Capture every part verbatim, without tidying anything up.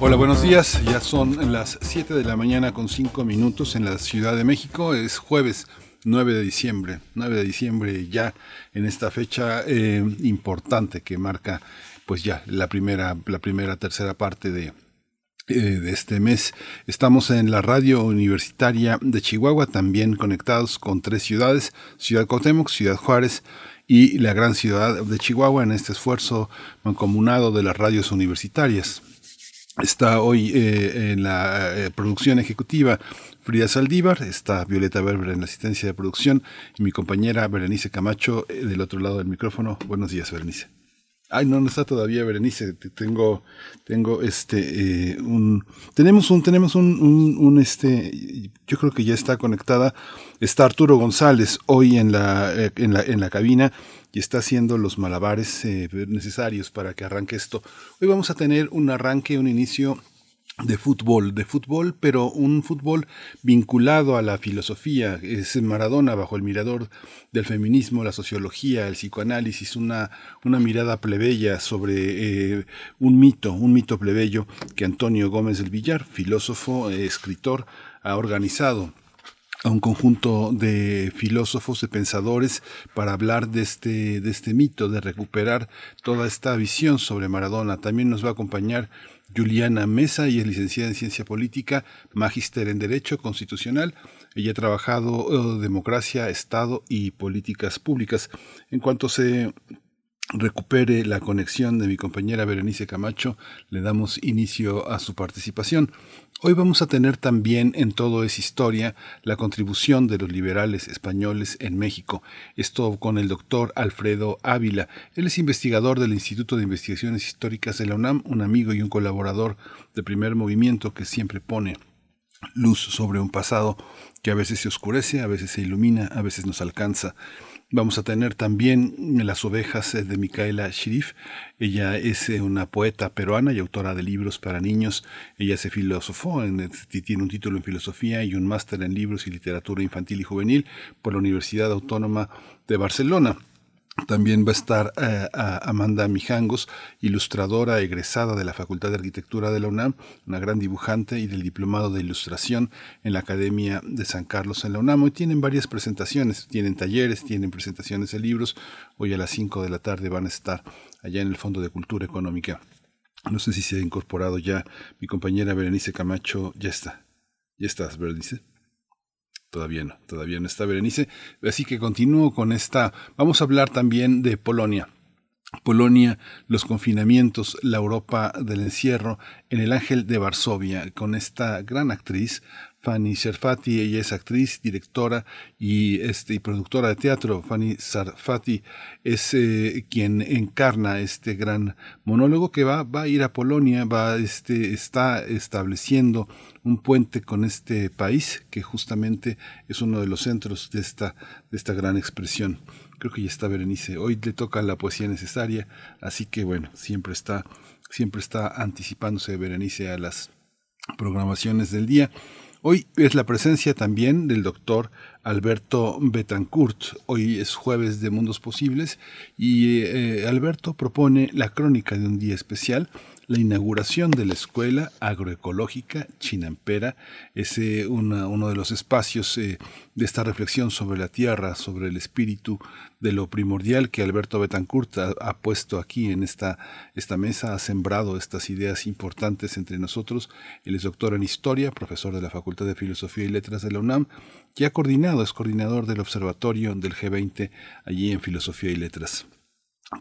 Hola, buenos días. Ya son las siete de la mañana con cinco minutos en la Ciudad de México. Es jueves nueve de diciembre. nueve de diciembre ya en esta fecha eh, importante que marca pues ya la primera, la primera tercera parte de... de este mes. Estamos en la radio universitaria de Chihuahua, también conectados con tres ciudades, Ciudad Cuauhtémoc, Ciudad Juárez y la gran ciudad de Chihuahua, en este esfuerzo mancomunado de las radios universitarias. Está hoy eh, en la eh, producción ejecutiva Frida Saldívar, está Violeta Berber en la asistencia de producción y mi compañera Berenice Camacho eh, del otro lado del micrófono. Buenos días, Berenice. Ay, no, no está todavía Berenice. Tengo, tengo este, eh, un, tenemos un, tenemos un, un, un, este, yo creo que ya está conectada. Está Arturo González hoy en la, eh, en la, en la cabina y está haciendo los malabares eh, necesarios para que arranque esto. Hoy vamos a tener un arranque, un inicio de fútbol, de fútbol, pero un fútbol vinculado a la filosofía. Es Maradona bajo el mirador del feminismo, la sociología, el psicoanálisis, una, una mirada plebeya sobre eh, un mito, un mito plebeyo que Antonio Gómez Villar, filósofo, eh, escritor, ha organizado a un conjunto de filósofos, de pensadores, para hablar de este, de este mito, de recuperar toda esta visión sobre Maradona. También nos va a acompañar Juliana Mesa, y es licenciada en Ciencia Política, magíster en Derecho Constitucional. Ella ha trabajado eh, democracia, Estado y políticas públicas. En cuanto se recupere la conexión de mi compañera Berenice Camacho, le damos inicio a su participación. Hoy vamos a tener también en Todo es Historia la contribución de los liberales españoles en México. Esto con el doctor Alfredo Ávila. Él es investigador del Instituto de Investigaciones Históricas de la UNAM, un amigo y un colaborador de Primer Movimiento que siempre pone luz sobre un pasado que a veces se oscurece, a veces se ilumina, a veces nos alcanza. Vamos a tener también Las Ovejas de Micaela Chirif. Ella es una poeta peruana y autora de libros para niños. Ella se filosofó, en, tiene un título en filosofía y un máster en libros y literatura infantil y juvenil por la Universidad Autónoma de Barcelona. También va a estar eh, a Amanda Mijangos, ilustradora egresada de la Facultad de Arquitectura de la UNAM, una gran dibujante y del Diplomado de Ilustración en la Academia de San Carlos en la UNAM. Hoy tienen varias presentaciones, tienen talleres, tienen presentaciones de libros. Hoy a las cinco de la tarde van a estar allá en el Fondo de Cultura Económica. No sé si se ha incorporado ya mi compañera Berenice Camacho. Ya está. Ya estás, Berenice. Todavía no, todavía no está Berenice, así que continúo con esta. Vamos a hablar también de Polonia. Polonia, los confinamientos, la Europa del encierro, en El Ángel de Varsovia, con esta gran actriz, Fanny Sarfati. Ella es actriz, directora y, este, y productora de teatro. Fanny Sarfati es eh, quien encarna este gran monólogo que va, va a ir a Polonia, va, este, está estableciendo un puente con este país que justamente es uno de los centros de esta, de esta gran expresión. Creo que ya está Berenice. Hoy le toca la poesía necesaria, así que bueno, siempre está, siempre está anticipándose Berenice a las programaciones del día. Hoy es la presencia también del doctor Alberto Betancourt. Hoy es jueves de Mundos Posibles y eh, Alberto propone la crónica de un día especial, la inauguración de la Escuela Agroecológica Chinampera. Es eh, una, uno de los espacios eh, de esta reflexión sobre la tierra, sobre el espíritu de lo primordial que Alberto Betancourt ha, ha puesto aquí en esta, esta mesa, ha sembrado estas ideas importantes entre nosotros. Él es doctor en Historia, profesor de la Facultad de Filosofía y Letras de la UNAM, que ha coordinado, es coordinador del Observatorio del G veinte allí en Filosofía y Letras.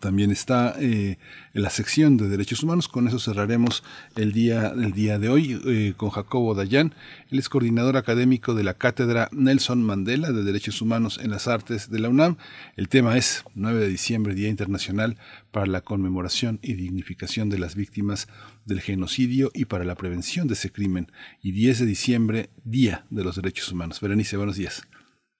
También está eh, la sección de Derechos Humanos. Con eso cerraremos el día, el día de hoy eh, con Jacobo Dayán. Él es coordinador académico de la Cátedra Nelson Mandela de Derechos Humanos en las Artes de la UNAM. El tema es nueve de diciembre, Día Internacional para la Conmemoración y Dignificación de las Víctimas del Genocidio y para la Prevención de ese Crimen. Y diez de diciembre, Día de los Derechos Humanos. Berenice, buenos días.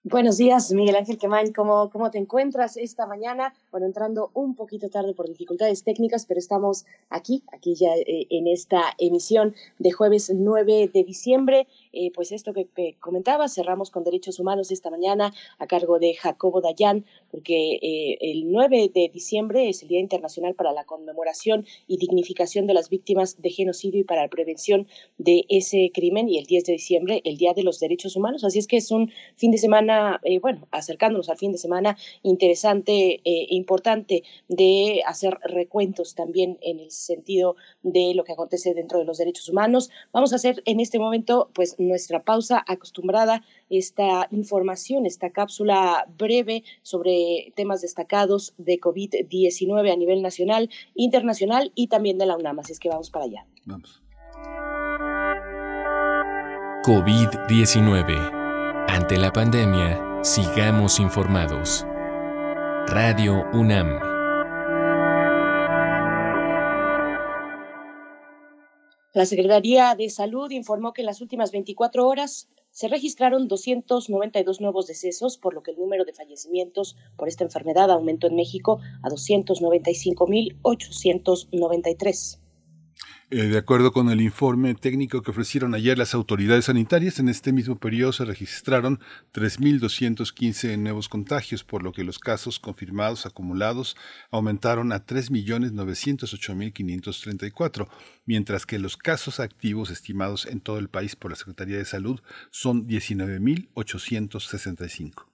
Buenos días, Miguel Ángel Quemain. ¿Cómo, ¿Cómo te encuentras esta mañana? Bueno, entrando un poquito tarde por dificultades técnicas, pero estamos aquí, aquí ya eh, en esta emisión de jueves nueve de diciembre. Eh, pues esto que, que comentaba, cerramos con Derechos Humanos esta mañana a cargo de Jacobo Dayán, porque eh, el nueve de diciembre es el Día Internacional para la Conmemoración y Dignificación de las Víctimas de Genocidio y para la Prevención de ese Crimen, y el diez de diciembre el Día de los Derechos Humanos. Así es que es un fin de semana, eh, bueno, acercándonos al fin de semana interesante e eh, importante de hacer recuentos también en el sentido de lo que acontece dentro de los derechos humanos. Vamos a hacer en este momento pues nuestra pausa acostumbrada, esta información, esta cápsula breve sobre temas destacados de COVID diecinueve a nivel nacional, internacional y también de la UNAM. Así es que vamos para allá. Vamos. COVID diecinueve. Ante la pandemia, sigamos informados. Radio UNAM. La Secretaría de Salud informó que en las últimas veinticuatro horas se registraron doscientos noventa y dos nuevos decesos, por lo que el número de fallecimientos por esta enfermedad aumentó en México a doscientos noventa y cinco mil ochocientos noventa y tres. Eh, de acuerdo con el informe técnico que ofrecieron ayer las autoridades sanitarias, en este mismo periodo se registraron tres mil doscientos quince nuevos contagios, por lo que los casos confirmados acumulados aumentaron a tres millones novecientos ocho mil quinientos treinta y cuatro, mientras que los casos activos estimados en todo el país por la Secretaría de Salud son diecinueve mil ochocientos sesenta y cinco.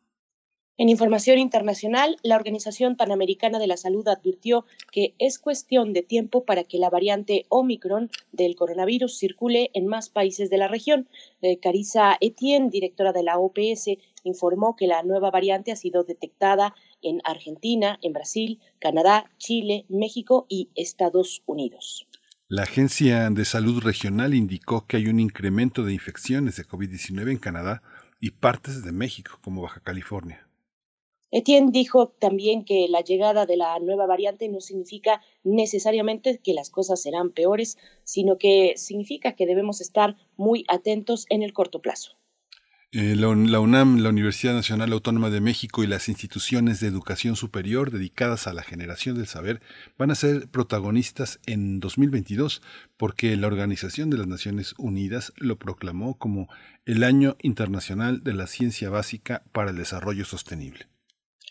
En información internacional, la Organización Panamericana de la Salud advirtió que es cuestión de tiempo para que la variante Omicron del coronavirus circule en más países de la región. Eh, Carissa Etienne, directora de la O P S, informó que la nueva variante ha sido detectada en Argentina, en Brasil, Canadá, Chile, México y Estados Unidos. La Agencia de Salud Regional indicó que hay un incremento de infecciones de COVID diecinueve en Canadá y partes de México, como Baja California. Etienne dijo también que la llegada de la nueva variante no significa necesariamente que las cosas serán peores, sino que significa que debemos estar muy atentos en el corto plazo. Eh, la, la UNAM, la Universidad Nacional Autónoma de México y las instituciones de educación superior dedicadas a la generación del saber van a ser protagonistas en dos mil veintidós porque la Organización de las Naciones Unidas lo proclamó como el Año Internacional de la Ciencia Básica para el Desarrollo Sostenible.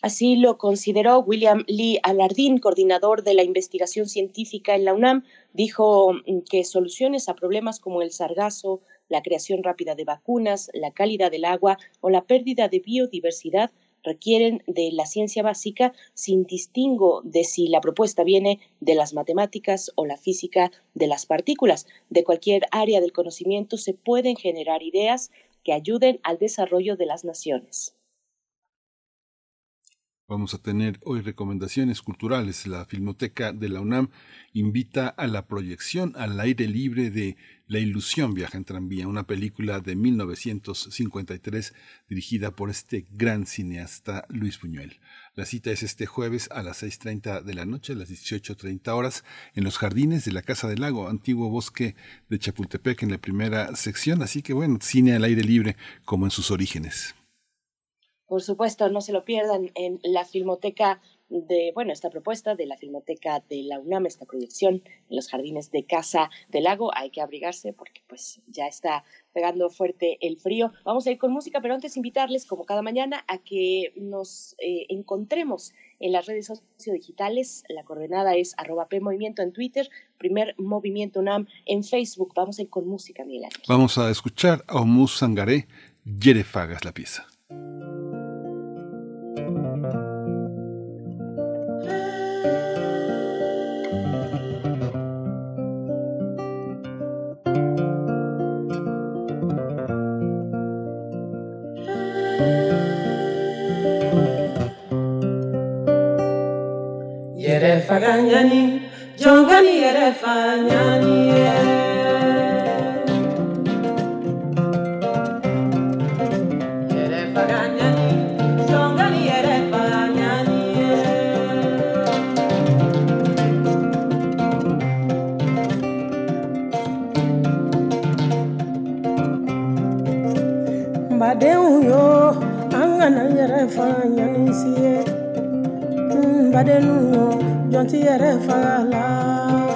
Así lo consideró William Lee Alardín, coordinador de la investigación científica en la UNAM. Dijo que soluciones a problemas como el sargazo, la creación rápida de vacunas, la calidad del agua o la pérdida de biodiversidad requieren de la ciencia básica sin distingo de si la propuesta viene de las matemáticas o la física de las partículas. De cualquier área del conocimiento se pueden generar ideas que ayuden al desarrollo de las naciones. Vamos a tener hoy recomendaciones culturales. La Filmoteca de la UNAM invita a la proyección al aire libre de La Ilusión viaja en tranvía, una película de mil novecientos cincuenta y tres dirigida por este gran cineasta Luis Buñuel. La cita es este jueves a las seis treinta de la noche, a las dieciocho treinta horas, en los jardines de la Casa del Lago, antiguo bosque de Chapultepec, en la primera sección. Así que bueno, cine al aire libre como en sus orígenes. Por supuesto, no se lo pierdan en la Filmoteca de, bueno, esta propuesta de la Filmoteca de la UNAM, esta proyección en los jardines de Casa del Lago. Hay que abrigarse porque pues ya está pegando fuerte el frío. Vamos a ir con música, pero antes invitarles, como cada mañana, a que nos eh, encontremos en las redes sociodigitales. La coordenada es arroba PMovimiento en Twitter, Primer Movimiento UNAM en Facebook. Vamos a ir con música, Miguel Ángel. Vamos a escuchar a Omuz Sangaré, Yerefagas, la pieza. Refaganyani, Jongani Refaganyani. Badenuyo, angana yerefa nyanisiye. Badenuyo, jonti yerefa la.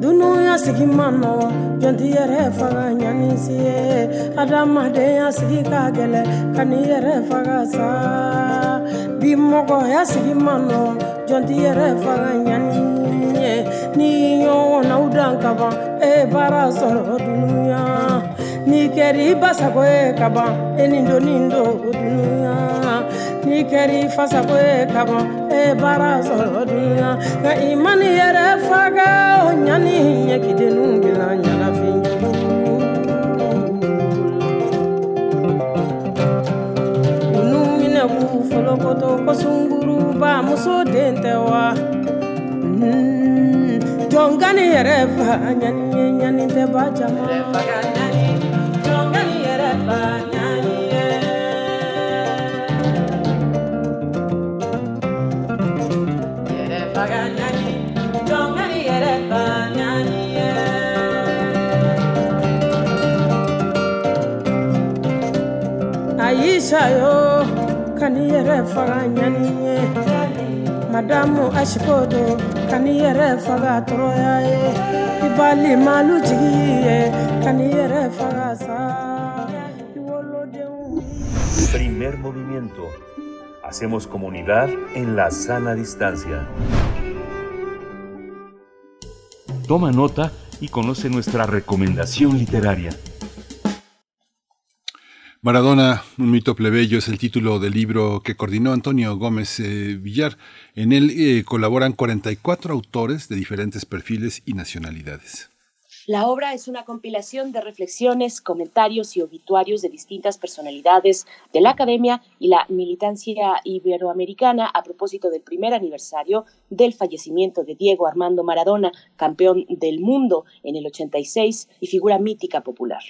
Dunuya sikimano, jonti yerefa nyanisiye. Adamade ya sikikagele, kani yerefa gasa. Bimoko ya sikimano, jonti yerefa nyanisiye. Niyo na udankaba, e barazoro dunuya. Ni keri basa koe kaba, e nindo nindo dunia. Ni keri fasa koe kaba, e barazo dunia. Na imani yere faga o nyani nyekide nungila nyala finja. Unumine ufolo koto kosunguru ba muso dentewa. Jongani yere faga nyani nyani te bajama. Yere faga nyani. Aisha yo kaniyere faganyani, Madamu Ashkodo kaniyere fagatoroya, Ibali maluji kaniyere fagasa. Primer movimiento. Hacemos comunidad en la sana distancia. Toma nota y conoce nuestra recomendación literaria. Maradona, un mito plebeyo es el título del libro que coordinó Antonio Gómez eh, Villar. En él eh, colaboran cuarenta y cuatro autores de diferentes perfiles y nacionalidades. La obra es una compilación de reflexiones, comentarios y obituarios de distintas personalidades de la academia y la militancia iberoamericana a propósito del primer aniversario del fallecimiento de Diego Armando Maradona, campeón del mundo en el ochenta y seis y figura mítica popular.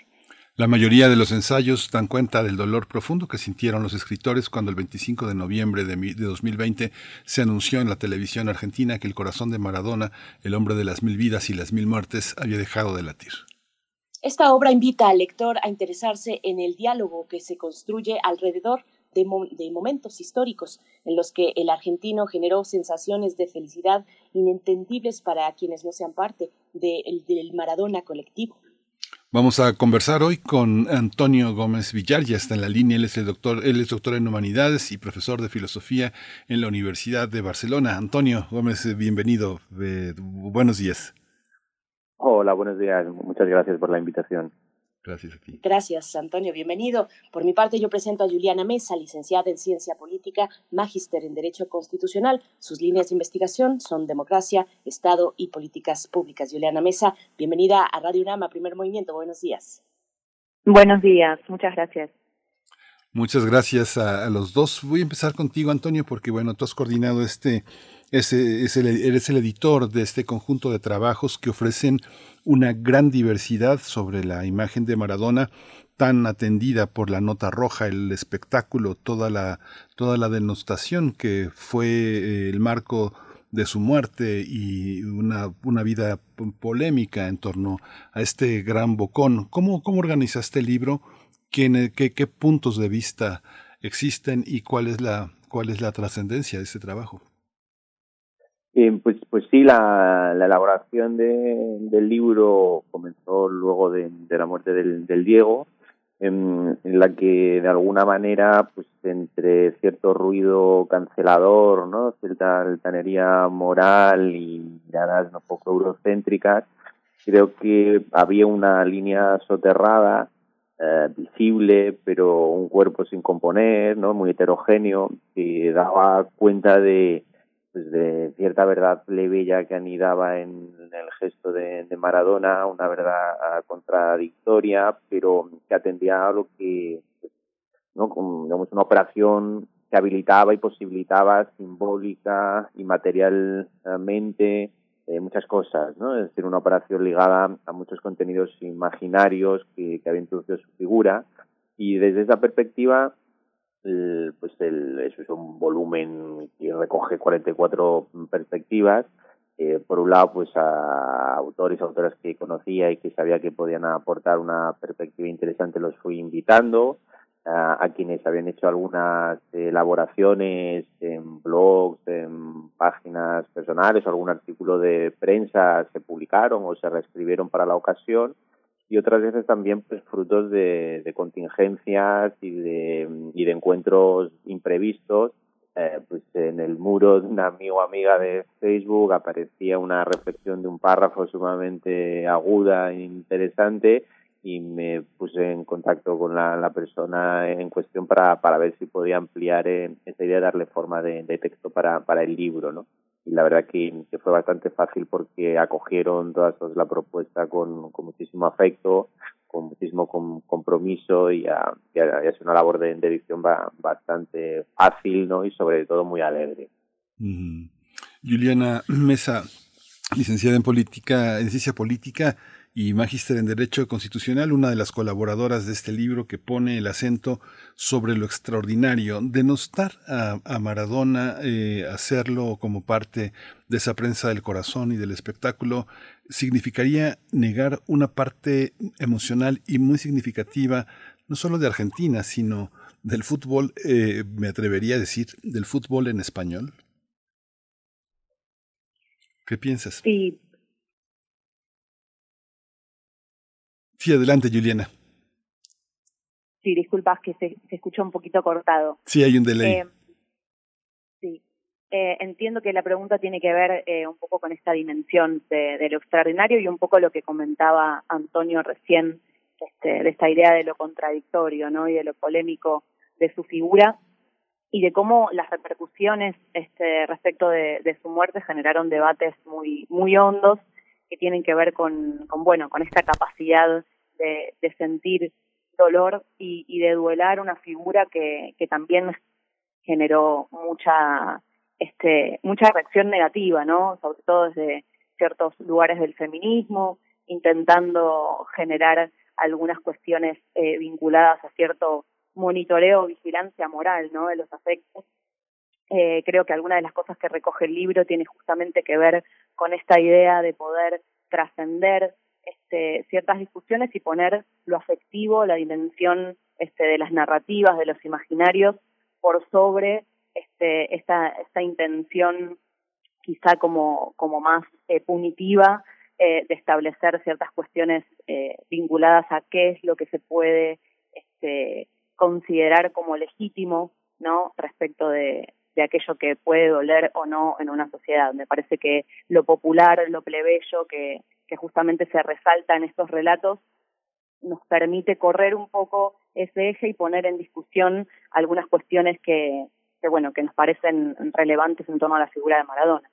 La mayoría de los ensayos dan cuenta del dolor profundo que sintieron los escritores cuando el veinticinco de noviembre de dos mil veinte se anunció en la televisión argentina que el corazón de Maradona, el hombre de las mil vidas y las mil muertes, había dejado de latir. Esta obra invita al lector a interesarse en el diálogo que se construye alrededor de, mom- de momentos históricos en los que el argentino generó sensaciones de felicidad inentendibles para quienes no sean parte de el, del Maradona colectivo. Vamos a conversar hoy con Antonio Gómez Villar, ya está en la línea, él es, el doctor, él es doctor en Humanidades y profesor de Filosofía en la Universidad de Barcelona. Antonio Gómez, bienvenido, eh, buenos días. Hola, buenos días, muchas gracias por la invitación. Gracias a ti. Gracias, Antonio, bienvenido. Por mi parte yo presento a Juliana Mesa, licenciada en Ciencia Política, magíster en Derecho Constitucional. Sus líneas de investigación son democracia, Estado y políticas públicas. Juliana Mesa, bienvenida a Radio UNAM, a Primer Movimiento. Buenos días. Buenos días, muchas gracias. Muchas gracias a, a los dos. Voy a empezar contigo, Antonio, porque bueno, tú has coordinado este... Es, es el, eres el editor de este conjunto de trabajos que ofrecen una gran diversidad sobre la imagen de Maradona, tan atendida por la nota roja, el espectáculo, toda la, toda la denostación que fue el marco de su muerte y una, una vida polémica en torno a este gran bocón. ¿Cómo, cómo organizaste el libro? ¿Qué, qué, qué puntos de vista existen y cuál es la, cuál es la trascendencia de este trabajo? Eh, pues pues sí, la, la elaboración de, del libro comenzó luego de, de la muerte del, del Diego, en, en la que de alguna manera, pues entre cierto ruido cancelador, ¿no?, cierta altanería moral y miradas un poco eurocéntricas, creo que había una línea soterrada, eh, visible, pero un cuerpo sin componer, ¿no?, muy heterogéneo, que daba cuenta de pues de cierta verdad plebeya que anidaba en el gesto de, de Maradona, una verdad contradictoria, pero que atendía a lo que, ¿no?, como digamos, una operación que habilitaba y posibilitaba simbólica y materialmente eh, muchas cosas, ¿no? Es decir, una operación ligada a muchos contenidos imaginarios que, que había introducido su figura, y desde esa perspectiva, el, pues el, eso es un volumen que recoge cuarenta y cuatro perspectivas. Eh, por un lado, pues a autores y autoras que conocía y que sabía que podían aportar una perspectiva interesante, los fui invitando, a, a quienes habían hecho algunas elaboraciones en blogs, en páginas personales, algún artículo de prensa se publicaron o se reescribieron para la ocasión, y otras veces también pues frutos de, de contingencias y de, y de encuentros imprevistos. Eh, pues en el muro de una amiga o amiga de Facebook aparecía una reflexión de un párrafo sumamente aguda e interesante, y me puse en contacto con la, la persona en cuestión para, para ver si podía ampliar eh, esa idea, darle forma de, de texto para, para el libro, ¿no? Y la verdad que, que fue bastante fácil porque acogieron todas la propuesta con, con muchísimo afecto, con muchísimo com compromiso y ha sido una labor de, de edición ba bastante fácil, ¿no? Y sobre todo muy alegre. Mm. Juliana Mesa, licenciada en política, en ciencia política y magíster en Derecho Constitucional, una de las colaboradoras de este libro que pone el acento sobre lo extraordinario. Denostar a, a Maradona, eh, hacerlo como parte de esa prensa del corazón y del espectáculo, significaría negar una parte emocional y muy significativa, no solo de Argentina, sino del fútbol, eh, me atrevería a decir, del fútbol en español. ¿Qué piensas? Sí. Sí, adelante, Juliana. Sí, disculpas que se, se escuchó un poquito cortado. Sí, hay un delay. Eh, sí, eh, entiendo que la pregunta tiene que ver eh, un poco con esta dimensión de, de lo extraordinario y un poco lo que comentaba Antonio recién, este, de esta idea de lo contradictorio, ¿no? Y de lo polémico de su figura y de cómo las repercusiones este, respecto de, de su muerte generaron debates muy, muy hondos que tienen que ver con, con bueno, con esta capacidad de, de sentir dolor y, y de duelar una figura que, que también generó mucha este mucha reacción negativa, ¿no? Sobre todo desde ciertos lugares del feminismo, intentando generar algunas cuestiones eh, vinculadas a cierto monitoreo o vigilancia moral, ¿no? De los afectos. Eh, creo que alguna de las cosas que recoge el libro tiene justamente que ver con esta idea de poder trascender este, ciertas discusiones y poner lo afectivo, la dimensión este, de las narrativas, de los imaginarios, por sobre este, esta, esta intención quizá como, como más eh, punitiva eh, de establecer ciertas cuestiones eh, vinculadas a qué es lo que se puede este, considerar como legítimo, ¿no? Respecto de de aquello que puede doler o no en una sociedad. Me parece que lo popular, lo plebeyo, que, que justamente se resalta en estos relatos, nos permite correr un poco ese eje y poner en discusión algunas cuestiones que, que bueno, que nos parecen relevantes en torno a la figura de Maradona.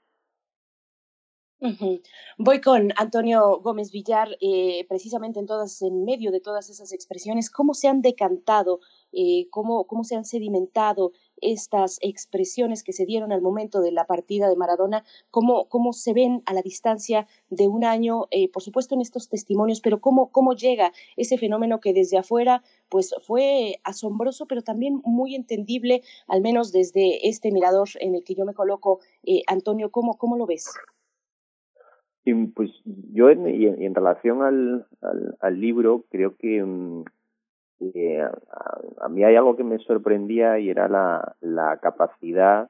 Uh-huh. Voy con Antonio Gómez Villar, eh, precisamente en todas, en medio de todas esas expresiones, ¿cómo se han decantado, eh, cómo, cómo se han sedimentado estas expresiones que se dieron al momento de la partida de Maradona, cómo, cómo se ven a la distancia de un año, eh, por supuesto en estos testimonios, pero cómo, cómo llega ese fenómeno que desde afuera pues fue asombroso, pero también muy entendible, al menos desde este mirador en el que yo me coloco? eh, Antonio, ¿cómo, cómo lo ves? Y pues yo en, y en, y en relación al, al, al libro, creo que um, eh, a, a mí hay algo que me sorprendía y era la, la capacidad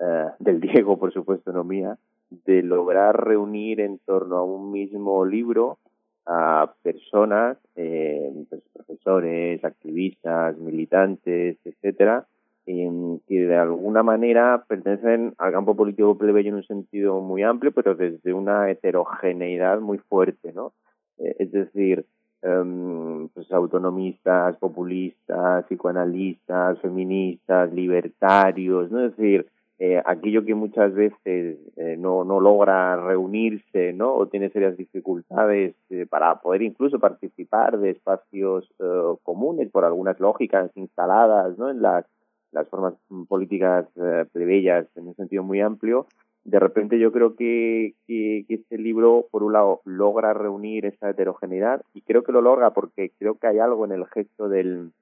eh, del Diego, por supuesto, no mía, de lograr reunir en torno a un mismo libro a personas, eh, pues profesores, activistas, militantes, etcétera, en que de alguna manera pertenecen al campo político plebeyo en un sentido muy amplio, pero desde una heterogeneidad muy fuerte, ¿no? Es decir, um, pues autonomistas, populistas, psicoanalistas, feministas, libertarios, ¿no? Es decir, eh, aquello que muchas veces eh, no, no logra reunirse, ¿no? O tiene serias dificultades eh, para poder incluso participar de espacios eh, comunes por algunas lógicas instaladas, ¿no? En las las formas políticas eh, plebeyas en un sentido muy amplio. De repente yo creo que, que, que este libro, por un lado, logra reunir esa heterogeneidad, y creo que lo logra porque creo que hay algo en el gesto del,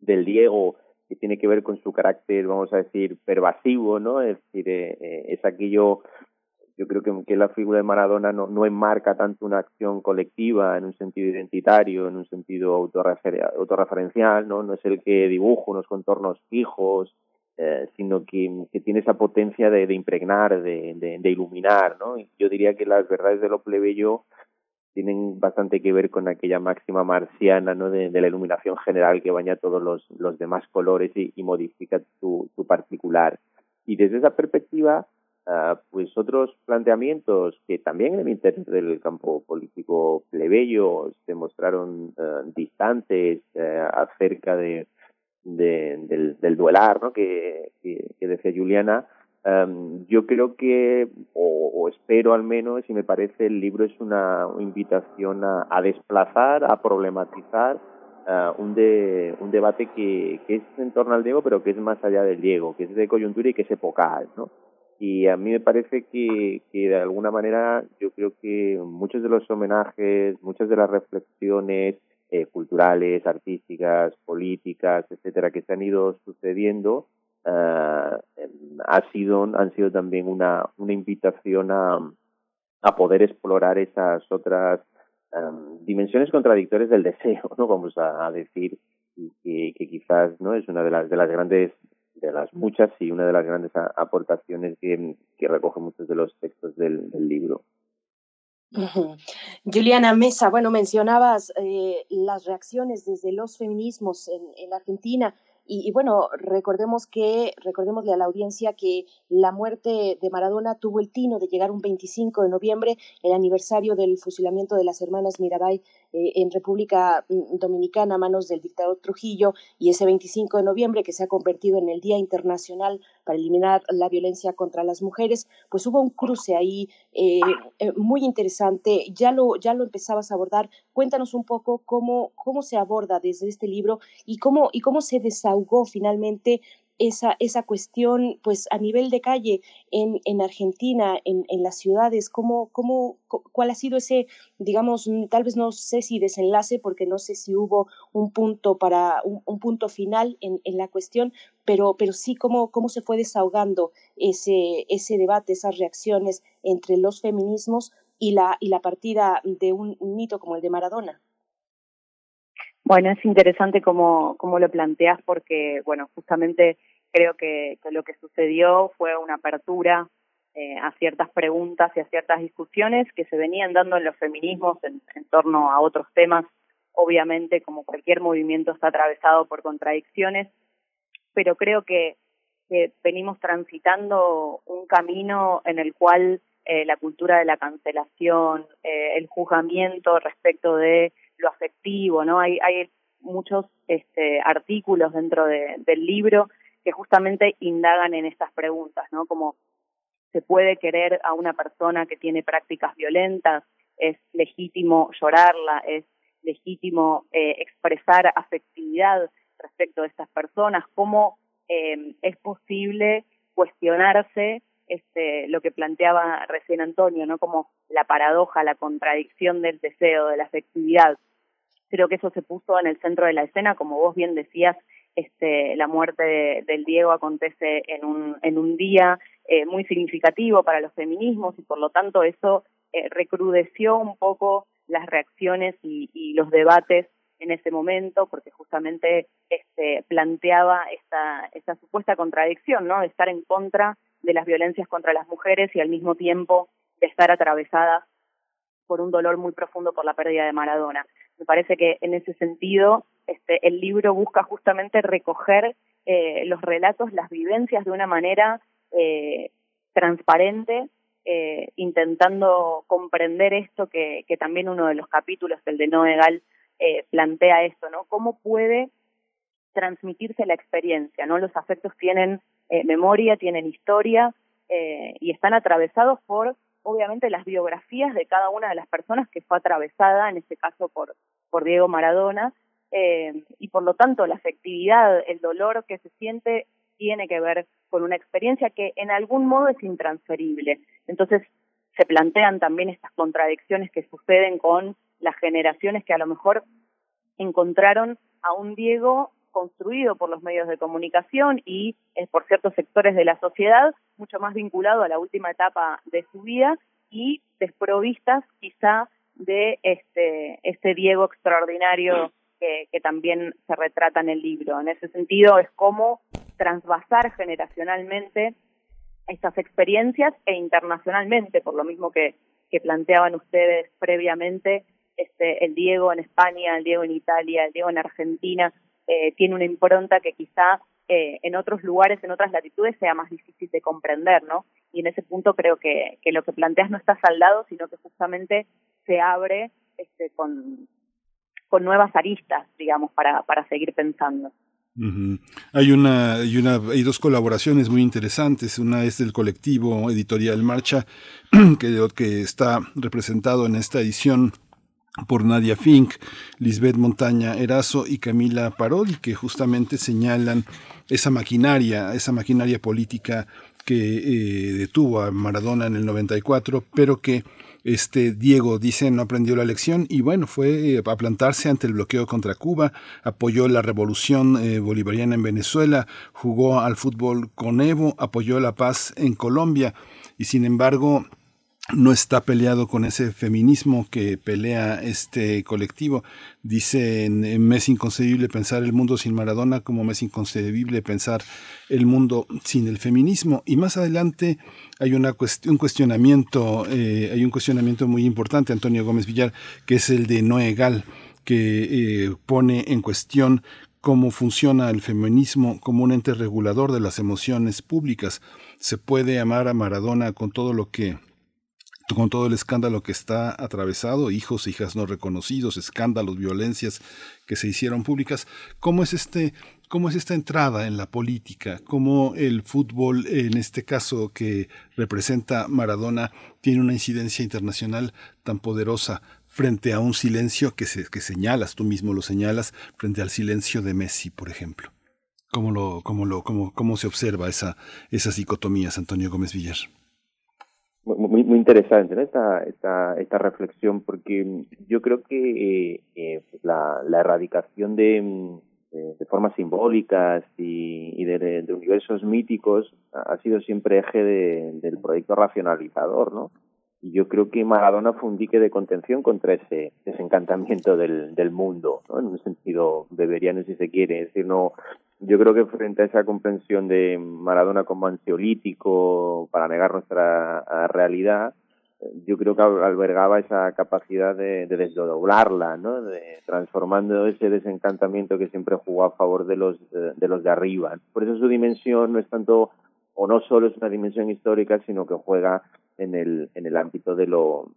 del Diego que tiene que ver con su carácter, vamos a decir, pervasivo, ¿no? Es decir, eh, eh, es aquello... Yo creo que, que la figura de Maradona no, no enmarca tanto una acción colectiva en un sentido identitario, en un sentido autorrefer, autorreferencial, ¿no? No es el que dibuja unos contornos fijos, eh, sino que, que tiene esa potencia de, de impregnar, de, de, de iluminar, ¿no? Y yo diría que las verdades de lo plebeyo tienen bastante que ver con aquella máxima marciana, ¿no? De, de la iluminación general que baña todos los, los demás colores y, y modifica su, su particular. Y desde esa perspectiva... Uh, pues otros planteamientos que también en el interior del campo político plebeyo se mostraron uh, distantes uh, acerca de, de del, del duelar, ¿no? que, que, que decía Juliana. Um, yo creo que, o, o espero al menos, y me parece, el libro es una invitación a, a desplazar, a problematizar Uh, un, de, un debate que, que es en torno al Diego, pero que es más allá del Diego, que es de coyuntura y que es epocal, ¿no? Y a mí me parece que, que de alguna manera yo creo que muchos de los homenajes, muchas de las reflexiones eh, culturales, artísticas, políticas, etcétera, que se han ido sucediendo uh, ha sido, han sido también una, una invitación a, a poder explorar esas otras um, dimensiones contradictorias del deseo, ¿no? Vamos a, a decir que, que quizás, ¿no? Es una de las de las grandes de las muchas y una de las grandes aportaciones que, que recoge muchos de los textos del, del libro. Juliana Mesa, bueno, mencionabas eh, las reacciones desde los feminismos en, en Argentina y, y bueno, recordemos que, recordémosle a la audiencia que la muerte de Maradona tuvo el tino de llegar un veinticinco de noviembre, el aniversario del fusilamiento de las hermanas Mirabai en República Dominicana a manos del dictador Trujillo, y ese veinticinco de noviembre que se ha convertido en el Día Internacional para eliminar la violencia contra las mujeres, pues hubo un cruce ahí eh, muy interesante. Ya lo, ya lo empezabas a abordar. Cuéntanos un poco cómo, cómo se aborda desde este libro y cómo, y cómo se desahogó finalmente esa, esa cuestión, pues a nivel de calle en, en Argentina, en, en las ciudades, cómo, cómo, cuál ha sido ese, digamos, tal vez no sé si desenlace, porque no sé si hubo un punto para un, un punto final en, en la cuestión, pero, pero sí cómo, cómo se fue desahogando ese, ese debate, esas reacciones entre los feminismos y la, y la partida de un mito como el de Maradona. Bueno, es interesante cómo, cómo lo planteas porque, bueno, justamente creo que, que lo que sucedió fue una apertura eh, a ciertas preguntas y a ciertas discusiones que se venían dando en los feminismos en, en torno a otros temas. Obviamente, como cualquier movimiento, está atravesado por contradicciones, pero creo que, que venimos transitando un camino en el cual eh, la cultura de la cancelación, eh, el juzgamiento respecto de lo afectivo, ¿no? Hay, hay muchos este, artículos dentro de, del libro que justamente indagan en estas preguntas, ¿no? Como se puede querer a una persona que tiene prácticas violentas, es legítimo llorarla, es legítimo eh, expresar afectividad respecto de estas personas, cómo eh, es posible cuestionarse Este, lo que planteaba recién Antonio, ¿no? Como la paradoja, la contradicción del deseo, de la afectividad. Creo que eso se puso en el centro de la escena, como vos bien decías, este, la muerte de, del Diego acontece en un, en un día eh, muy significativo para los feminismos y por lo tanto eso eh, recrudeció un poco las reacciones y, y los debates en ese momento, porque justamente este, planteaba esta, esta supuesta contradicción, ¿no? De estar en contra de las violencias contra las mujeres y al mismo tiempo de estar atravesadas por un dolor muy profundo por la pérdida de Maradona. Me parece que en ese sentido este, el libro busca justamente recoger eh, los relatos, las vivencias de una manera eh, transparente, eh, intentando comprender esto que, que también uno de los capítulos, el de Noegal, eh, plantea esto, ¿no? ¿Cómo puede transmitirse la experiencia, ¿no? Los afectos tienen eh, memoria, tienen historia eh, y están atravesados por, obviamente, las biografías de cada una de las personas que fue atravesada, en este caso por, por Diego Maradona, eh, y por lo tanto la afectividad, el dolor que se siente tiene que ver con una experiencia que en algún modo es intransferible. Entonces se plantean también estas contradicciones que suceden con las generaciones que a lo mejor encontraron a un Diego construido por los medios de comunicación y eh, por ciertos sectores de la sociedad, mucho más vinculado a la última etapa de su vida y desprovistas quizá de este, este Diego extraordinario que, que también se retrata en el libro. En ese sentido es cómo transvasar generacionalmente estas experiencias e internacionalmente, por lo mismo que, que planteaban ustedes previamente, este, el Diego en España, el Diego en Italia, el Diego en Argentina, eh, tiene una impronta que quizá eh, en otros lugares, en otras latitudes, sea más difícil de comprender, ¿no? Y en ese punto creo que, que lo que planteas no está saldado, sino que justamente se abre este, con, con nuevas aristas, digamos, para, para seguir pensando. Uh-huh. Hay una, hay una, hay dos colaboraciones muy interesantes. Una es del colectivo editorial Marcha, que, que está representado en esta edición por Nadia Fink, Lisbeth Montaña Erazo y Camila Parodi, que justamente señalan esa maquinaria, esa maquinaria política que eh, detuvo a Maradona en el noventa y cuatro, pero que Este Diego, dice, no aprendió la lección y bueno, fue a plantarse ante el bloqueo contra Cuba, apoyó la revolución eh, bolivariana en Venezuela, jugó al fútbol con Evo, apoyó la paz en Colombia y sin embargo no está peleado con ese feminismo que pelea este colectivo. Dicen, me es inconcebible pensar el mundo sin Maradona, como me es inconcebible pensar el mundo sin el feminismo. Y más adelante hay una cuest- un cuestionamiento, eh, hay un cuestionamiento muy importante, Antonio Gómez Villar, que es el de Noé Gal, que eh, pone en cuestión cómo funciona el feminismo como un ente regulador de las emociones públicas. Se puede amar a Maradona con todo lo que con todo el escándalo que está atravesado, hijos e hijas no reconocidos, escándalos, violencias que se hicieron públicas. ¿Cómo es este, cómo es esta entrada en la política? ¿Cómo el fútbol, en este caso que representa Maradona, tiene una incidencia internacional tan poderosa frente a un silencio que, se, que señalas, tú mismo lo señalas, frente al silencio de Messi, por ejemplo? ¿Cómo, lo, cómo, lo, cómo, cómo se observa esa, esas dicotomías, Antonio Gómez Villar? Muy, muy interesante, ¿no? esta, esta, esta reflexión, porque yo creo que eh, eh, la, la erradicación de, de formas simbólicas y, y de, de universos míticos ha sido siempre eje de, del proyecto racionalizador, ¿no? Y yo creo que Maradona fue un dique de contención contra ese desencantamiento del, del mundo, ¿no? En un sentido beberiano, si se quiere. Es decir, no, yo creo que frente a esa comprensión de Maradona como ansiolítico para negar nuestra realidad, yo creo que albergaba esa capacidad de, de desdoblarla, ¿no? De, transformando ese desencantamiento que siempre jugó a favor de los de, de los de arriba. Por eso su dimensión no es tanto, o no solo es una dimensión histórica, sino que juega en el en el ámbito de lo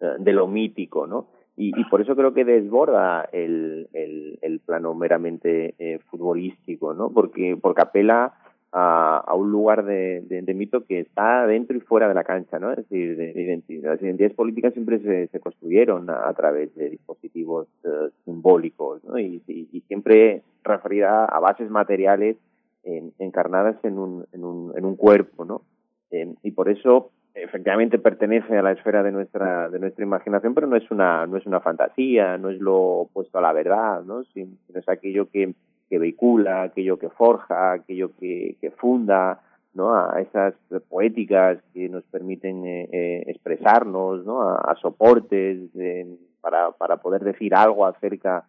de lo mítico, ¿no? Y, y por eso creo que desborda el el, el plano meramente eh, futbolístico, ¿no? Porque porque apela a, a un lugar de, de, de mito que está dentro y fuera de la cancha, ¿no? Es decir, de, de identidad. Las identidades políticas siempre se, se construyeron a, a través de dispositivos eh, simbólicos, ¿no? Y, y, y siempre referida a bases materiales en, encarnadas en un en un en un cuerpo, ¿no? Eh, y por eso efectivamente pertenece a la esfera de nuestra de nuestra imaginación, pero no es una no es una fantasía, no es lo opuesto a la verdad, ¿no? Sino es aquello que, que vehicula, aquello que forja, aquello que, que funda, ¿no? A esas poéticas que nos permiten eh, expresarnos, ¿no? A, a soportes eh, para para poder decir algo acerca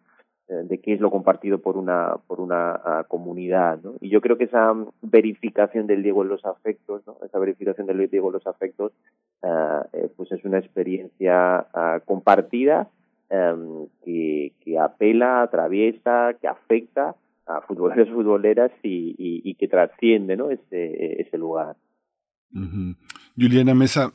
eh, de qué es lo compartido por una por una comunidad, ¿no? Y yo creo que esa verificación del Diego en los afectos, ¿no? Esa verificación del Diego en los afectos, eh, pues es una experiencia eh, compartida eh, que, que apela, atraviesa, que afecta a futboleros, futboleras y, y, y que trasciende, ¿no? Ese, ese lugar. Uh-huh. Juliana Mesa,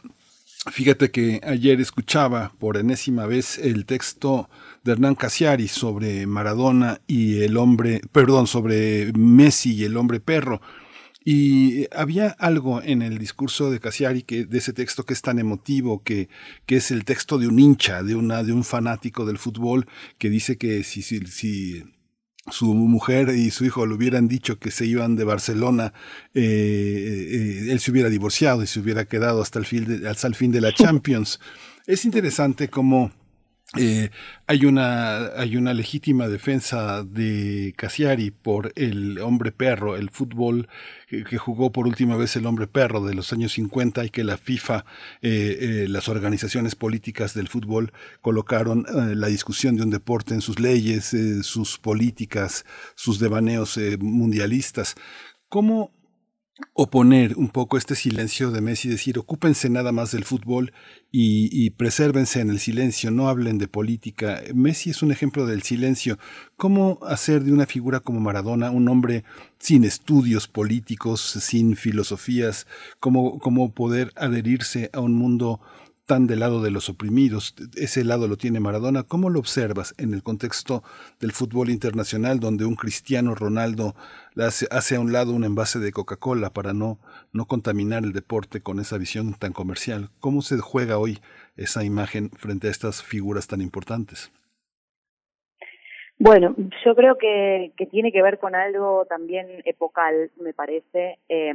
fíjate que ayer escuchaba por enésima vez el texto de Hernán Cassiari sobre Maradona y el hombre, perdón, sobre Messi y el hombre perro. Y había algo en el discurso de Cassiari, que de ese texto que es tan emotivo, que, que es el texto de un hincha, de una, de un fanático del fútbol, que dice que si, si, si su mujer y su hijo le hubieran dicho que se iban de Barcelona, eh, eh, él se hubiera divorciado y se hubiera quedado hasta el fin de, hasta el fin de la Champions. Es interesante cómo eh, hay una hay una legítima defensa de Cassiari por el hombre perro, el fútbol que, que jugó por última vez el hombre perro de los años cincuenta, y que la FIFA, eh, eh, las organizaciones políticas del fútbol colocaron eh, la discusión de un deporte en sus leyes, eh, sus políticas, sus devaneos eh, mundialistas. ¿Cómo oponer un poco este silencio de Messi, decir ocúpense nada más del fútbol y, y presérvense en el silencio, no hablen de política? Messi es un ejemplo del silencio. ¿Cómo hacer de una figura como Maradona un hombre sin estudios políticos, sin filosofías? ¿Cómo, cómo poder adherirse a un mundo tan del lado de los oprimidos? Ese lado lo tiene Maradona. ¿Cómo lo observas en el contexto del fútbol internacional, donde un Cristiano Ronaldo hace, hace a un lado un envase de Coca-Cola para no, no contaminar el deporte con esa visión tan comercial? ¿Cómo se juega hoy esa imagen frente a estas figuras tan importantes? Bueno, yo creo que, que tiene que ver con algo también epocal, me parece. Eh,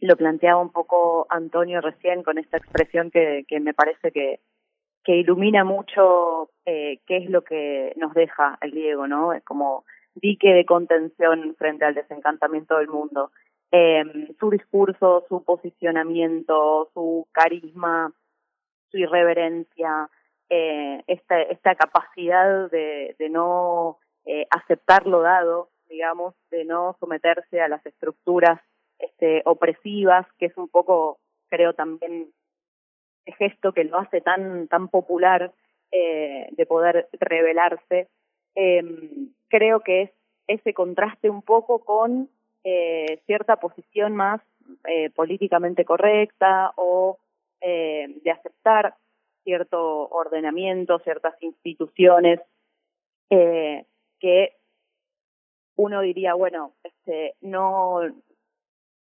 Lo planteaba un poco Antonio recién con esta expresión que, que me parece que, que ilumina mucho eh, qué es lo que nos deja el Diego, ¿no? Es como dique de contención frente al desencantamiento del mundo. Eh, su discurso, su posicionamiento, su carisma, su irreverencia, eh, esta, esta capacidad de, de no eh, aceptar lo dado, digamos, de no someterse a las estructuras Este, opresivas, que es un poco, creo, también el gesto que lo hace tan tan popular, eh, de poder rebelarse. Eh, creo que es ese contraste un poco con eh, cierta posición más eh, políticamente correcta o eh, de aceptar cierto ordenamiento, ciertas instituciones eh, que uno diría, bueno, este, no...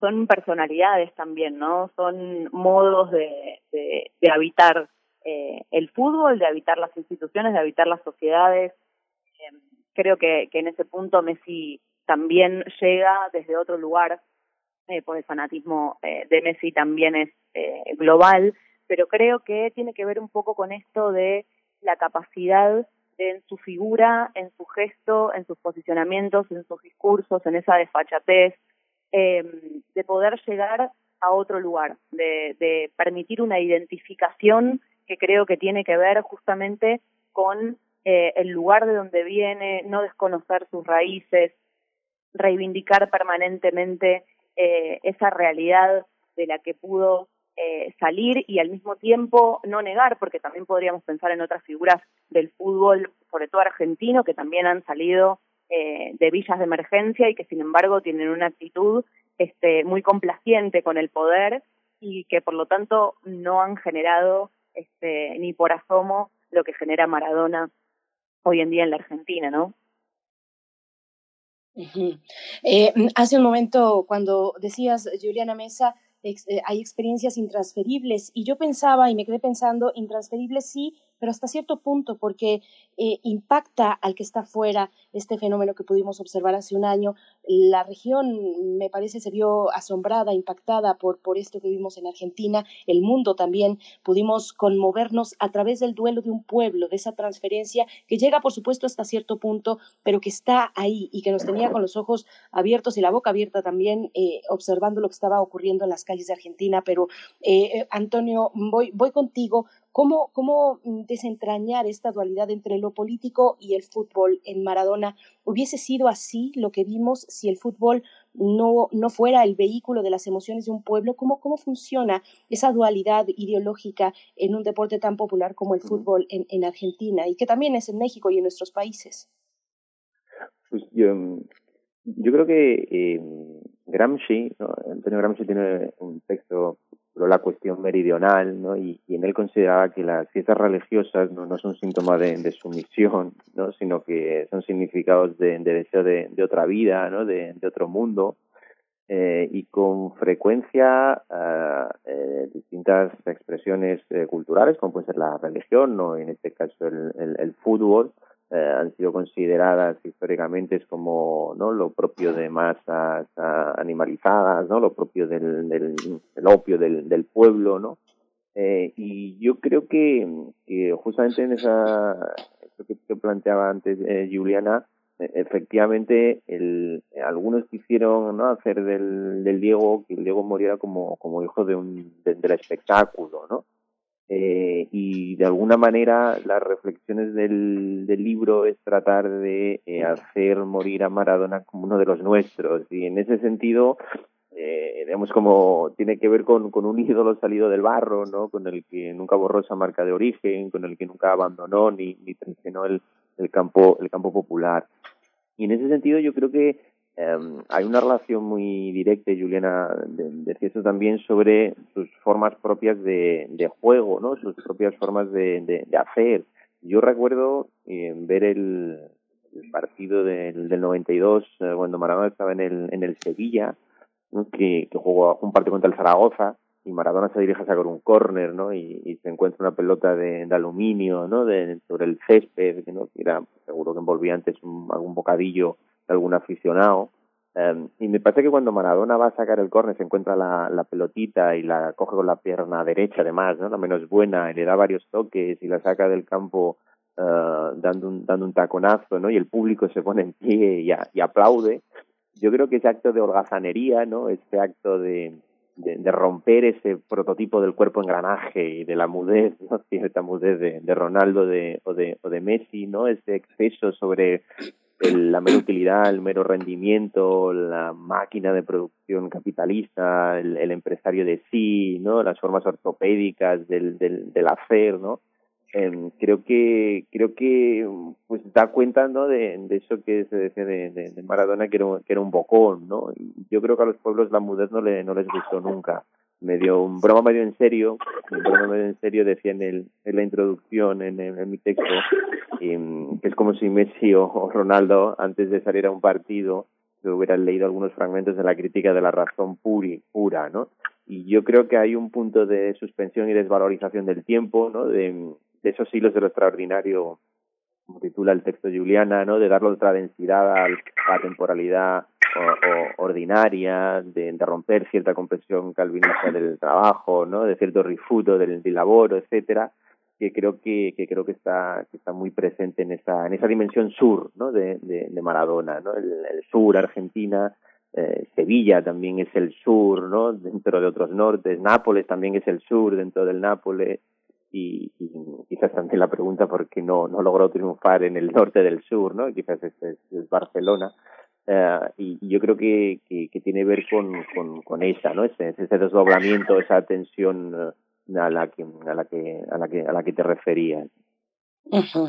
son personalidades también, ¿no? Son modos de, de, de habitar eh, el fútbol, de habitar las instituciones, de habitar las sociedades. Eh, creo que, que en ese punto Messi también llega desde otro lugar, eh, pues el fanatismo eh, de Messi también es eh, global, pero creo que tiene que ver un poco con esto de la capacidad de, en su figura, en su gesto, en sus posicionamientos, en sus discursos, en esa desfachatez, Eh, de poder llegar a otro lugar, de, de permitir una identificación que creo que tiene que ver justamente con eh, el lugar de donde viene, no desconocer sus raíces, reivindicar permanentemente eh, esa realidad de la que pudo eh, salir y al mismo tiempo no negar, porque también podríamos pensar en otras figuras del fútbol, sobre todo argentino, que también han salido Eh, de villas de emergencia y que sin embargo tienen una actitud este, muy complaciente con el poder y que por lo tanto no han generado este, ni por asomo lo que genera Maradona hoy en día en la Argentina, ¿no? Uh-huh. Eh, hace un momento cuando decías, Juliana Mesa, ex, eh, hay experiencias intransferibles y yo pensaba y me quedé pensando, intransferibles sí, pero hasta cierto punto, porque eh, impacta al que está fuera este fenómeno que pudimos observar hace un año. La región, me parece, se vio asombrada, impactada por, por esto que vimos en Argentina. El mundo también pudimos conmovernos a través del duelo de un pueblo, de esa transferencia que llega, por supuesto, hasta cierto punto, pero que está ahí y que nos tenía con los ojos abiertos y la boca abierta también, eh, observando lo que estaba ocurriendo en las calles de Argentina. Pero, eh, Antonio, voy, voy contigo. ¿Cómo, ¿Cómo desentrañar esta dualidad entre lo político y el fútbol en Maradona? ¿Hubiese sido así lo que vimos si el fútbol no, no fuera el vehículo de las emociones de un pueblo? ¿Cómo, cómo funciona esa dualidad ideológica en un deporte tan popular como el fútbol en, en Argentina y que también es en México y en nuestros países? Pues yo, yo creo que eh, Gramsci, ¿no? Antonio Gramsci tiene un texto, pero la cuestión meridional, ¿no? Y, y en él consideraba que las fiestas religiosas no, no son síntomas de, de sumisión, ¿no? Sino que son significados de, de deseo de, de otra vida, ¿no? De, de otro mundo, eh, y con frecuencia uh, eh, distintas expresiones eh, culturales, como puede ser la religión, ¿no? En este caso el, el, el fútbol, eh, han sido consideradas históricamente como, ¿no?, lo propio de masas a, animalizadas, ¿no?, lo propio del, del, del opio del, del pueblo, ¿no? Eh, y yo creo que, que justamente en esa, esto que te planteaba antes, eh, Juliana, efectivamente el, algunos quisieron, ¿no?, hacer del, del Diego, que el Diego muriera como, como hijo de un de, del espectáculo, ¿no? Eh, y de alguna manera las reflexiones del, del libro es tratar de eh, hacer morir a Maradona como uno de los nuestros, y en ese sentido eh, digamos como tiene que ver con, con un ídolo salido del barro, ¿no?, con el que nunca borró esa marca de origen, con el que nunca abandonó ni, ni traicionó el el campo el campo popular. Y en ese sentido yo creo que eh, hay una relación muy directa, Juliana decía esto también, sobre sus formas propias de, de juego, ¿no?, sus propias formas de, de, de hacer. Yo recuerdo eh, ver el, el partido del, del noventa y dos, eh, cuando Maradona estaba en el en el Sevilla, ¿no?, que, que jugó un partido contra el Zaragoza, y Maradona se dirige a sacar un córner, ¿no?, y, y se encuentra una pelota de, de aluminio, ¿no?, de, sobre el césped, ¿no?, que era, seguro que envolvía antes un, algún bocadillo de algún aficionado. Um, y me parece que cuando Maradona va a sacar el córner se encuentra la, la pelotita y la coge con la pierna derecha, además, ¿no?, la menos buena, y le da varios toques y la saca del campo uh, dando un dando un taconazo, ¿no?, y el público se pone en pie y, a, y aplaude. Yo creo que ese acto de holgazanería, ¿no?, ese acto de De, de romper ese prototipo del cuerpo engranaje y de la mudez, ¿no?, cierta mudez de, de Ronaldo de, o, de, o de Messi, ¿no?, ese exceso sobre el, la mera utilidad, el mero rendimiento, la máquina de producción capitalista, el, el empresario de sí, ¿no?, las formas ortopédicas del, del, del hacer, ¿no? Eh, creo que creo que pues da cuenta, ¿no?, de, de eso que se decía de, de, de Maradona, que era, que era un bocón, ¿no? Y yo creo que a los pueblos la mudez no, le, no les gustó nunca. Medio un broma medio en serio, un broma medio en serio decía en, el, en la introducción, en, en, en mi texto, eh, que es como si Messi o, o Ronaldo, antes de salir a un partido, se hubieran leído algunos fragmentos de la crítica de la razón puri, pura, ¿no? Y yo creo que hay un punto de suspensión y desvalorización del tiempo, ¿no?, de... de esos hilos de lo extraordinario, como titula el texto Juliana, ¿no?, de darle otra densidad a la temporalidad o, o ordinaria, de, de romper cierta comprensión calvinista del trabajo, ¿no?, de cierto rifuto del dilaboro, etcétera, que creo que, que creo que está que está muy presente en esa en esa dimensión sur, ¿no?, de, de, de Maradona, ¿no?, el, el sur, Argentina. Eh, Sevilla también es el sur, ¿no?, dentro de otros nortes. Nápoles también es el sur dentro del Nápoles. Y, y quizás también la pregunta por qué no, no logró triunfar en el norte del sur, ¿no? Quizás es, es, es Barcelona. Eh, y, y yo creo que, que, que tiene que ver con, con, con esa, ¿no? Ese, ese desdoblamiento, esa tensión a la que, a la que, a la que, a la que te referías. Uh-huh.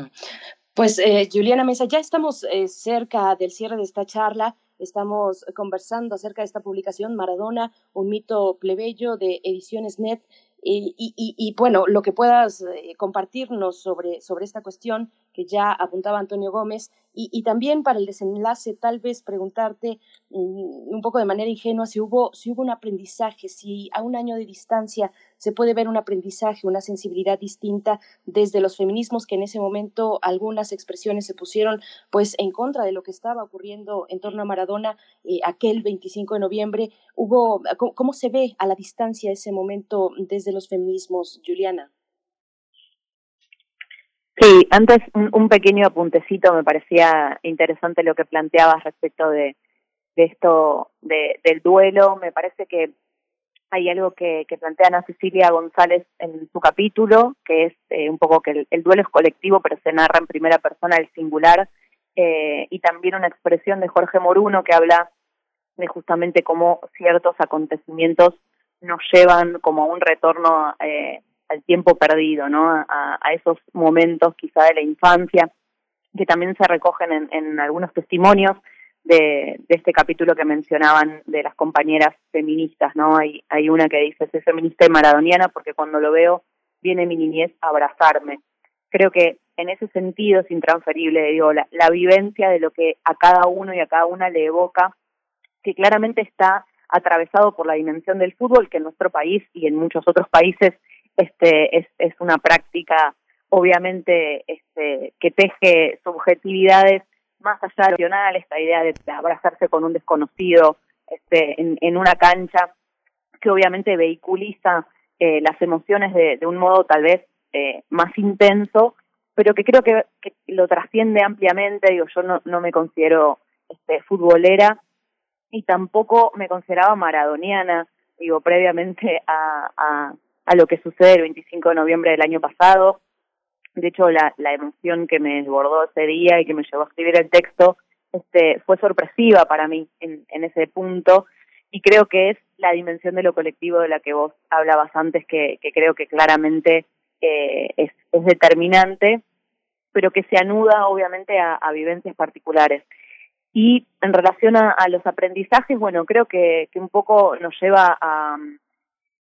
Pues, eh, Juliana Mesa, ya estamos eh, cerca del cierre de esta charla. Estamos conversando acerca de esta publicación, Maradona, un mito plebeyo, de Ediciones N E T. Y, y, y, y bueno, lo que puedas compartirnos sobre, sobre esta cuestión que ya apuntaba Antonio Gómez, y, y también para el desenlace tal vez preguntarte um, un poco de manera ingenua si hubo, si hubo un aprendizaje, si a un año de distancia se puede ver un aprendizaje, una sensibilidad distinta desde los feminismos, que en ese momento algunas expresiones se pusieron pues en contra de lo que estaba ocurriendo en torno a Maradona eh, aquel veinticinco de noviembre. Hubo, ¿cómo se ve a la distancia ese momento desde los feminismos, Juliana? Sí, antes un, un pequeño apuntecito. Me parecía interesante lo que planteabas respecto de, de esto, de, del duelo. Me parece que hay algo que, que plantea Ana Cecilia González en su capítulo, que es eh, un poco que el, el duelo es colectivo, pero se narra en primera persona, el singular, eh, y también una expresión de Jorge Moruno que habla de justamente cómo ciertos acontecimientos nos llevan como a un retorno eh, al tiempo perdido, ¿no? A, a esos momentos quizá de la infancia, que también se recogen en, en algunos testimonios de, de este capítulo que mencionaban de las compañeras feministas, ¿no? Hay, hay una que dice: soy feminista y maradoniana porque cuando lo veo viene mi niñez a abrazarme. Creo que en ese sentido es intransferible, digo, la, la vivencia de lo que a cada uno y a cada una le evoca, que claramente está atravesado por la dimensión del fútbol, que en nuestro país y en muchos otros países Este, es, es una práctica obviamente este, que teje subjetividades más allá de lo nacional, esta idea de abrazarse con un desconocido este, en, en una cancha, que obviamente vehiculiza eh, las emociones de, de un modo tal vez eh, más intenso, pero que creo que, que lo trasciende ampliamente. Digo, yo no, no me considero este, futbolera y tampoco me consideraba maradoniana, digo, previamente a, a, a lo que sucede el veinticinco de noviembre del año pasado. De hecho, la, la emoción que me desbordó ese día y que me llevó a escribir el texto este, fue sorpresiva para mí en, en ese punto, y creo que es la dimensión de lo colectivo de la que vos hablabas antes, que, que creo que claramente eh, es, es determinante, pero que se anuda obviamente a, a vivencias particulares. Y en relación a, a los aprendizajes, bueno, creo que, que un poco nos lleva a,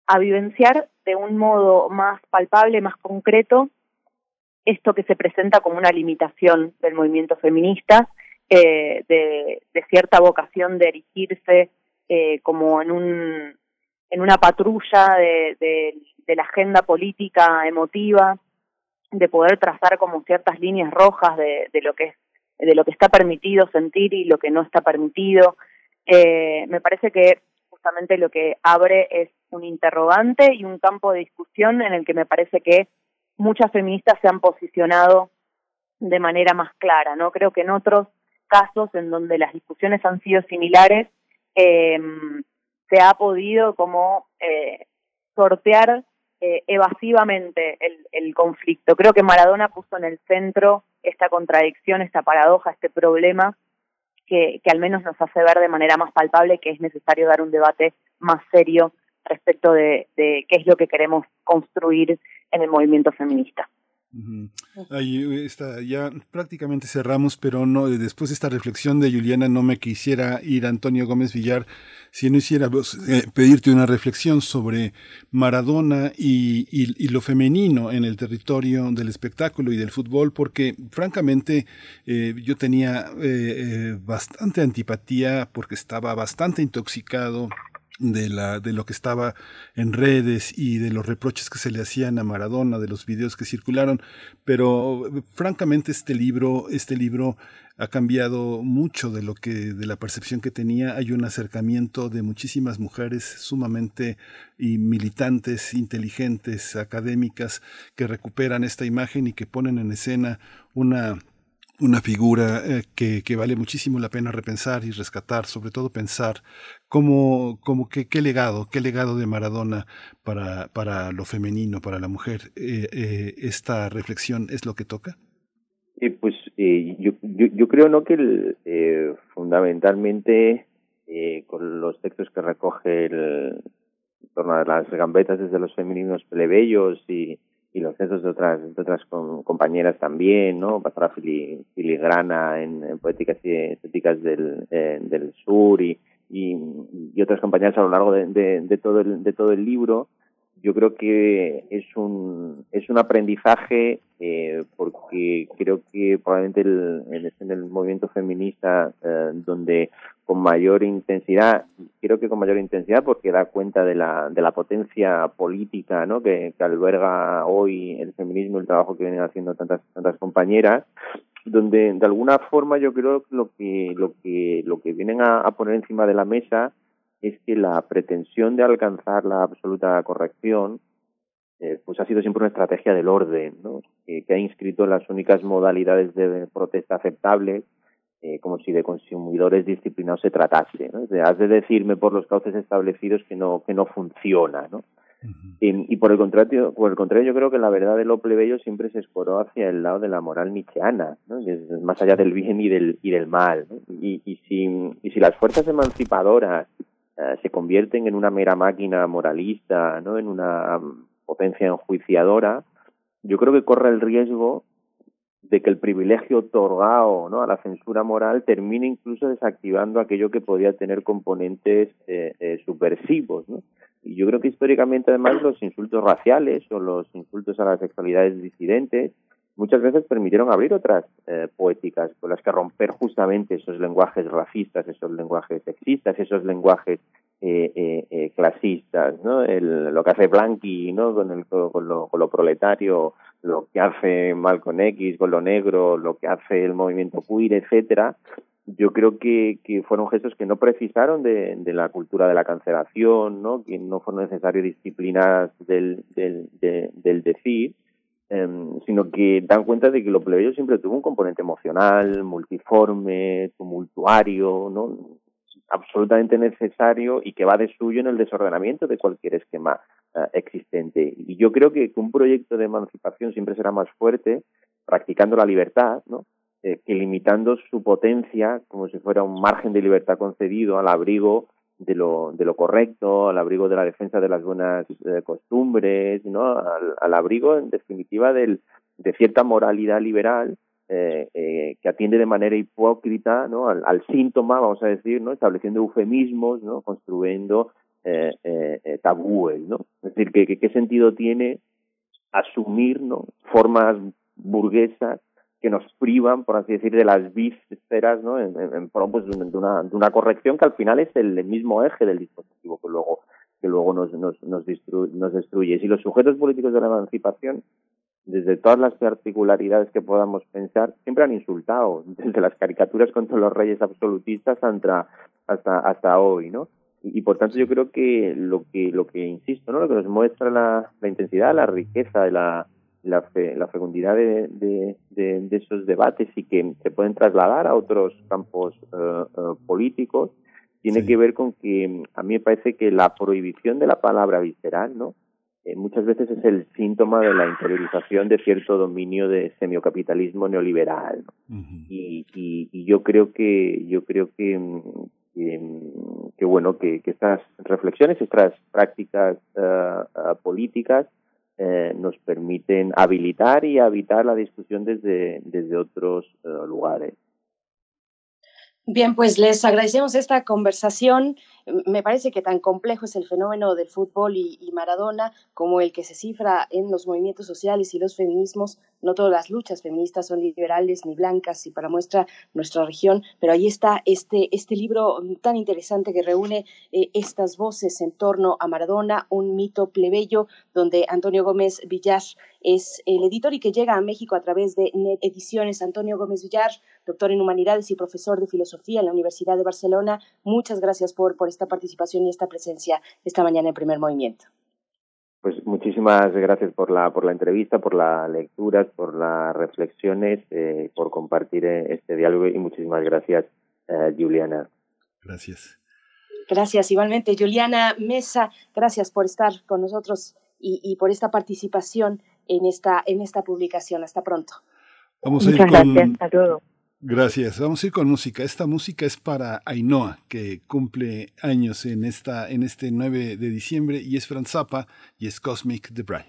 a vivenciar de un modo más palpable, más concreto, esto que se presenta como una limitación del movimiento feminista, eh, de, de cierta vocación de erigirse eh, como en un en una patrulla de, de, de la agenda política emotiva, de poder trazar como ciertas líneas rojas de, de lo que es, de lo que está permitido sentir y lo que no está permitido. Eh, me parece que justamente lo que abre es un interrogante y un campo de discusión en el que me parece que muchas feministas se han posicionado de manera más clara, ¿no? Creo que en otros casos en donde las discusiones han sido similares, eh, se ha podido como eh, sortear eh, evasivamente el, el conflicto. Creo que Maradona puso en el centro esta contradicción, esta paradoja, este problema que, que al menos nos hace ver de manera más palpable que es necesario dar un debate más serio respecto de, de qué es lo que queremos construir en el movimiento feminista. Uh-huh. Ahí está, ya prácticamente cerramos, pero no, después de esta reflexión de Juliana no me quisiera ir, Antonio Gómez Villar, si no hiciera eh, pedirte una reflexión sobre Maradona y, y, y lo femenino en el territorio del espectáculo y del fútbol, porque francamente eh, yo tenía eh, eh, bastante antipatía porque estaba bastante intoxicado de la de lo que estaba en redes y de los reproches que se le hacían a Maradona, de los videos que circularon, pero francamente este libro este libro ha cambiado mucho de lo que de la percepción que tenía. Hay un acercamiento de muchísimas mujeres sumamente y militantes, inteligentes, académicas, que recuperan esta imagen y que ponen en escena una una figura eh, que, que vale muchísimo la pena repensar y rescatar, sobre todo pensar cómo, cómo qué, qué legado, qué legado de Maradona para, para lo femenino, para la mujer. Eh, eh, ¿Esta reflexión es lo que toca? Eh, pues eh, yo, yo, yo creo no que el, eh, fundamentalmente eh, con los textos que recoge el, en torno a las gambetas desde los femeninos plebeyos y y los textos de otras de otras com, compañeras también, ¿no? Pastora Fili, Filigrana en, en Poéticas y Estéticas del, eh, del Sur y, y, y otras compañeras a lo largo de, de, de, todo el, de todo el libro. Yo creo que es un es un aprendizaje eh, porque creo que probablemente el, el, en el movimiento feminista eh, donde con mayor intensidad, creo que con mayor intensidad porque da cuenta de la de la potencia política, ¿no? que, que alberga hoy el feminismo, el trabajo que vienen haciendo tantas tantas compañeras, donde de alguna forma yo creo que lo que lo que lo que vienen a, a poner encima de la mesa es que la pretensión de alcanzar la absoluta corrección eh, pues ha sido siempre una estrategia del orden, ¿no? eh, que ha inscrito las únicas modalidades de protesta aceptables eh, como si de consumidores disciplinados se tratase, ¿no? O sea, has de decirme por los cauces establecidos que no que no funciona, ¿no? Uh-huh. eh, y por el contrario por el contrario yo creo que la verdad de lo plebeyo siempre se escoró hacia el lado de la moral nietzscheana, ¿no? Y es más allá del bien y del y del mal, ¿no? y y si y si las fuerzas emancipadoras se convierten en una mera máquina moralista, ¿no? En una potencia enjuiciadora, yo creo que corre el riesgo de que el privilegio otorgado, ¿no? a la censura moral termine incluso desactivando aquello que podía tener componentes eh, eh, subversivos, ¿no? Y yo creo que históricamente además los insultos raciales o los insultos a las sexualidades disidentes muchas veces permitieron abrir otras eh, poéticas con las que romper justamente esos lenguajes racistas, esos lenguajes sexistas, esos lenguajes eh, eh, eh, clasistas, ¿no? El, lo que hace Blanqui, ¿no? Con, el, con, lo, con lo proletario lo que hace Malcolm X con lo negro, lo que hace el movimiento queer, etcétera, yo creo que, que fueron gestos que no precisaron de, de la cultura de la cancelación, ¿no? Que no fueron necesarias disciplinas del, del, de, del decir, eh, sino que dan cuenta de que lo plebeyo siempre tuvo un componente emocional, multiforme, tumultuario, ¿no? Absolutamente necesario y que va de suyo en el desordenamiento de cualquier esquema uh, existente. Y yo creo que un proyecto de emancipación siempre será más fuerte practicando la libertad, ¿no? Eh, que limitando su potencia como si fuera un margen de libertad concedido al abrigo de lo, de lo correcto, al abrigo de la defensa de las buenas eh, costumbres, ¿no? Al, al abrigo, en definitiva, del, de cierta moralidad liberal. Eh, eh, que atiende de manera hipócrita, ¿no? al, al síntoma, vamos a decir, ¿no? Estableciendo eufemismos, ¿no? Construyendo eh, eh, tabúes, ¿no? Es decir, que, que qué sentido tiene asumir, ¿no? Formas burguesas que nos privan, por así decir, de las vísceras, ¿no? En, en, en pro pues, de una, de una corrección que al final es el, el mismo eje del dispositivo que luego que luego nos nos nos, destru, nos destruye. Si los sujetos políticos de la emancipación, desde todas las particularidades que podamos pensar, siempre han insultado, desde las caricaturas contra los reyes absolutistas hasta hasta, hasta hoy, ¿no? Y, y por tanto yo creo que lo que lo que insisto, ¿no? Lo que nos muestra la, la intensidad, la riqueza, la la, fe, la fecundidad de, de, de, de esos debates y que se pueden trasladar a otros campos uh, uh, políticos, tiene sí. que ver con que a mí me parece que la prohibición de la palabra visceral, ¿no? Eh, muchas veces es el síntoma de la interiorización de cierto dominio de semiocapitalismo neoliberal, ¿no? Uh-huh. y, y, y yo creo que yo creo que, que, que bueno que, que estas reflexiones, estas prácticas uh, uh, políticas eh, nos permiten habilitar y habitar la discusión desde desde otros uh, lugares. Bien, pues les agradecemos esta conversación. Me parece que tan complejo es el fenómeno del fútbol y, y Maradona como el que se cifra en los movimientos sociales y los feminismos. No todas las luchas feministas son liberales ni blancas, y para muestra nuestra región, pero ahí está este, este libro tan interesante que reúne eh, estas voces en torno a Maradona, un mito plebeyo, donde Antonio Gómez Villar es el editor y que llega a México a través de N E D Ediciones. Antonio Gómez Villar, doctor en Humanidades y profesor de Filosofía en la Universidad de Barcelona, muchas gracias por, por esta participación y esta presencia esta mañana en Primer Movimiento. Pues muchísimas gracias por la por la entrevista, por las lecturas, por las reflexiones, eh, por compartir este diálogo y muchísimas gracias, eh, Juliana. Gracias. Gracias igualmente, Juliana Mesa, gracias por estar con nosotros y, y por esta participación en esta en esta publicación. Hasta pronto. Vamos a ir Muchas con... gracias, hasta luego. Gracias, vamos a ir con música. Esta música es para Ainhoa, que cumple años en esta en este nueve de diciembre, y es Franz Zappa y es Cosmic Debris.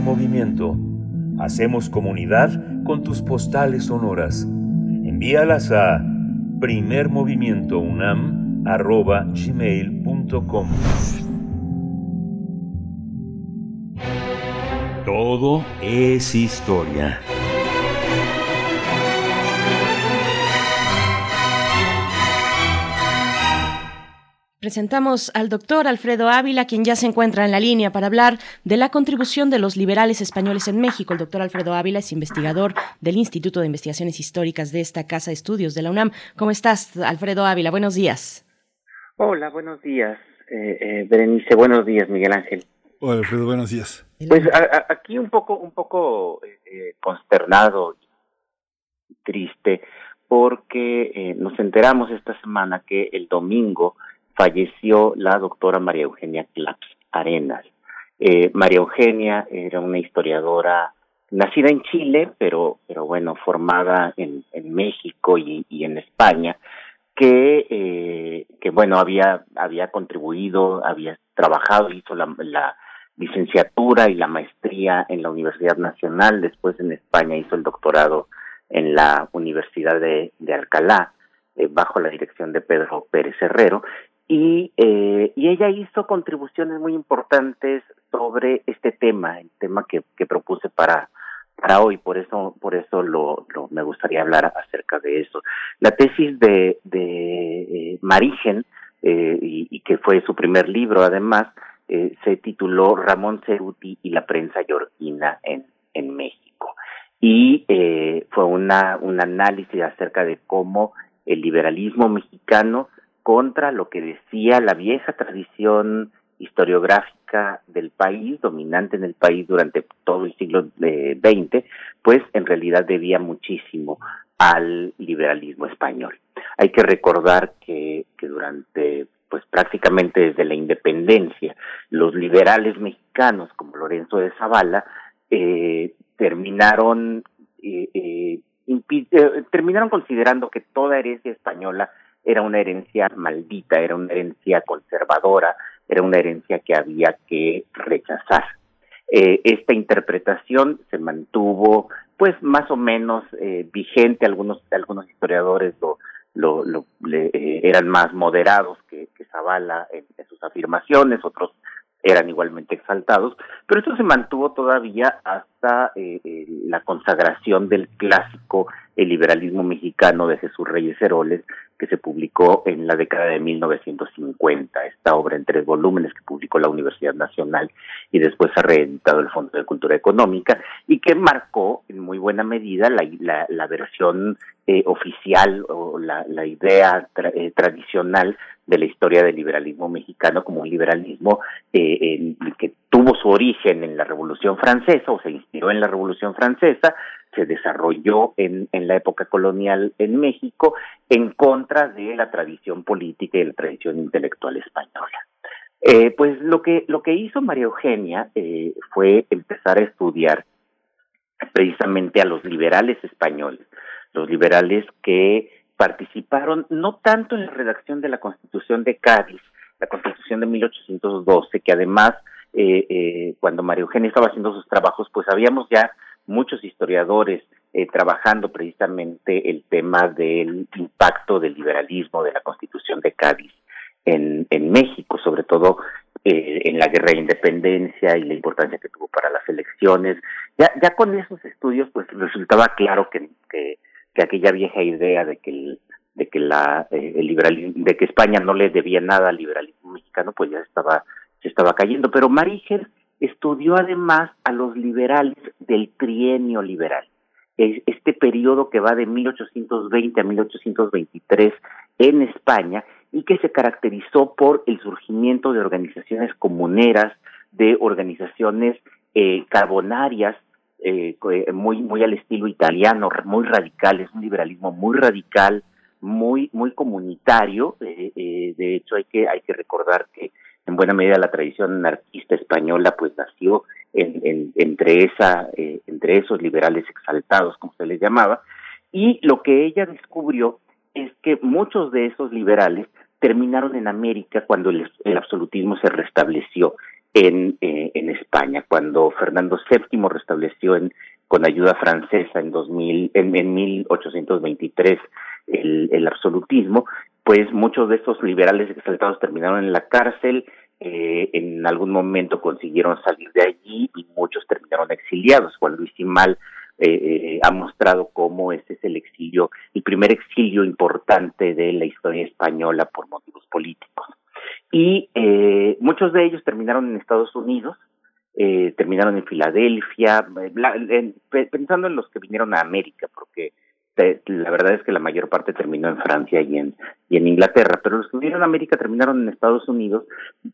Movimiento. Hacemos comunidad con tus postales sonoras. Envíalas a primer movimiento unam arroba gmail punto com. Todo es historia. Presentamos al doctor Alfredo Ávila, quien ya se encuentra en la línea para hablar de la contribución de los liberales españoles en México. El doctor Alfredo Ávila es investigador del Instituto de Investigaciones Históricas de esta Casa de Estudios de la UNAM. ¿Cómo estás, Alfredo Ávila? Buenos días. Hola, buenos días, eh, eh, Berenice. Buenos días, Miguel Ángel. Hola, Alfredo, buenos días. Pues a, a, aquí un poco, un poco eh, consternado y triste, porque eh, nos enteramos esta semana que el domingo falleció la doctora María Eugenia Claps Arenas. Eh, María Eugenia era una historiadora nacida en Chile, pero pero bueno, formada en, en México y, y en España, que eh, que bueno había había contribuido, había trabajado, hizo la, la licenciatura y la maestría en la Universidad Nacional, después en España hizo el doctorado en la Universidad de, de Alcalá, eh, bajo la dirección de Pedro Pérez Herrero. Y, eh, y ella hizo contribuciones muy importantes sobre este tema, el tema que, que propuse para, para hoy, por eso, por eso lo, lo, me gustaría hablar acerca de eso. La tesis de, de eh, Marigen, eh, y, y que fue su primer libro además, eh, se tituló Ramón Ceruti y la prensa georgina en, en México. Y eh, fue una, un análisis acerca de cómo el liberalismo mexicano contra lo que decía la vieja tradición historiográfica del país, dominante en el país durante todo el siglo veinte, pues en realidad debía muchísimo al liberalismo español. Hay que recordar que, que durante, pues prácticamente desde la independencia, los liberales mexicanos, como Lorenzo de Zavala, eh, terminaron, eh, eh, impi- eh, terminaron considerando que toda herencia española era una herencia maldita, era una herencia conservadora, era una herencia que había que rechazar. Eh, esta interpretación se mantuvo, pues, más o menos eh, vigente. Algunos algunos historiadores lo, lo, lo, le, eh, eran más moderados que, que Zavala en, en sus afirmaciones, otros eran igualmente exaltados, pero esto se mantuvo todavía hasta eh, eh, la consagración del clásico El liberalismo mexicano de Jesús Reyes Heroles, que se publicó en la década de mil novecientos cincuenta, esta obra en tres volúmenes que publicó la Universidad Nacional y después ha reeditado el Fondo de Cultura Económica, y que marcó en muy buena medida la, la, la versión eh, oficial o la, la idea tra, eh, tradicional de la historia del liberalismo mexicano como un liberalismo eh, en, que tuvo su origen en la Revolución Francesa, o se inspiró en la Revolución Francesa, se desarrolló en, en la época colonial en México, en contra de la tradición política y la tradición intelectual española. Eh, pues lo que, lo que hizo María Eugenia eh, fue empezar a estudiar precisamente a los liberales españoles, los liberales que participaron no tanto en la redacción de la Constitución de Cádiz, la Constitución de mil ochocientos doce, que además eh, eh, cuando María Eugenia estaba haciendo sus trabajos, pues habíamos ya muchos historiadores eh, trabajando precisamente el tema del impacto del liberalismo de la Constitución de Cádiz en, en México, sobre todo eh, en la guerra de independencia y la importancia que tuvo para las elecciones. Ya, ya con esos estudios, pues resultaba claro que, que, que aquella vieja idea de que el, de que la eh, el liberalismo, de que España no le debía nada al liberalismo mexicano, pues ya estaba se estaba cayendo. Pero Marigen estudió además a los liberales del trienio liberal, este periodo que va de mil ochocientos veinte a mil ochocientos veintitrés en España y que se caracterizó por el surgimiento de organizaciones comuneras, de organizaciones eh, carbonarias, eh, muy, muy al estilo italiano, muy radicales, un liberalismo muy radical, muy, muy comunitario. Eh, eh, de hecho, hay que, hay que recordar que en buena medida la tradición anarquista española pues nació en, en, entre esa eh, entre esos liberales exaltados, como se les llamaba, y lo que ella descubrió es que muchos de esos liberales terminaron en América cuando el, el absolutismo se restableció en eh, en España, cuando Fernando séptimo restableció en con ayuda francesa en dos mil en, en mil ochocientos veintitrés el, el absolutismo. Pues muchos de estos liberales exaltados terminaron en la cárcel, eh, en algún momento consiguieron salir de allí y muchos terminaron exiliados. Juan Luis Simal eh, eh, ha mostrado cómo ese es el exilio, el primer exilio importante de la historia española por motivos políticos. y eh, muchos de ellos terminaron en Estados Unidos, eh, terminaron en Filadelfia, la, en, pensando en los que vinieron a América, porque te, la verdad es que la mayor parte terminó en Francia y en y en Inglaterra, pero los que vinieron a América terminaron en Estados Unidos.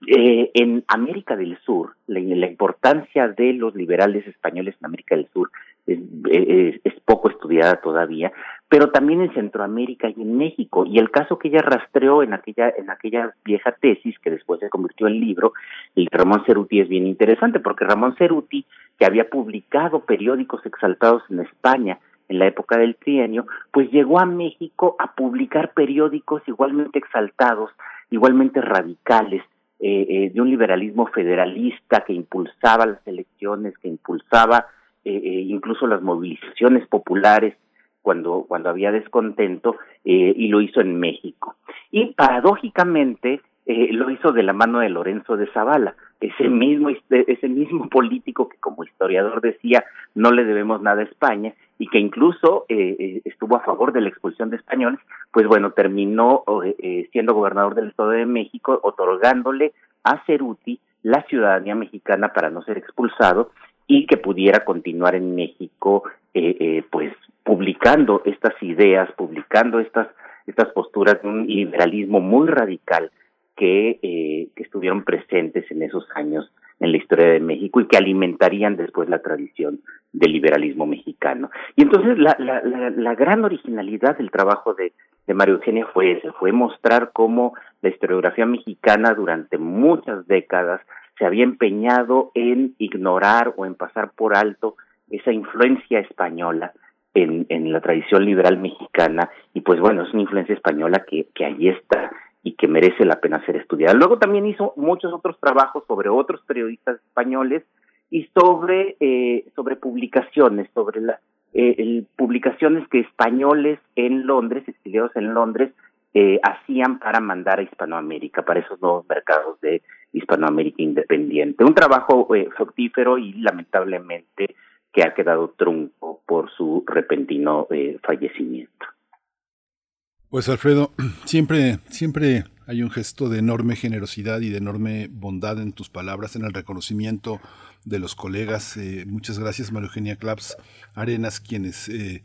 Eh, en América del Sur, la, la importancia de los liberales españoles en América del Sur es, es, es poco estudiada todavía, pero también en Centroamérica y en México, y el caso que ella rastreó en aquella en aquella vieja tesis que después se convirtió en libro, el de Ramón Ceruti, es bien interesante, porque Ramón Ceruti, que había publicado periódicos exaltados en España en la época del trienio, pues llegó a México a publicar periódicos igualmente exaltados, igualmente radicales, eh, eh, de un liberalismo federalista que impulsaba las elecciones, que impulsaba eh, eh, incluso las movilizaciones populares cuando cuando había descontento, eh, y lo hizo en México. Y paradójicamente eh, lo hizo de la mano de Lorenzo de Zavala, ese mismo ese mismo político que, como historiador, decía no le debemos nada a España, y que incluso eh, estuvo a favor de la expulsión de españoles. Pues bueno, terminó eh, siendo gobernador del Estado de México, otorgándole a Ceruti la ciudadanía mexicana para no ser expulsado y que pudiera continuar en México, eh, eh, pues publicando estas ideas, publicando estas estas posturas de un liberalismo muy radical que eh, que estuvieron presentes en esos años en la historia de México y que alimentarían después la tradición del liberalismo mexicano. Y entonces la la, la, la gran originalidad del trabajo de, de María Eugenia fue ese, fue mostrar cómo la historiografía mexicana durante muchas décadas se había empeñado en ignorar o en pasar por alto esa influencia española en, en la tradición liberal mexicana, y pues bueno, es una influencia española que, que ahí está y que merece la pena ser estudiada. Luego también hizo muchos otros trabajos sobre otros periodistas españoles y sobre eh, sobre publicaciones, sobre la, eh, el, publicaciones que españoles en Londres, exiliados en Londres, Eh, hacían para mandar a Hispanoamérica, para esos nuevos mercados de Hispanoamérica independiente. Un trabajo eh, fructífero y lamentablemente que ha quedado trunco por su repentino eh, fallecimiento. Pues Alfredo, siempre, siempre hay un gesto de enorme generosidad y de enorme bondad en tus palabras, en el reconocimiento de los colegas. Eh, muchas gracias, María Eugenia Claps Arenas, quienes... Eh,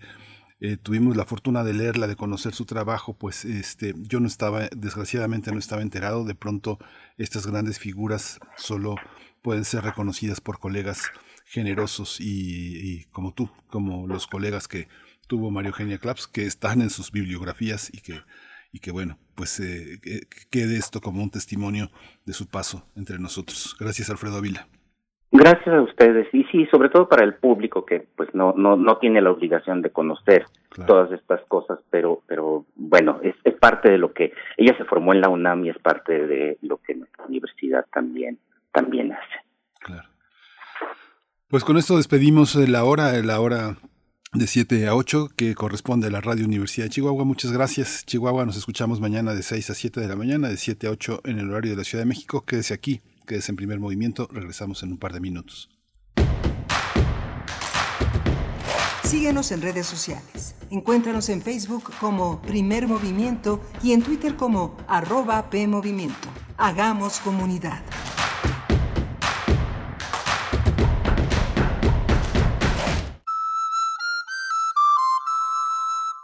Eh, tuvimos la fortuna de leerla, de conocer su trabajo. Pues este, yo no estaba, desgraciadamente no estaba enterado. De pronto estas grandes figuras solo pueden ser reconocidas por colegas generosos y, y como tú, como los colegas que tuvo María Eugenia Claps, que están en sus bibliografías y que, y que bueno, pues eh, que quede esto como un testimonio de su paso entre nosotros. Gracias, Alfredo Ávila. Gracias a ustedes, y sí, sobre todo para el público que pues no no no tiene la obligación de conocer claro. todas estas cosas, pero pero bueno, es, es parte de lo que ella se formó en la UNAM y es parte de lo que nuestra universidad también también hace. Claro. Pues con esto despedimos la hora, la hora de siete a ocho que corresponde a la Radio Universidad de Chihuahua. Muchas gracias, Chihuahua. Nos escuchamos mañana de seis a siete de la mañana, de siete a ocho en el horario de la Ciudad de México. Quédese aquí. Que es en Primer Movimiento, regresamos en un par de minutos. Síguenos en redes sociales. Encuéntranos en Facebook como Primer Movimiento y en Twitter como arroba PMovimiento. Hagamos comunidad.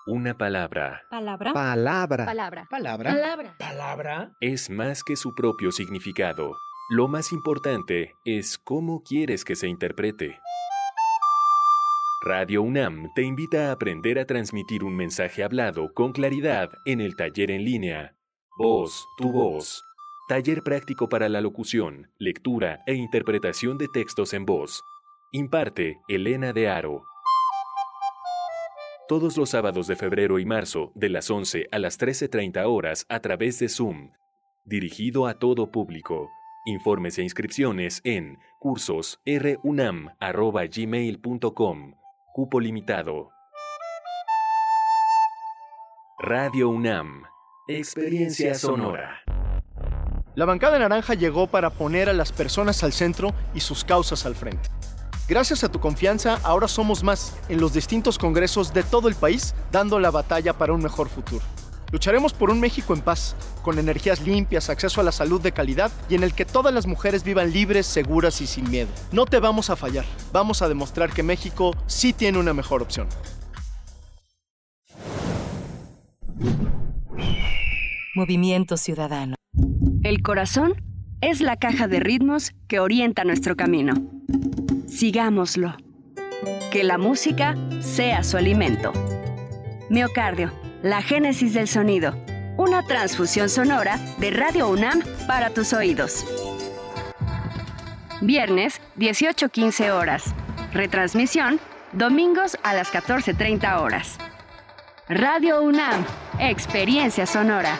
Una palabra. Palabra. Palabra. Palabra. Palabra. Palabra. Palabra. Es más que su propio significado. Lo más importante es cómo quieres que se interprete. Radio UNAM te invita a aprender a transmitir un mensaje hablado con claridad en el taller en línea Voz, tu voz. Taller práctico para la locución, lectura e interpretación de textos en voz. Imparte Elena de Aro. Todos los sábados de febrero y marzo, de las once a las trece treinta horas a través de Zoom. Dirigido a todo público. Informes e inscripciones en cursos erre u n a m arroba gmail punto com. Cupo limitado. Radio UNAM. Experiencia sonora. La bancada naranja llegó para poner a las personas al centro y sus causas al frente. Gracias a tu confianza, ahora somos más en los distintos congresos de todo el país, dando la batalla para un mejor futuro. Lucharemos por un México en paz, con energías limpias, acceso a la salud de calidad y en el que todas las mujeres vivan libres, seguras y sin miedo. No te vamos a fallar. Vamos a demostrar que México sí tiene una mejor opción. Movimiento Ciudadano. El corazón es la caja de ritmos que orienta nuestro camino. Sigámoslo. Que la música sea su alimento. Miocardio, la génesis del sonido. Una transfusión sonora de Radio UNAM para tus oídos. Viernes, dieciocho quince horas. Retransmisión, domingos a las catorce treinta horas. Radio UNAM, experiencia sonora.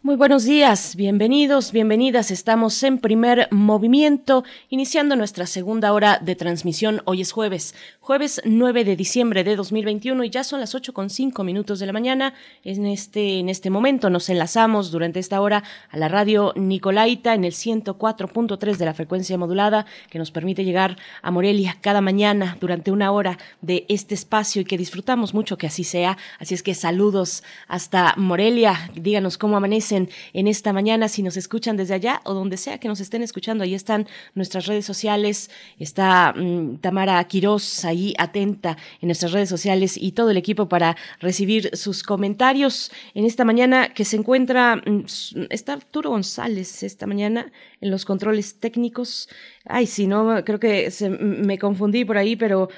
Muy buenos días, bienvenidos, bienvenidas. Estamos en Primer Movimiento, iniciando nuestra segunda hora de transmisión. Hoy es jueves, jueves nueve de diciembre de dos mil veintiuno y ya son las ocho con cinco minutos de la mañana. En este, en este momento nos enlazamos durante esta hora a la radio Nicolaita en el ciento cuatro punto tres de la frecuencia modulada que nos permite llegar a Morelia cada mañana durante una hora de este espacio y que disfrutamos mucho que así sea. Así es que saludos hasta Morelia. Díganos cómo amanece en esta mañana, si nos escuchan desde allá o donde sea que nos estén escuchando. Ahí están nuestras redes sociales, está mm, Tamara Quirós ahí atenta en nuestras redes sociales y todo el equipo para recibir sus comentarios en esta mañana que se encuentra, mm, está Arturo González esta mañana en los controles técnicos. Ay, si no, creo que se, me confundí por ahí, pero...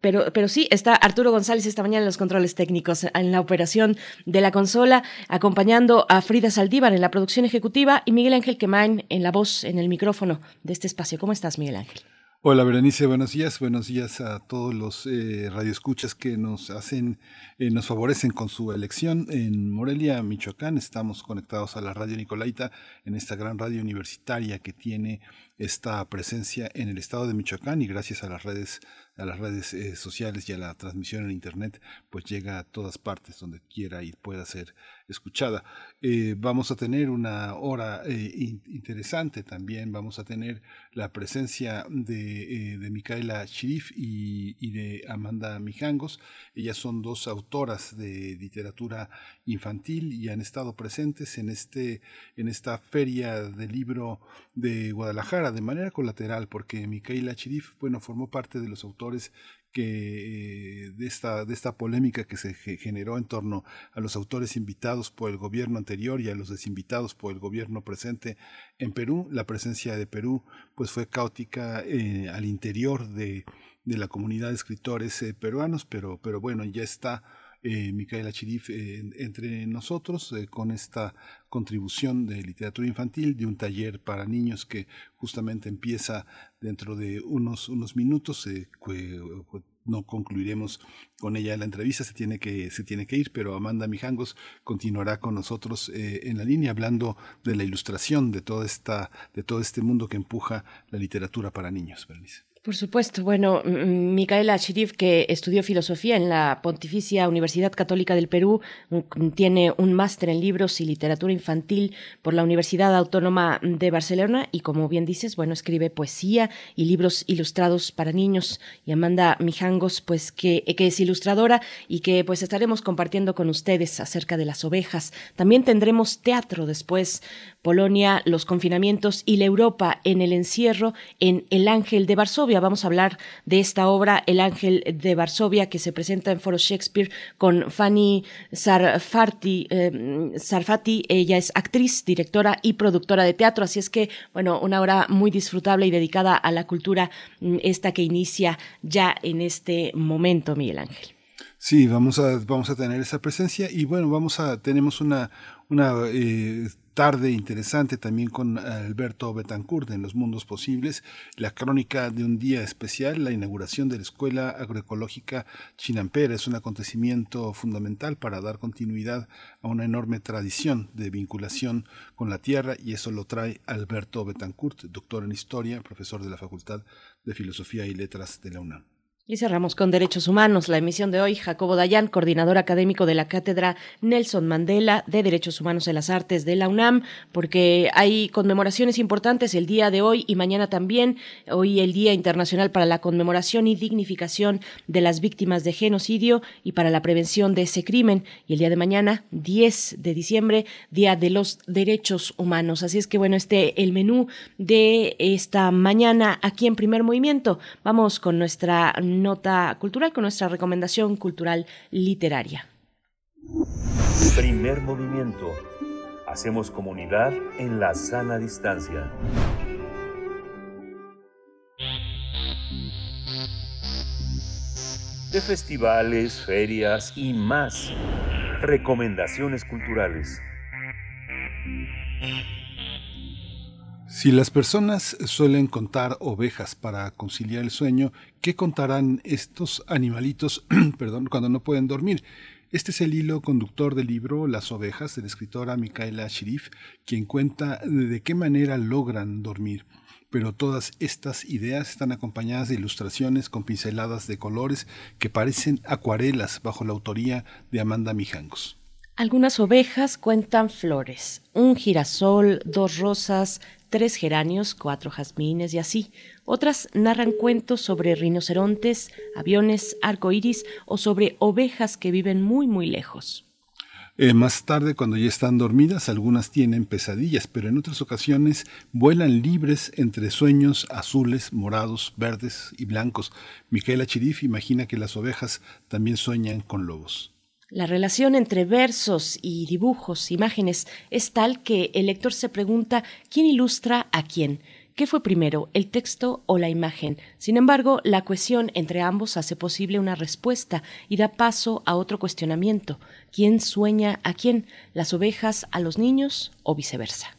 Pero, pero sí, está Arturo González esta mañana en los controles técnicos, en la operación de la consola, acompañando a Frida Saldívar en la producción ejecutiva y Miguel Ángel Quemain en la voz, en el micrófono de este espacio. ¿Cómo estás, Miguel Ángel? Hola, Berenice, buenos días. Buenos días a todos los eh, radioescuchas que nos hacen, eh, nos favorecen con su elección en Morelia, Michoacán. Estamos conectados a la radio Nicolaita, en esta gran radio universitaria que tiene esta presencia en el estado de Michoacán, y gracias a las redes a las redes eh, sociales y a la transmisión en internet, pues llega a todas partes donde quiera y pueda ser escuchada. Eh, vamos a tener una hora eh, in- interesante también. Vamos a tener la presencia de, eh, de Micaela Chirif y, y de Amanda Mijangos. Ellas son dos autoras de literatura infantil y han estado presentes en, este, en esta feria del libro de Guadalajara de manera colateral, porque Micaela Chirif, bueno, formó parte de los autores que de esta de esta polémica que se generó en torno a los autores invitados por el gobierno anterior y a los desinvitados por el gobierno presente en Perú. La presencia de Perú pues fue caótica eh, al interior de, de la comunidad de escritores eh, peruanos, pero, pero bueno, ya está eh, Micaela Chirif eh, entre nosotros eh, con esta contribución de literatura infantil, de un taller para niños que justamente empieza dentro de unos, unos minutos. Eh, no concluiremos con ella la entrevista, se tiene que, se tiene que ir, pero Amanda Mijangos continuará con nosotros eh, en la línea hablando de la ilustración, de, toda esta, de todo este mundo que empuja la literatura para niños. Bernice. Por supuesto. Bueno, Micaela Chirif, que estudió filosofía en la Pontificia Universidad Católica del Perú, tiene un máster en libros y literatura infantil por la Universidad Autónoma de Barcelona y, como bien dices, bueno, escribe poesía y libros ilustrados para niños. Y Amanda Mijangos, pues que, que es ilustradora y que pues estaremos compartiendo con ustedes acerca de Las Ovejas. También tendremos teatro después, Polonia, los confinamientos y la Europa en el encierro en El Ángel de Varsovia. Vamos a hablar de esta obra, El Ángel de Varsovia, que se presenta en Foro Shakespeare con Fanny Sarfati. Eh, Sarfati, ella es actriz, directora y productora de teatro, así es que, bueno, una hora muy disfrutable y dedicada a la cultura, esta que inicia ya en este momento, Miguel Ángel. Sí, vamos a, vamos a tener esa presencia y, bueno, vamos a, tenemos una... una eh, tarde interesante también con Alberto Betancourt en Los Mundos Posibles, la crónica de un día especial, la inauguración de la Escuela Agroecológica Chinampera. Es un acontecimiento fundamental para dar continuidad a una enorme tradición de vinculación con la tierra, y eso lo trae Alberto Betancourt, doctor en Historia, profesor de la Facultad de Filosofía y Letras de la UNAM. Y cerramos con Derechos Humanos. La emisión de hoy, Jacobo Dayan, coordinador académico de la Cátedra Nelson Mandela de Derechos Humanos en las Artes de la UNAM, porque hay conmemoraciones importantes el día de hoy y mañana también. Hoy el Día Internacional para la Conmemoración y Dignificación de las Víctimas de Genocidio y para la Prevención de ese Crimen. Y el día de mañana, diez de diciembre, Día de los Derechos Humanos. Así es que, bueno, este el menú de esta mañana aquí en Primer Movimiento. Vamos con nuestra nota cultural, con nuestra recomendación cultural literaria. Primer Movimiento. Hacemos comunidad en la sana distancia. De festivales, ferias y más. Recomendaciones culturales. Si las personas suelen contar ovejas para conciliar el sueño, ¿qué contarán estos animalitos perdón, cuando no pueden dormir? Este es el hilo conductor del libro Las Ovejas, de la escritora Micaela Chirif, quien cuenta de qué manera logran dormir. Pero todas estas ideas están acompañadas de ilustraciones con pinceladas de colores que parecen acuarelas bajo la autoría de Amanda Mijangos. Algunas ovejas cuentan flores, un girasol, dos rosas, tres geranios, cuatro jazmines y así. Otras narran cuentos sobre rinocerontes, aviones, arcoíris o sobre ovejas que viven muy muy lejos. Eh, más tarde, cuando ya están dormidas, algunas tienen pesadillas, pero en otras ocasiones vuelan libres entre sueños azules, morados, verdes y blancos. Micaela Chirif imagina que las ovejas también sueñan con lobos. La relación entre versos y dibujos, imágenes, es tal que el lector se pregunta ¿quién ilustra a quién? ¿Qué fue primero, el texto o la imagen? Sin embargo, la cohesión entre ambos hace posible una respuesta y da paso a otro cuestionamiento. ¿Quién sueña a quién? ¿Las ovejas a los niños o viceversa?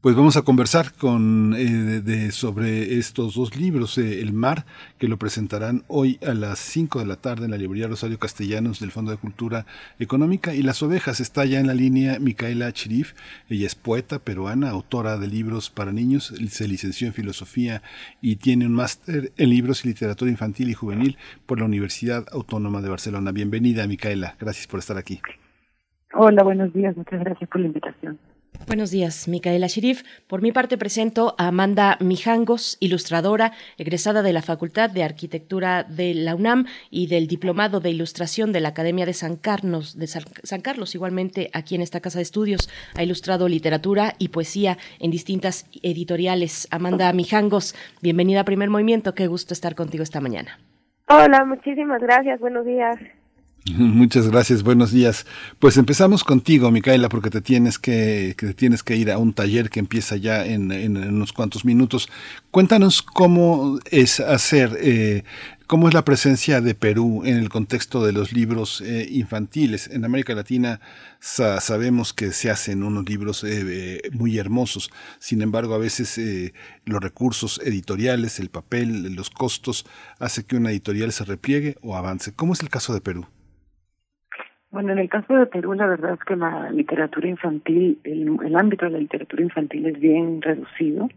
Pues vamos a conversar con, eh, de, de, sobre estos dos libros, eh, El Mar, que lo presentarán hoy a las cinco de la tarde en la Librería Rosario Castellanos del Fondo de Cultura Económica, y Las Ovejas. Está ya en la línea Micaela Chirif. Ella es poeta peruana, autora de libros para niños, se licenció en Filosofía y tiene un máster en Libros y Literatura Infantil y Juvenil por la Universidad Autónoma de Barcelona. Bienvenida, Micaela, gracias por estar aquí. Hola, buenos días, muchas gracias por la invitación. Buenos días, Micaela Chirif. Por mi parte presento a Amanda Mijangos, ilustradora, egresada de la Facultad de Arquitectura de la UNAM y del Diplomado de Ilustración de la Academia de San Carlos, de San Carlos, igualmente aquí en esta casa de estudios. Ha ilustrado literatura y poesía en distintas editoriales. Amanda Mijangos, bienvenida a Primer Movimiento. Qué gusto estar contigo esta mañana. Hola, muchísimas gracias. Buenos días. Muchas gracias, buenos días. Pues empezamos contigo, Micaela, porque te tienes que, que te tienes que ir a un taller que empieza ya en, en unos cuantos minutos. Cuéntanos cómo es hacer, eh, cómo es la presencia de Perú en el contexto de los libros eh, infantiles. En América Latina sa- sabemos que se hacen unos libros eh, eh, muy hermosos. Sin embargo, a veces eh, los recursos editoriales, el papel, los costos, hace que una editorial se repliegue o avance. ¿Cómo es el caso de Perú? Bueno, en el caso de Perú, la verdad es que la literatura infantil, el, el ámbito de la literatura infantil es bien reducido.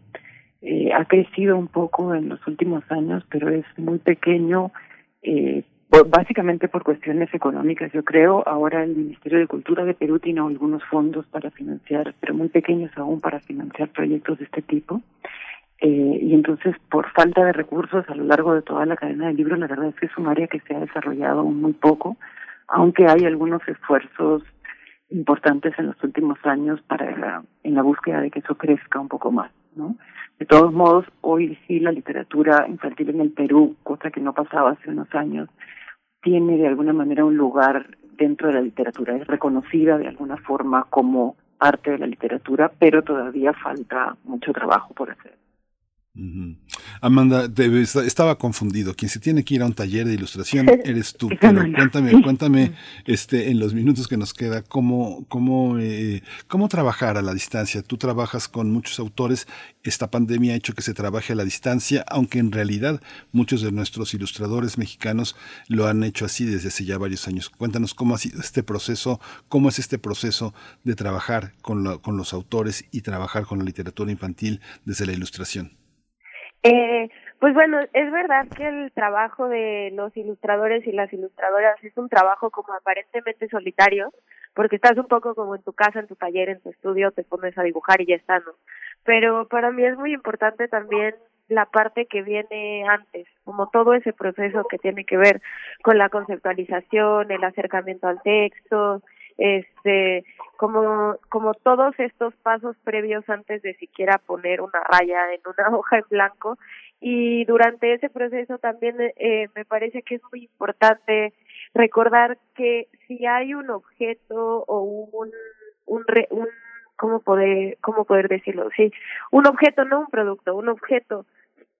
Eh, ha crecido un poco en los últimos años, pero es muy pequeño, eh, por, básicamente por cuestiones económicas. Yo creo, ahora el Ministerio de Cultura de Perú tiene algunos fondos para financiar, pero muy pequeños aún para financiar proyectos de este tipo. Eh, y entonces, por falta de recursos a lo largo de toda la cadena de libros, la verdad es que es un área que se ha desarrollado muy poco, aunque hay algunos esfuerzos importantes en los últimos años para la, en la búsqueda de que eso crezca un poco más, ¿no? De todos modos, hoy sí la literatura infantil en el Perú, cosa que no pasaba hace unos años, tiene de alguna manera un lugar dentro de la literatura, es reconocida de alguna forma como parte de la literatura, pero todavía falta mucho trabajo por hacer. Amanda, te, estaba confundido. Quien se tiene que ir a un taller de ilustración eres tú. Pero cuéntame, cuéntame, este, en los minutos que nos queda, cómo, cómo, eh, cómo trabajar a la distancia. Tú trabajas con muchos autores. Esta pandemia ha hecho que se trabaje a la distancia, aunque en realidad muchos de nuestros ilustradores mexicanos lo han hecho así desde hace ya varios años. Cuéntanos cómo ha sido este proceso, cómo es este proceso de trabajar con, lo, con los autores y trabajar con la literatura infantil desde la ilustración. Eh, Pues bueno, es verdad que el trabajo de los ilustradores y las ilustradoras es un trabajo como aparentemente solitario, porque estás un poco como en tu casa, en tu taller, en tu estudio, te pones a dibujar y ya está, ¿no? Pero para mí es muy importante también la parte que viene antes, como todo ese proceso que tiene que ver con la conceptualización, el acercamiento al texto, este, como como todos estos pasos previos antes de siquiera poner una raya en una hoja en blanco. Y durante ese proceso también eh, me parece que es muy importante recordar que si hay un objeto o un un, un cómo poder cómo poder decirlo, sí, un objeto, no un producto, un objeto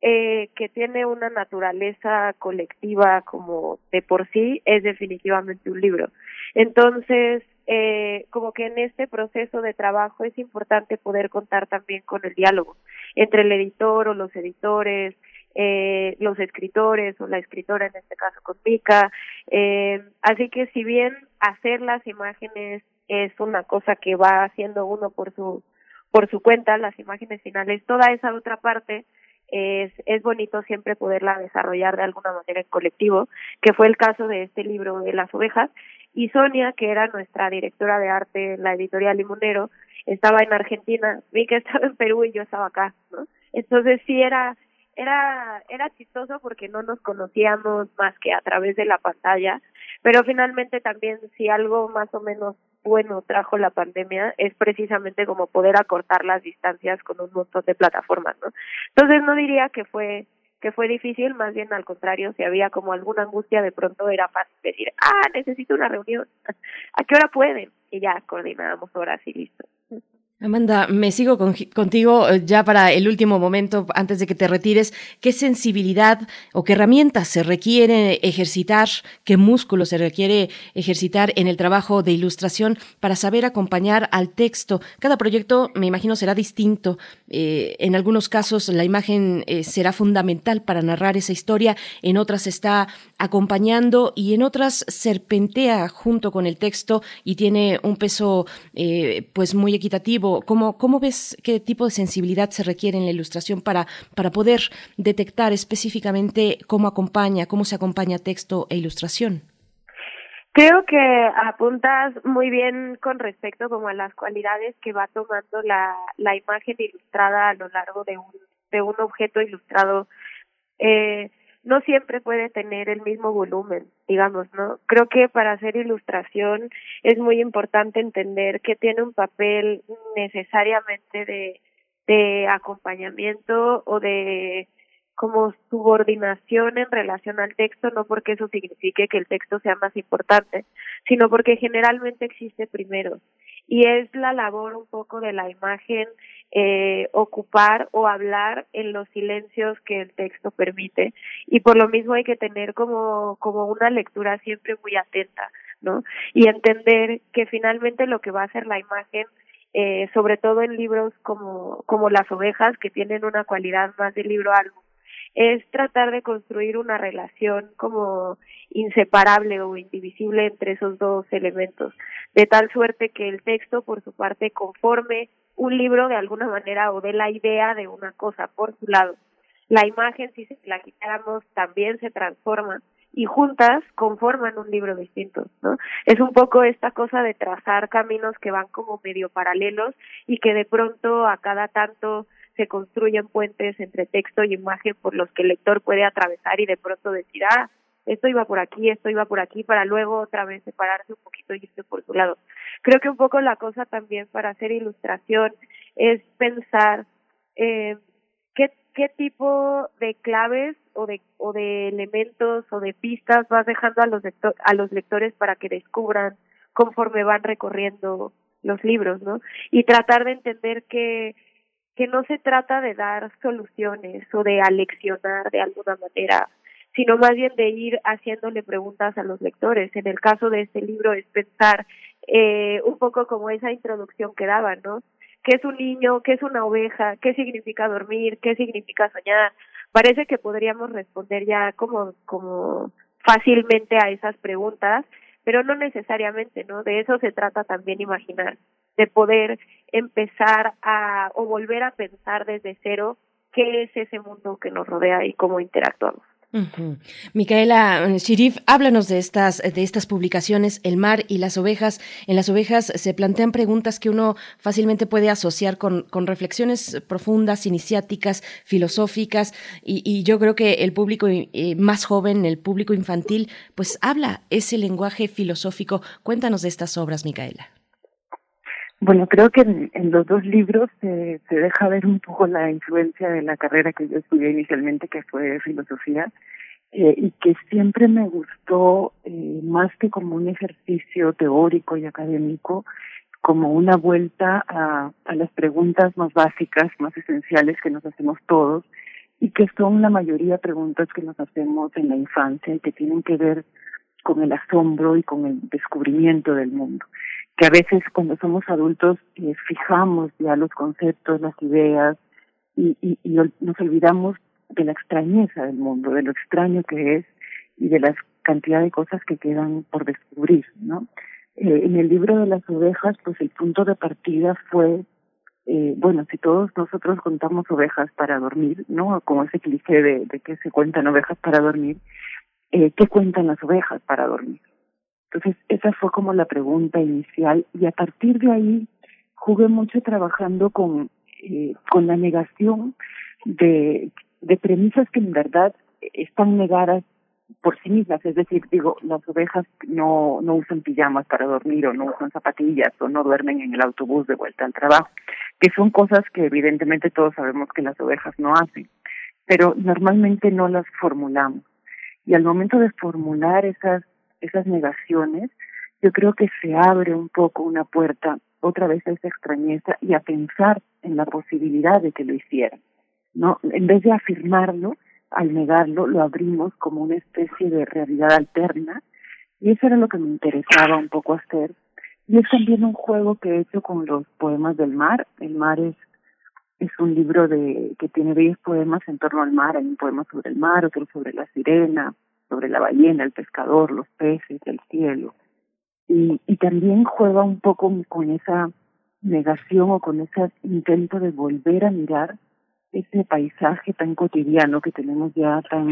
eh, que tiene una naturaleza colectiva como de por sí, es definitivamente un libro. Entonces, eh, como que en este proceso de trabajo es importante poder contar también con el diálogo entre el editor o los editores, eh, los escritores o la escritora, en este caso con Mica. Eh, así que si bien hacer las imágenes es una cosa que va haciendo uno por su por su cuenta, las imágenes finales, toda esa otra parte es es bonito siempre poderla desarrollar de alguna manera en colectivo, que fue el caso de este libro de Las Ovejas. Y Sonia, que era nuestra directora de arte en la editorial Limonero, estaba en Argentina, Mica estaba en Perú y yo estaba acá, ¿no? Entonces sí era era era chistoso porque no nos conocíamos más que a través de la pantalla, pero finalmente también si algo más o menos bueno trajo la pandemia es precisamente como poder acortar las distancias con un montón de plataformas, ¿no? Entonces no diría que fue que fue difícil, más bien al contrario, si había como alguna angustia, de pronto era fácil decir, ah, necesito una reunión, ¿a qué hora pueden? Y ya coordinábamos horas y listo. Amanda, me sigo con, contigo ya para el último momento, antes de que te retires. ¿Qué sensibilidad o qué herramientas se requiere ejercitar, qué músculo se requiere ejercitar en el trabajo de ilustración para saber acompañar al texto? Cada proyecto, me imagino, será distinto. Eh, en algunos casos la imagen eh, será fundamental para narrar esa historia, en otras está acompañando y en otras serpentea junto con el texto y tiene un peso eh, pues muy equitativo. ¿Cómo, cómo ves qué tipo de sensibilidad se requiere en la ilustración para, para poder detectar específicamente cómo acompaña, cómo se acompaña texto e ilustración? Creo que apuntas muy bien con respecto como a las cualidades que va tomando la, la imagen ilustrada a lo largo de un, de un objeto ilustrado. Eh, no siempre puede tener el mismo volumen, digamos, ¿no? Creo que para hacer ilustración es muy importante entender que tiene un papel necesariamente de, de acompañamiento o de como subordinación en relación al texto, no porque eso signifique que el texto sea más importante, sino porque generalmente existe primero. Y es la labor un poco de la imagen eh, ocupar o hablar en los silencios que el texto permite. Y por lo mismo hay que tener como, como una lectura siempre muy atenta, ¿no? Y entender que finalmente lo que va a hacer la imagen, eh, sobre todo en libros como, como Las Ovejas, que tienen una cualidad más de libro-álbum, es tratar de construir una relación como inseparable o indivisible entre esos dos elementos, de tal suerte que el texto, por su parte, conforme un libro de alguna manera o de la idea de una cosa, por su lado. La imagen, si se la quitáramos, también se transforma y juntas conforman un libro distinto, ¿no? Es un poco esta cosa de trazar caminos que van como medio paralelos y que de pronto a cada tanto se construyen puentes entre texto y imagen por los que el lector puede atravesar y de pronto decir, ah, esto iba por aquí, esto iba por aquí, para luego otra vez separarse un poquito y irse por su lado. Creo que un poco la cosa también para hacer ilustración es pensar eh, qué qué tipo de claves o de o de elementos o de pistas vas dejando a los lector, a los lectores para que descubran conforme van recorriendo los libros, ¿no? Y tratar de entender que que no se trata de dar soluciones o de aleccionar de alguna manera, sino más bien de ir haciéndole preguntas a los lectores. En el caso de este libro es pensar eh, un poco como esa introducción que daba, ¿no? ¿Qué es un niño? ¿Qué es una oveja? ¿Qué significa dormir? ¿Qué significa soñar? Parece que podríamos responder ya como, como fácilmente a esas preguntas, pero no necesariamente, ¿no? De eso se trata también imaginar, de poder empezar a o volver a pensar desde cero qué es ese mundo que nos rodea y cómo interactuamos. Uh-huh. Micaela Chirif, háblanos de estas de estas publicaciones, El Mar y Las Ovejas. En Las Ovejas se plantean preguntas que uno fácilmente puede asociar con, con reflexiones profundas, iniciáticas, filosóficas, y, y yo creo que el público eh, más joven, el público infantil, pues habla ese lenguaje filosófico. Cuéntanos de estas obras, Micaela. Bueno, creo que en, en los dos libros eh, se deja ver un poco la influencia de la carrera que yo estudié inicialmente, que fue filosofía, eh, y que siempre me gustó, eh, más que como un ejercicio teórico y académico, como una vuelta a, a las preguntas más básicas, más esenciales que nos hacemos todos, y que son la mayoría preguntas que nos hacemos en la infancia y que tienen que ver con el asombro y con el descubrimiento del mundo. Que a veces cuando somos adultos eh, fijamos ya los conceptos, las ideas, y, y, y nos olvidamos de la extrañeza del mundo, de lo extraño que es y de la cantidad de cosas que quedan por descubrir, ¿no? Eh, en el libro de Las Ovejas, pues el punto de partida fue, eh, bueno, si todos nosotros contamos ovejas para dormir, ¿no? Como ese cliché de, de que se cuentan ovejas para dormir, eh, ¿qué cuentan las ovejas para dormir? Entonces, esa fue como la pregunta inicial, y a partir de ahí jugué mucho trabajando con eh, con la negación de, de premisas que en verdad están negadas por sí mismas. Es decir, digo, las ovejas no, no usan pijamas para dormir, o no usan zapatillas, o no duermen en el autobús de vuelta al trabajo, que son cosas que evidentemente todos sabemos que las ovejas no hacen, pero normalmente no las formulamos. Y al momento de formular esas esas negaciones, yo creo que se abre un poco una puerta otra vez a esa extrañeza y a pensar en la posibilidad de que lo hicieran, ¿no? En vez de afirmarlo, al negarlo, lo abrimos como una especie de realidad alterna, y eso era lo que me interesaba un poco hacer. Y es también un juego que he hecho con los poemas del mar. El mar es es un libro de que tiene diez poemas en torno al mar. Hay un poema sobre el mar, otro sobre la sirena, sobre la ballena, el pescador, los peces, el cielo. Y, y también juega un poco con esa negación o con ese intento de volver a mirar ese paisaje tan cotidiano que tenemos ya tan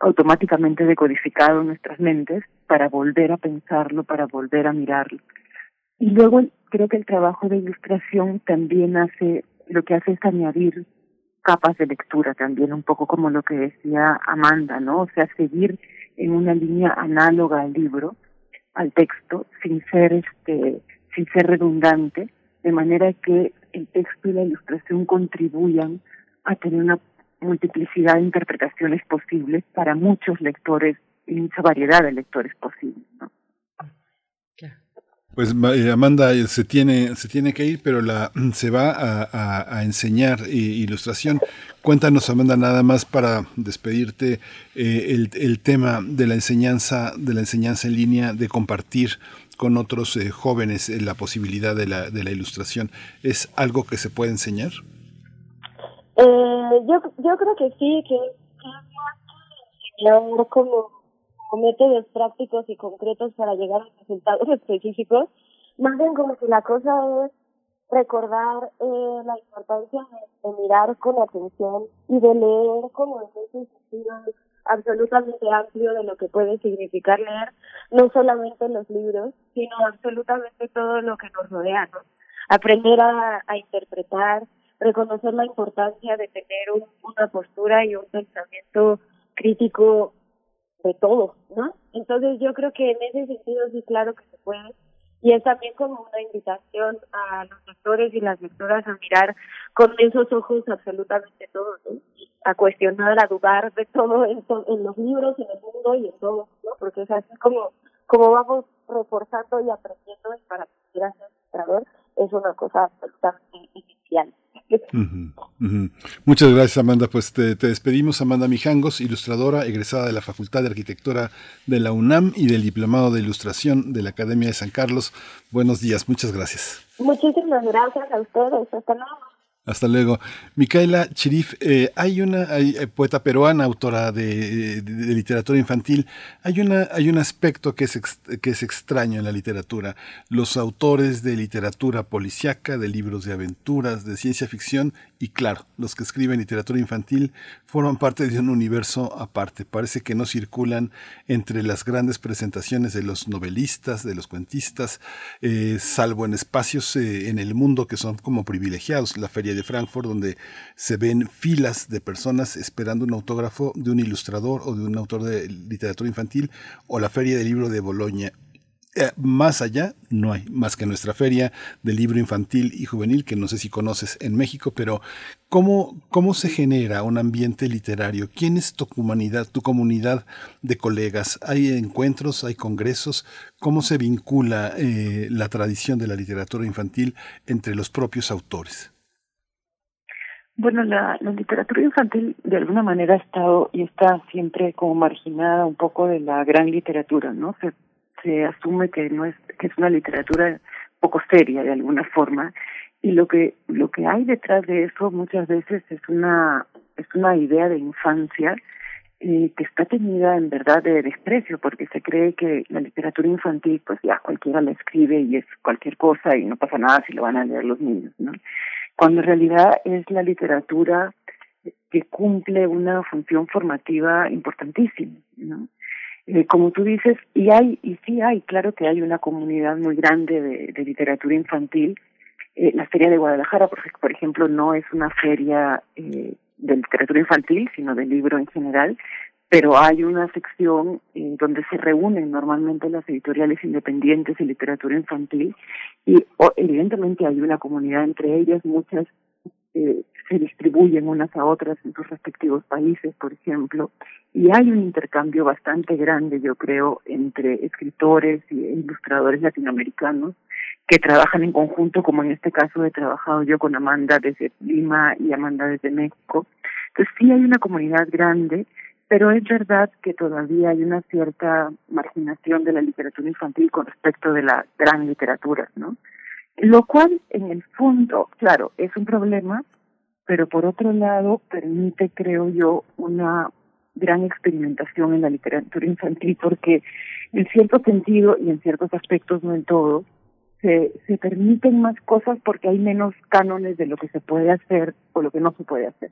automáticamente decodificado en nuestras mentes, para volver a pensarlo, para volver a mirarlo. Y luego creo que el trabajo de ilustración también hace, lo que hace es añadir capas de lectura también, un poco como lo que decía Amanda, ¿no? O sea, seguir en una línea análoga al libro, al texto, sin ser este, sin ser redundante, de manera que el texto y la ilustración contribuyan a tener una multiplicidad de interpretaciones posibles para muchos lectores y mucha variedad de lectores posibles, ¿no? Pues Amanda se tiene se tiene que ir, pero la se va a, a, a enseñar eh, ilustración. Cuéntanos, Amanda, nada más para despedirte, eh, el, el tema de la enseñanza de la enseñanza en línea, de compartir con otros eh, jóvenes eh, la posibilidad de la de la ilustración. ¿Es algo que se puede enseñar? Eh, yo yo creo que sí, que es más como con métodos prácticos y concretos para llegar a resultados específicos. Más bien como que la cosa es recordar eh, la importancia de, de mirar con atención y de leer como en ese sentido absolutamente amplio de lo que puede significar leer, no solamente los libros, sino absolutamente todo lo que nos rodea, ¿no? Aprender a, a interpretar, reconocer la importancia de tener un, una postura y un pensamiento crítico de todo, ¿no? Entonces yo creo que en ese sentido sí, claro que se puede, y es también como una invitación a los lectores y las lectoras a mirar con esos ojos absolutamente todo, ¿no? A cuestionar, a dudar de todo en, to- en los libros, en el mundo y en todo, ¿no? Porque es así como, como vamos reforzando y aprendiendo, y para poder hacer ilustrador es una cosa absolutamente inicial. Uh-huh, uh-huh. Muchas gracias, Amanda. Pues te, te despedimos. Amanda Mijangos, ilustradora egresada de la Facultad de Arquitectura de la UNAM y del Diplomado de Ilustración de la Academia de San Carlos. Buenos días, muchas gracias. Muchísimas gracias a ustedes, hasta luego. Hasta luego. Micaela Chirif, eh, hay una hay, poeta peruana, autora de, de, de literatura infantil. Hay una hay un aspecto que es, ex, que es extraño en la literatura. Los autores de literatura policíaca, de libros de aventuras, de ciencia ficción y, claro, los que escriben literatura infantil forman parte de un universo aparte. Parece que no circulan entre las grandes presentaciones de los novelistas, de los cuentistas, eh, salvo en espacios eh, en el mundo que son como privilegiados. La Feria de Frankfurt, donde se ven filas de personas esperando un autógrafo de un ilustrador o de un autor de literatura infantil, o la Feria del Libro de Bolonia. Eh, más allá no hay, más que nuestra Feria del Libro Infantil y Juvenil, que no sé si conoces en México, pero ¿cómo, cómo se genera un ambiente literario? ¿Quién es tu comunidad, tu comunidad de colegas? ¿Hay encuentros, hay congresos? ¿Cómo se vincula eh, la tradición de la literatura infantil entre los propios autores? Bueno, la, la literatura infantil de alguna manera ha estado y está siempre como marginada un poco de la gran literatura, ¿no? Se, se asume que no es que es una literatura poco seria de alguna forma, y lo que lo que hay detrás de eso muchas veces es una es una idea de infancia eh, que está teñida en verdad de desprecio, porque se cree que la literatura infantil pues ya cualquiera la escribe y es cualquier cosa y no pasa nada si lo van a leer los niños, ¿no? Cuando en realidad es la literatura que cumple una función formativa importantísima, ¿no? Eh, como tú dices, y hay y sí hay, claro que hay una comunidad muy grande de, de literatura infantil. Eh, la Feria de Guadalajara, por, por ejemplo, no es una feria eh, de literatura infantil, sino de libro en general, pero hay una sección eh, donde se reúnen normalmente las editoriales independientes de literatura infantil y oh, evidentemente hay una comunidad entre ellas, muchas eh, se distribuyen unas a otras en sus respectivos países, por ejemplo, y hay un intercambio bastante grande, yo creo, entre escritores e ilustradores latinoamericanos que trabajan en conjunto, como en este caso he trabajado yo con Amanda desde Lima y Amanda desde México. Entonces sí hay una comunidad grande, pero es verdad que todavía hay una cierta marginación de la literatura infantil con respecto de la gran literatura, ¿no? Lo cual, en el fondo, claro, es un problema, pero por otro lado permite, creo yo, una gran experimentación en la literatura infantil, porque en cierto sentido y en ciertos aspectos, no en todo, se, se permiten más cosas porque hay menos cánones de lo que se puede hacer o lo que no se puede hacer.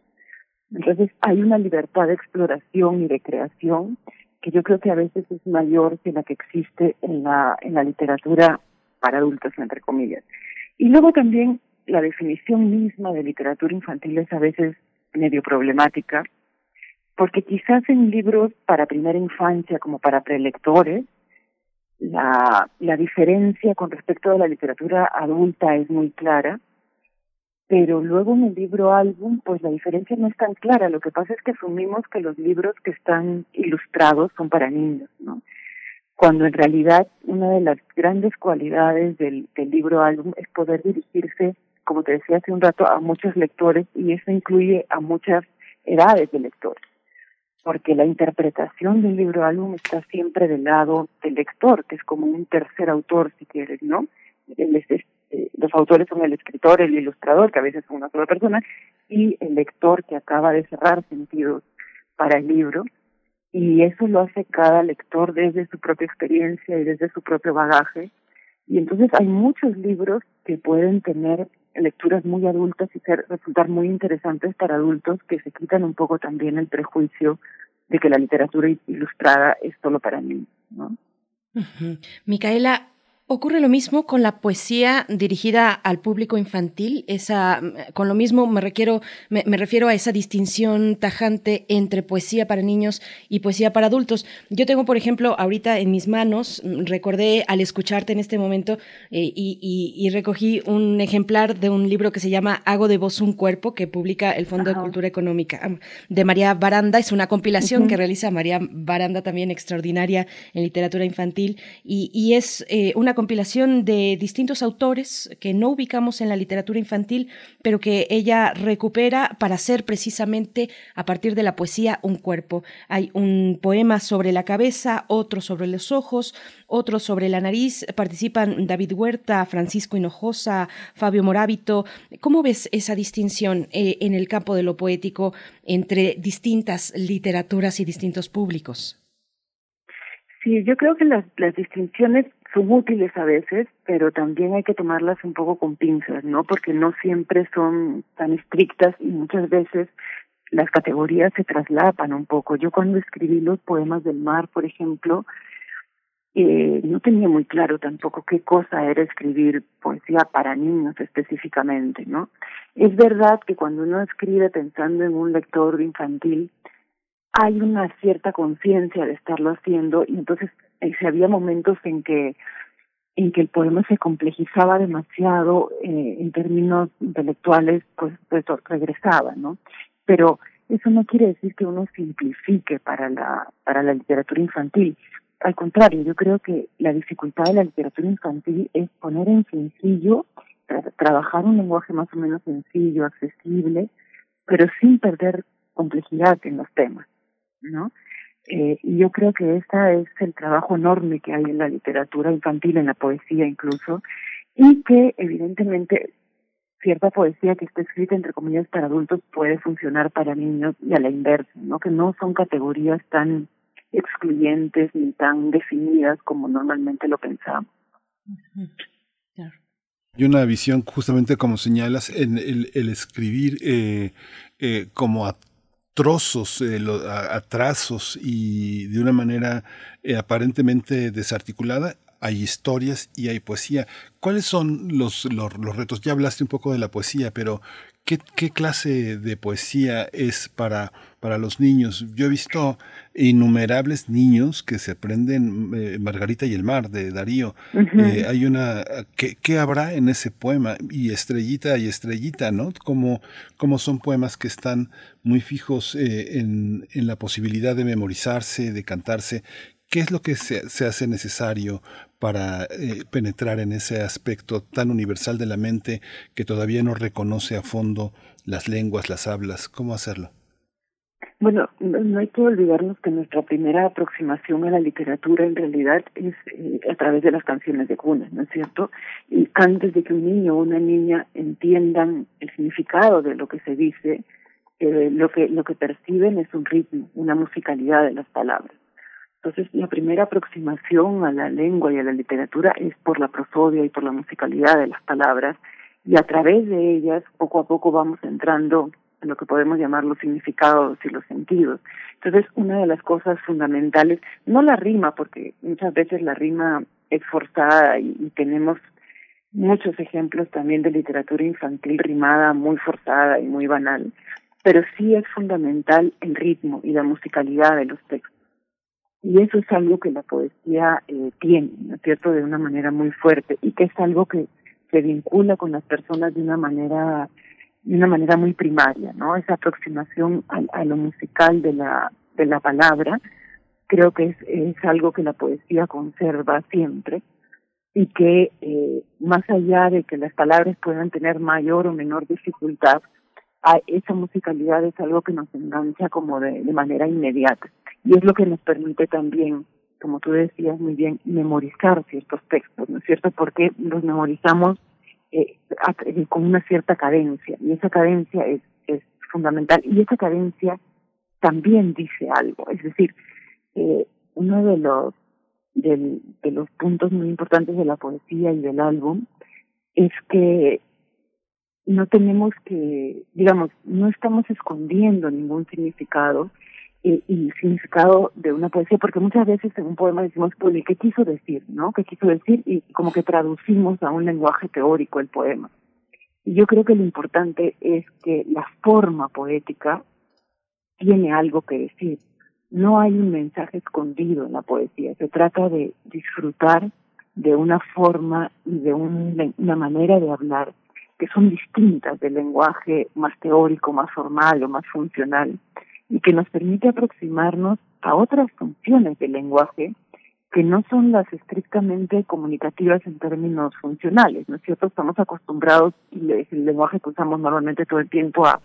Entonces hay una libertad de exploración y de creación que yo creo que a veces es mayor que la que existe en la en la literatura para adultos, entre comillas. Y luego también la definición misma de literatura infantil es a veces medio problemática, porque quizás en libros para primera infancia como para prelectores, la, la diferencia con respecto a la literatura adulta es muy clara, pero luego en el libro álbum, pues la diferencia no es tan clara. Lo que pasa es que asumimos que los libros que están ilustrados son para niños, ¿no? Cuando en realidad una de las grandes cualidades del, del libro álbum es poder dirigirse, como te decía hace un rato, a muchos lectores, y eso incluye a muchas edades de lectores, porque la interpretación del libro álbum está siempre del lado del lector, que es como un tercer autor, si quieres, ¿no? El, el, los autores son el escritor, el ilustrador, que a veces son una sola persona, y el lector que acaba de cerrar sentidos para el libro, y eso lo hace cada lector desde su propia experiencia y desde su propio bagaje, y entonces hay muchos libros que pueden tener lecturas muy adultas y ser, resultar muy interesantes para adultos, que se quitan un poco también el prejuicio de que la literatura ilustrada es solo para niños, ¿no? Uh-huh. Micaela, ¿ocurre lo mismo con la poesía dirigida al público infantil? Esa, con lo mismo me, requiero, me, me refiero a esa distinción tajante entre poesía para niños y poesía para adultos. Yo tengo, por ejemplo, ahorita en mis manos, recordé al escucharte en este momento eh, y, y, y recogí un ejemplar de un libro que se llama Hago de vos un cuerpo, que publica el Fondo Ajá. de Cultura Económica, de María Baranda. Es una compilación uh-huh. que realiza María Baranda, también extraordinaria en literatura infantil, y, y es eh, una compilación de distintos autores que no ubicamos en la literatura infantil, pero que ella recupera para hacer precisamente a partir de la poesía un cuerpo. Hay un poema sobre la cabeza, otro sobre los ojos, otro sobre la nariz. Participan David Huerta, Francisco Hinojosa, Fabio Morábito. ¿Cómo ves esa distinción eh, en el campo de lo poético entre distintas literaturas y distintos públicos? Sí, yo creo que las, las distinciones son útiles a veces, pero también hay que tomarlas un poco con pinzas, ¿no? Porque no siempre son tan estrictas y muchas veces las categorías se traslapan un poco. Yo cuando escribí los poemas del mar, por ejemplo, eh, no tenía muy claro tampoco qué cosa era escribir poesía para niños específicamente, ¿no? Es verdad que cuando uno escribe pensando en un lector infantil, hay una cierta conciencia de estarlo haciendo, y entonces eh, había momentos en que en que el poema se complejizaba demasiado eh, en términos intelectuales, pues, pues regresaba, ¿no? Pero eso no quiere decir que uno simplifique para la para la literatura infantil. Al contrario, yo creo que la dificultad de la literatura infantil es poner en sencillo, tra trabajar un lenguaje más o menos sencillo, accesible, pero sin perder complejidad en los temas, ¿no? Eh, y yo creo que este es el trabajo enorme que hay en la literatura infantil, en la poesía incluso, y que evidentemente cierta poesía que está escrita entre comillas para adultos puede funcionar para niños y a la inversa, ¿no? Que no son categorías tan excluyentes ni tan definidas como normalmente lo pensamos. Uh-huh. Claro. Y una visión justamente como señalas en el, el escribir eh, eh, como a trozos, eh, lo, a, a trazos y de una manera eh, aparentemente desarticulada. Hay historias y hay poesía. ¿Cuáles son los, los, los retos? Ya hablaste un poco de la poesía, pero ¿qué, qué clase de poesía es para, para los niños? Yo he visto innumerables niños que se aprenden eh, Margarita y el Mar de Darío. Uh-huh. eh, hay una ¿qué, ¿Qué habrá en ese poema? Y Estrellita y Estrellita, ¿no? Como, como son poemas que están muy fijos eh, en, en la posibilidad de memorizarse, de cantarse. ¿Qué es lo que se, se hace necesario para eh, penetrar en ese aspecto tan universal de la mente que todavía no reconoce a fondo las lenguas, las hablas? ¿Cómo hacerlo? Bueno, no hay que olvidarnos que nuestra primera aproximación a la literatura en realidad es eh, a través de las canciones de cuna, ¿no es cierto? Y antes de que un niño o una niña entiendan el significado de lo que se dice, eh, lo que lo que perciben es un ritmo, una musicalidad de las palabras. Entonces, la primera aproximación a la lengua y a la literatura es por la prosodia y por la musicalidad de las palabras, y a través de ellas, poco a poco, vamos entrando en lo que podemos llamar los significados y los sentidos. Entonces, una de las cosas fundamentales, no la rima, porque muchas veces la rima es forzada y, y tenemos muchos ejemplos también de literatura infantil rimada, muy forzada y muy banal, pero sí es fundamental el ritmo y la musicalidad de los textos. Y eso es algo que la poesía eh, tiene, ¿no es cierto?, de una manera muy fuerte, y que es algo que se vincula con las personas de una manera de una manera muy primaria, ¿no? Esa aproximación a, a lo musical de la de la palabra creo que es, es algo que la poesía conserva siempre, y que eh, más allá de que las palabras puedan tener mayor o menor dificultad, a esa musicalidad es algo que nos engancha como de, de manera inmediata. Y es lo que nos permite también, como tú decías muy bien, memorizar ciertos textos, ¿no es cierto? Porque los memorizamos eh, con una cierta cadencia, y esa cadencia es, es fundamental. Y esa cadencia también dice algo, es decir, eh, uno de los, del, de los puntos muy importantes de la poesía y del álbum es que no tenemos que, digamos, no estamos escondiendo ningún significado, y el significado de una poesía, porque muchas veces en un poema decimos, bueno, ¿y qué quiso decir? ¿No? ¿Qué quiso decir? Y como que traducimos a un lenguaje teórico el poema. Y yo creo que lo importante es que la forma poética tiene algo que decir. No hay un mensaje escondido en la poesía. Se trata de disfrutar de una forma y de un, una manera de hablar que son distintas del lenguaje más teórico, más formal o más funcional, y que nos permite aproximarnos a otras funciones del lenguaje que no son las estrictamente comunicativas en términos funcionales, ¿no es cierto? Estamos acostumbrados, y es el lenguaje que usamos normalmente todo el tiempo, a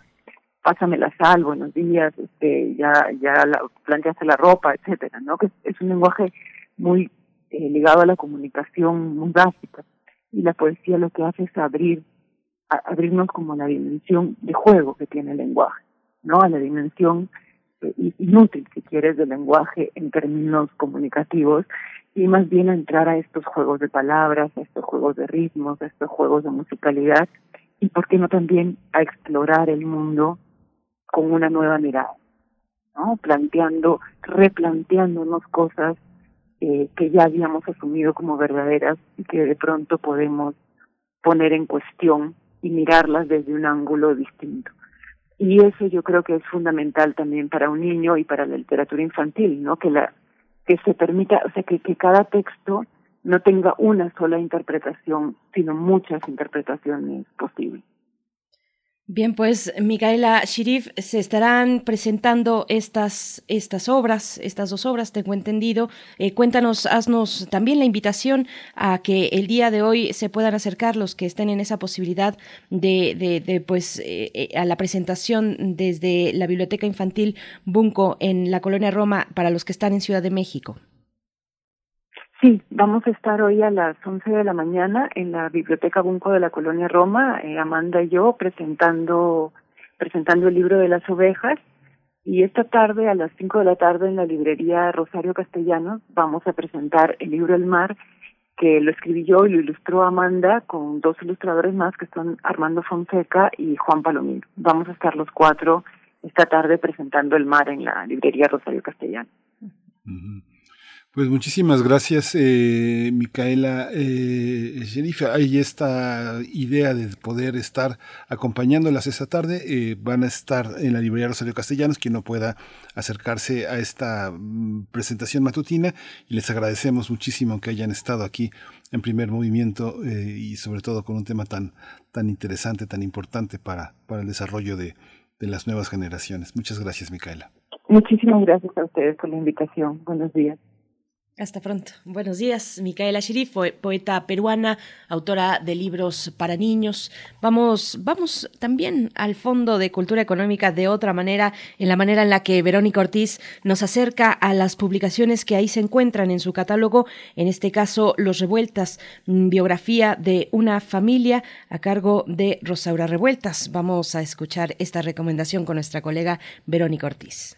pásame la sal, buenos días, este, ya ya la, planteaste la ropa, etcétera, ¿no? Que es un lenguaje muy eh, ligado a la comunicación muy básica, y la poesía lo que hace es abrir a, abrirnos como a la dimensión de juego que tiene el lenguaje, ¿no? A la dimensión inútil, si quieres, del lenguaje en términos comunicativos, y más bien a entrar a estos juegos de palabras, a estos juegos de ritmos, a estos juegos de musicalidad, y por qué no también a explorar el mundo con una nueva mirada, ¿no? Planteando, replanteándonos cosas eh, que ya habíamos asumido como verdaderas y que de pronto podemos poner en cuestión y mirarlas desde un ángulo distinto. Y eso yo creo que es fundamental también para un niño y para la literatura infantil, ¿no? Que la que se permita, o sea, que, que cada texto no tenga una sola interpretación, sino muchas interpretaciones posibles. Bien, pues Micaela Chirif, se estarán presentando estas estas obras, estas dos obras, tengo entendido. Eh, cuéntanos, haznos también la invitación a que el día de hoy se puedan acercar los que estén en esa posibilidad de, de, de pues eh, eh, a la presentación desde la Biblioteca Infantil Bunco en la Colonia Roma para los que están en Ciudad de México. Sí, vamos a estar hoy a las once de la mañana en la Biblioteca Bunco de la Colonia Roma, eh, Amanda y yo, presentando presentando el libro de Las Ovejas, y esta tarde a las cinco de la tarde en la Librería Rosario Castellanos vamos a presentar el libro El Mar, que lo escribí yo y lo ilustró Amanda con dos ilustradores más que son Armando Fonseca y Juan Palomino. Vamos a estar los cuatro esta tarde presentando El Mar en la Librería Rosario Castellanos. Uh-huh. Pues muchísimas gracias, eh, Micaela eh, Chirif. Hay esta idea de poder estar acompañándolas esta tarde. Eh, van a estar en la librería Rosario Castellanos, quien no pueda acercarse a esta presentación matutina. Y les agradecemos muchísimo que hayan estado aquí en Primer Movimiento eh, y sobre todo con un tema tan, tan interesante, tan importante para, para el desarrollo de, de las nuevas generaciones. Muchas gracias, Micaela. Muchísimas gracias a ustedes por la invitación. Buenos días. Hasta pronto. Buenos días, Micaela Chirif, poeta peruana, autora de libros para niños. Vamos, vamos también al Fondo de Cultura Económica de otra manera, en la manera en la que Verónica Ortiz nos acerca a las publicaciones que ahí se encuentran en su catálogo, en este caso Los Revueltas, biografía de una familia a cargo de Rosaura Revueltas. Vamos a escuchar esta recomendación con nuestra colega Verónica Ortiz.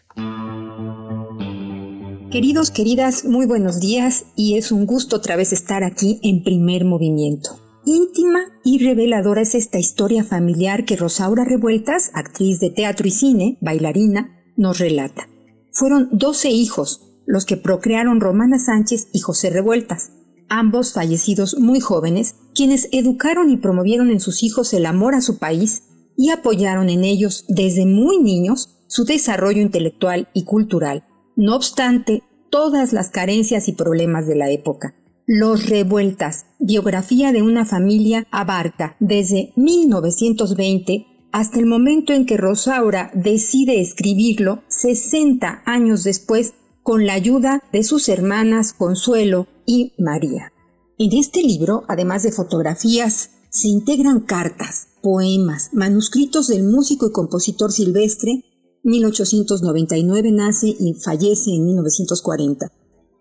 Queridos, queridas, muy buenos días, y es un gusto otra vez estar aquí en Primer Movimiento. Íntima y reveladora es esta historia familiar que Rosaura Revueltas, actriz de teatro y cine, bailarina, nos relata. Fueron doce hijos los que procrearon Romana Sánchez y José Revueltas, ambos fallecidos muy jóvenes, quienes educaron y promovieron en sus hijos el amor a su país y apoyaron en ellos desde muy niños su desarrollo intelectual y cultural. No obstante, todas las carencias y problemas de la época. Los Revueltas, biografía de una familia, abarca desde mil novecientos veinte hasta el momento en que Rosaura decide escribirlo sesenta años después con la ayuda de sus hermanas Consuelo y María. En este libro, además de fotografías, se integran cartas, poemas, manuscritos del músico y compositor Silvestre, mil ochocientos noventa y nueve nace y fallece en mil novecientos cuarenta,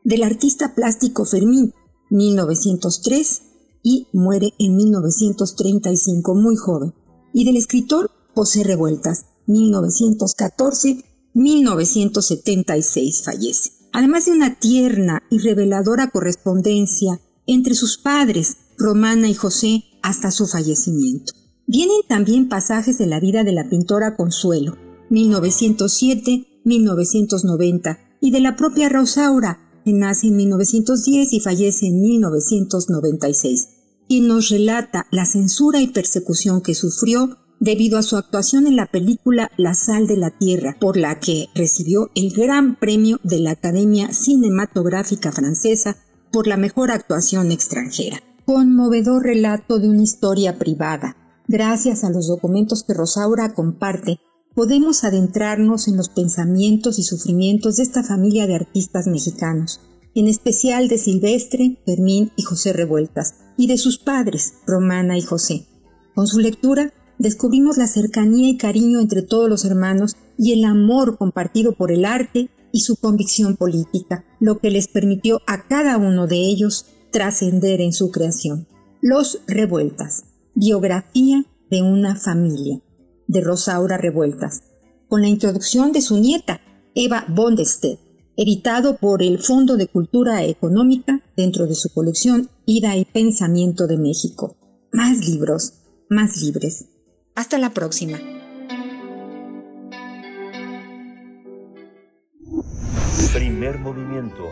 del artista plástico Fermín, mil novecientos tres y muere en mil novecientos treinta y cinco, muy joven, y del escritor José Revueltas, mil novecientos catorce a mil novecientos setenta y seis fallece. Además de una tierna y reveladora correspondencia entre sus padres, Romana y José, hasta su fallecimiento. Vienen también pasajes de la vida de la pintora Consuelo, mil novecientos siete a mil novecientos noventa, y de la propia Rosaura, que nace en mil novecientos diez y fallece en mil novecientos noventa y seis, quien nos relata la censura y persecución que sufrió debido a su actuación en la película La Sal de la Tierra, por la que recibió el Gran Premio de la Academia Cinematográfica Francesa por la mejor actuación extranjera. Conmovedor relato de una historia privada. Gracias a los documentos que Rosaura comparte, podemos adentrarnos en los pensamientos y sufrimientos de esta familia de artistas mexicanos, en especial de Silvestre, Fermín y José Revueltas, y de sus padres, Romana y José. Con su lectura descubrimos la cercanía y cariño entre todos los hermanos y el amor compartido por el arte y su convicción política, lo que les permitió a cada uno de ellos trascender en su creación. Los Revueltas, biografía de una familia, de Rosaura Revueltas, con la introducción de su nieta, Eva Bondestedt, editado por el Fondo de Cultura Económica dentro de su colección Vida y Pensamiento de México. Más libros, más libres. Hasta la próxima. Primer movimiento.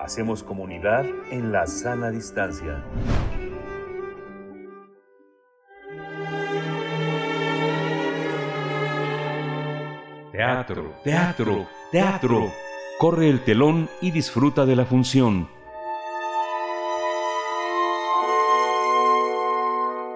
Hacemos comunidad en la sana distancia. Teatro, teatro, teatro. Corre el telón y disfruta de la función.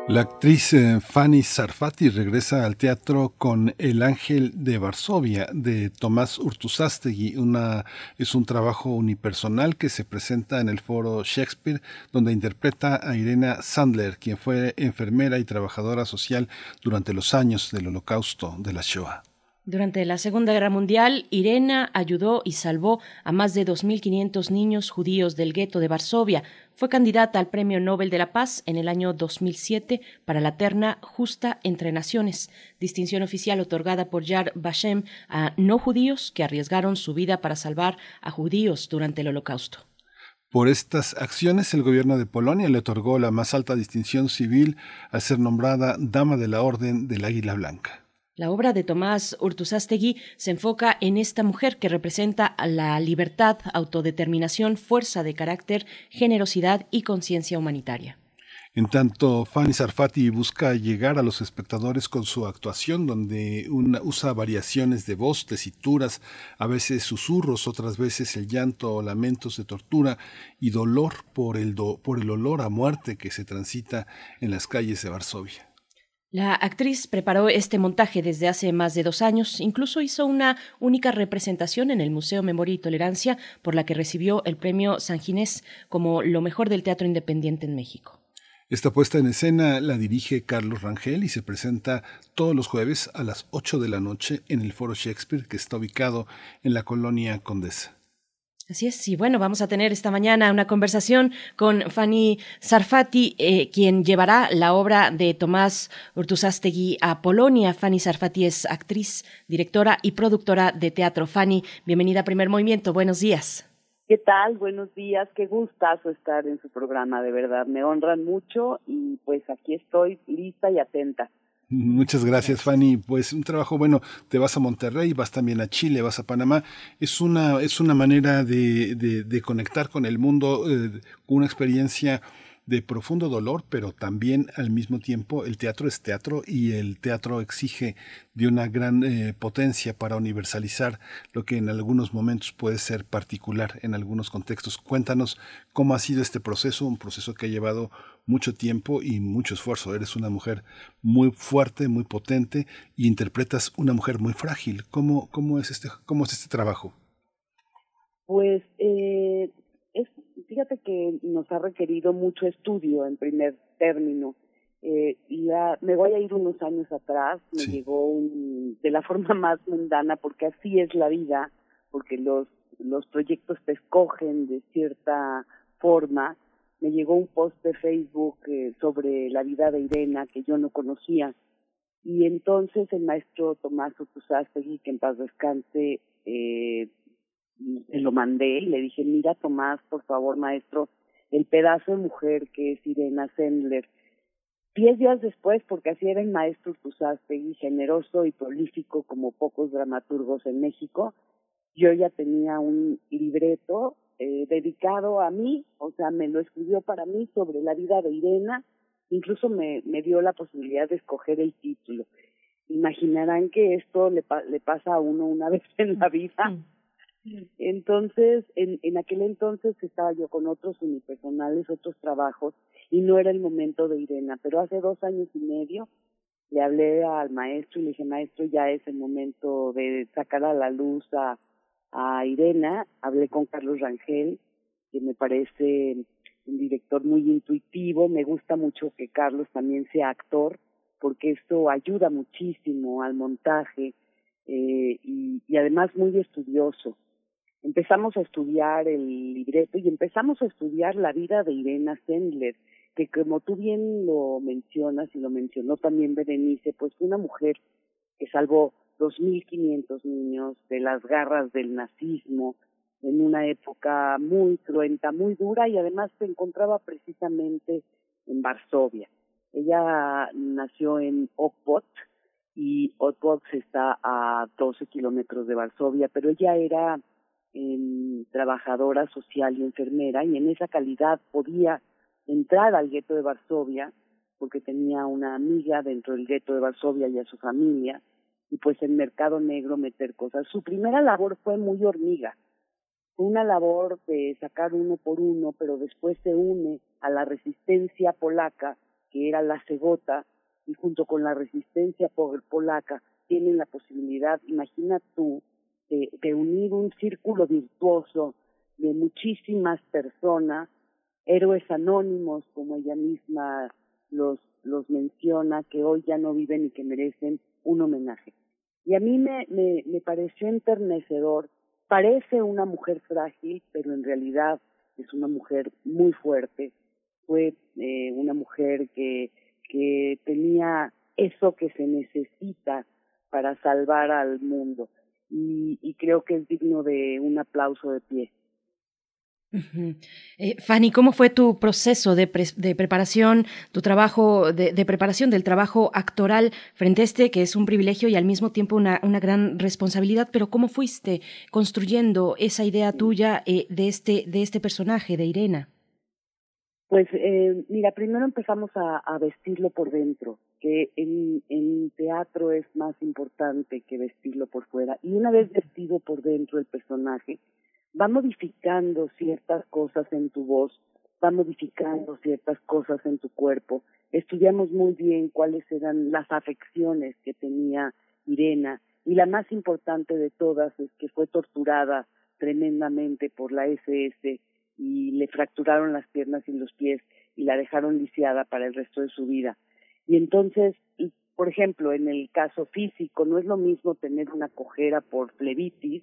La actriz Fanny Sarfati regresa al teatro con El Ángel de Varsovia, de Tomás Urtusástegui. Una, es un trabajo unipersonal que se presenta en el Foro Shakespeare, donde interpreta a Irena Sendler, quien fue enfermera y trabajadora social durante los años del Holocausto de la Shoah. Durante la Segunda Guerra Mundial, Irena ayudó y salvó a más de dos mil quinientos niños judíos del gueto de Varsovia. Fue candidata al Premio Nobel de la Paz en el año dos mil siete para la terna Justa entre Naciones, distinción oficial otorgada por Yad Vashem a no judíos que arriesgaron su vida para salvar a judíos durante el Holocausto. Por estas acciones, el gobierno de Polonia le otorgó la más alta distinción civil al ser nombrada Dama de la Orden del Águila Blanca. La obra de Tomás Urtusástegui se enfoca en esta mujer que representa la libertad, autodeterminación, fuerza de carácter, generosidad y conciencia humanitaria. En tanto, Fanny Sarfati busca llegar a los espectadores con su actuación, donde una, usa variaciones de voz, tesituras, a veces susurros, otras veces el llanto o lamentos de tortura y dolor por el, do, por el olor a muerte que se transita en las calles de Varsovia. La actriz preparó este montaje desde hace más de dos años, incluso hizo una única representación en el Museo Memoria y Tolerancia, por la que recibió el premio San Ginés como lo mejor del teatro independiente en México. Esta puesta en escena la dirige Carlos Rangel y se presenta todos los jueves a las ocho de la noche en el Foro Shakespeare, que está ubicado en la Colonia Condesa. Así es, y bueno, vamos a tener esta mañana una conversación con Fanny Sarfati, eh, quien llevará la obra de Tomás Urtusástegui a Polonia. Fanny Sarfati es actriz, directora y productora de teatro. Fanny, bienvenida a Primer Movimiento, buenos días. ¿Qué tal? Buenos días, qué gustazo estar en su programa, de verdad, me honran mucho y pues aquí estoy lista y atenta. Muchas gracias, Fanny. Pues un trabajo bueno. Te vas a Monterrey, vas también a Chile, vas a Panamá. Es una es una manera de de, de conectar con el mundo, eh, una experiencia de profundo dolor, pero también al mismo tiempo el teatro es teatro y el teatro exige de una gran eh, potencia para universalizar lo que en algunos momentos puede ser particular en algunos contextos. Cuéntanos cómo ha sido este proceso, un proceso que ha llevado mucho tiempo y mucho esfuerzo. Eres una mujer muy fuerte, muy potente y interpretas una mujer muy frágil. ¿Cómo, cómo es este cómo es este trabajo? Pues eh, es Fíjate que nos ha requerido mucho estudio en primer término. Eh, la, me voy a ir unos años atrás, me sí. llegó un, de la forma más mundana, porque así es la vida, porque los, los proyectos te escogen de cierta forma. Me llegó un post de Facebook eh, sobre la vida de Irena que yo no conocía. Y entonces el maestro Tomás Urtusástegui, que en paz descanse, eh, lo mandé y le dije, mira Tomás, por favor maestro, el pedazo de mujer que es Irena Sendler. Diez días después, porque así era el maestro Urtusástegui, generoso y prolífico como pocos dramaturgos en México, yo ya tenía un libreto eh, dedicado a mí, o sea, me lo escribió para mí sobre la vida de Irena, incluso me, me dio la posibilidad de escoger el título. Imaginarán que esto le, pa- le pasa a uno una vez en la vida. Mm. Entonces, en, en aquel entonces estaba yo con otros unipersonales, otros trabajos, y no era el momento de Irena, pero hace dos años y medio le hablé al maestro y le dije, maestro, ya es el momento de sacar a la luz a, a Irena. Hablé con Carlos Rangel que me parece un director muy intuitivo. Me gusta mucho que Carlos también sea actor, porque esto ayuda muchísimo al montaje, eh, y, y además muy estudioso. Empezamos a estudiar el libreto y empezamos a estudiar la vida de Irena Sendler, que como tú bien lo mencionas y lo mencionó también Berenice, pues fue una mujer que salvó dos mil quinientos niños de las garras del nazismo en una época muy cruenta, muy dura, y además se encontraba precisamente en Varsovia. Ella nació en Okhotsk, y Okhotsk está a doce kilómetros de Varsovia, pero ella era eh, trabajadora social y enfermera, y en esa calidad podía entrar al gueto de Varsovia porque tenía una amiga dentro del gueto de Varsovia y a su familia, y pues en mercado negro meter cosas. Su primera labor fue muy hormiga, fue una labor de sacar uno por uno, pero después se une a la resistencia polaca, que era la Cegota, y junto con la resistencia polaca tienen la posibilidad, imagina tú, de, de unir un círculo virtuoso de muchísimas personas, héroes anónimos, como ella misma los los menciona, que hoy ya no viven y que merecen un homenaje. Y a mí me, me, me pareció enternecedor. Parece una mujer frágil, pero en realidad es una mujer muy fuerte. Fue eh, una mujer que, que tenía eso que se necesita para salvar al mundo. Y, y creo que es digno de un aplauso de pie. Uh-huh. Eh, Fanny, ¿cómo fue tu proceso de, pre- de preparación, tu trabajo de, de preparación del trabajo actoral frente a este, que es un privilegio y al mismo tiempo una, una gran responsabilidad? Pero ¿cómo fuiste construyendo esa idea tuya eh, de este de este personaje, de Irena? Pues eh, mira, primero empezamos a, a vestirlo por dentro, que en, en teatro es más importante que vestirlo por fuera. Y una vez vestido por dentro el personaje, va modificando ciertas cosas en tu voz, va modificando ciertas cosas en tu cuerpo. Estudiamos muy bien cuáles eran las afecciones que tenía Irena, y la más importante de todas es que fue torturada tremendamente por la ese ese y le fracturaron las piernas y los pies y la dejaron lisiada para el resto de su vida. Y entonces, por ejemplo, en el caso físico, no es lo mismo tener una cojera por flebitis,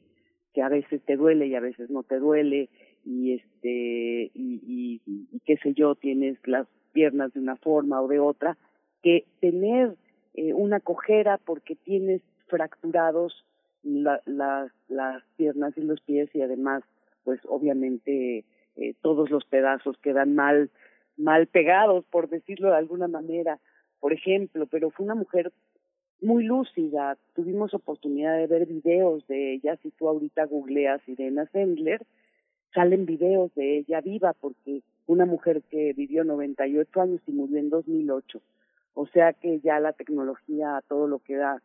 que a veces te duele y a veces no te duele, y este y, y, y qué sé yo, tienes las piernas de una forma o de otra, que tener eh, una cojera porque tienes fracturados la, la, las piernas y los pies, y además, pues obviamente eh, todos los pedazos quedan mal, mal pegados, por decirlo de alguna manera, por ejemplo. Pero fue una mujer muy lúcida, tuvimos oportunidad de ver videos de ella. Si tú ahorita googleas Irena Sendler, salen videos de ella viva, porque una mujer que vivió noventa y ocho años y murió en dos mil ocho, o sea que ya la tecnología a todo lo que da,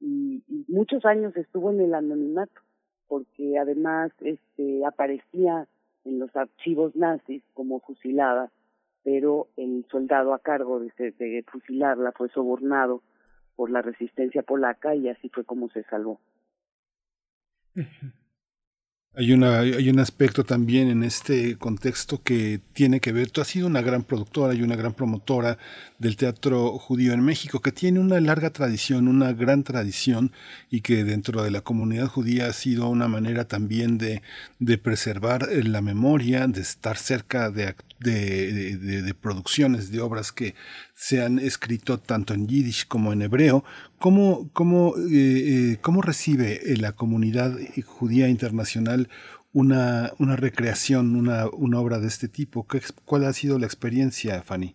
y, y muchos años estuvo en el anonimato, porque además este aparecía en los archivos nazis como fusilada, pero el soldado a cargo de, de fusilarla fue sobornado por la resistencia polaca, y así fue como se salvó. Hay una hay un aspecto también en este contexto que tiene que ver, tú has sido una gran productora y una gran promotora del teatro judío en México, que tiene una larga tradición, una gran tradición, y que dentro de la comunidad judía ha sido una manera también de, de preservar la memoria, de estar cerca de actores, De, de, de producciones, de obras que se han escrito tanto en yiddish como en hebreo. ¿Cómo, cómo, eh, cómo recibe la comunidad judía internacional una, una recreación, una, una obra de este tipo? ¿Qué, ¿Cuál ha sido la experiencia, Fanny?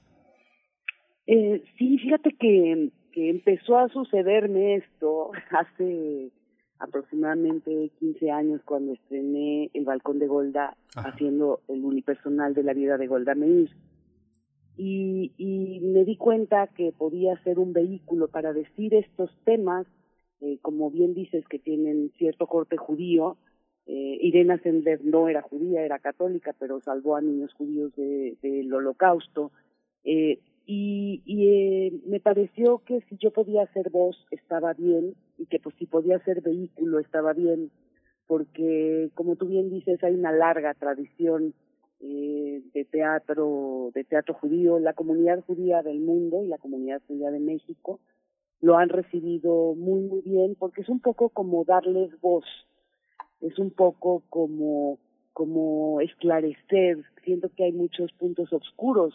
Eh, sí, fíjate que, que empezó a sucederme esto hace aproximadamente quince años, cuando estrené El Balcón de Golda, Ajá. haciendo el unipersonal de la vida de Golda Meir. Y, y me di cuenta que podía ser un vehículo para decir estos temas, eh, como bien dices, que tienen cierto corte judío. Eh, Irena Sendler no era judía, era católica, pero salvó a niños judíos de, del Holocausto. Eh, y y eh, me pareció que si yo podía hacer voz, estaba bien, y que pues si podía ser vehículo, estaba bien, porque como tú bien dices, hay una larga tradición eh, de teatro de teatro judío. La comunidad judía del mundo y la comunidad judía de México lo han recibido muy, muy bien, porque es un poco como darles voz, es un poco como, como esclarecer. Siento que hay muchos puntos oscuros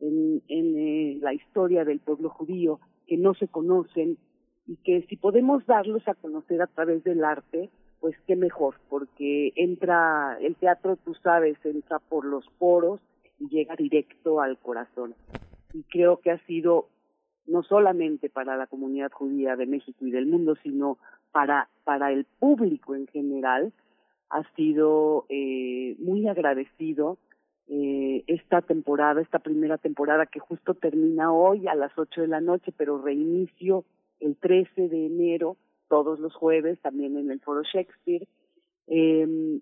en, en eh, la historia del pueblo judío que no se conocen, y que si podemos darlos a conocer a través del arte, pues qué mejor, porque entra el teatro, tú sabes, entra por los poros y llega directo al corazón. Y creo que ha sido no solamente para la comunidad judía de México y del mundo, sino para para el público en general, ha sido eh, muy agradecido eh, esta temporada, esta primera temporada que justo termina hoy a las ocho de la noche, pero reinicio el trece de enero, todos los jueves, también en el Foro Shakespeare. Eh,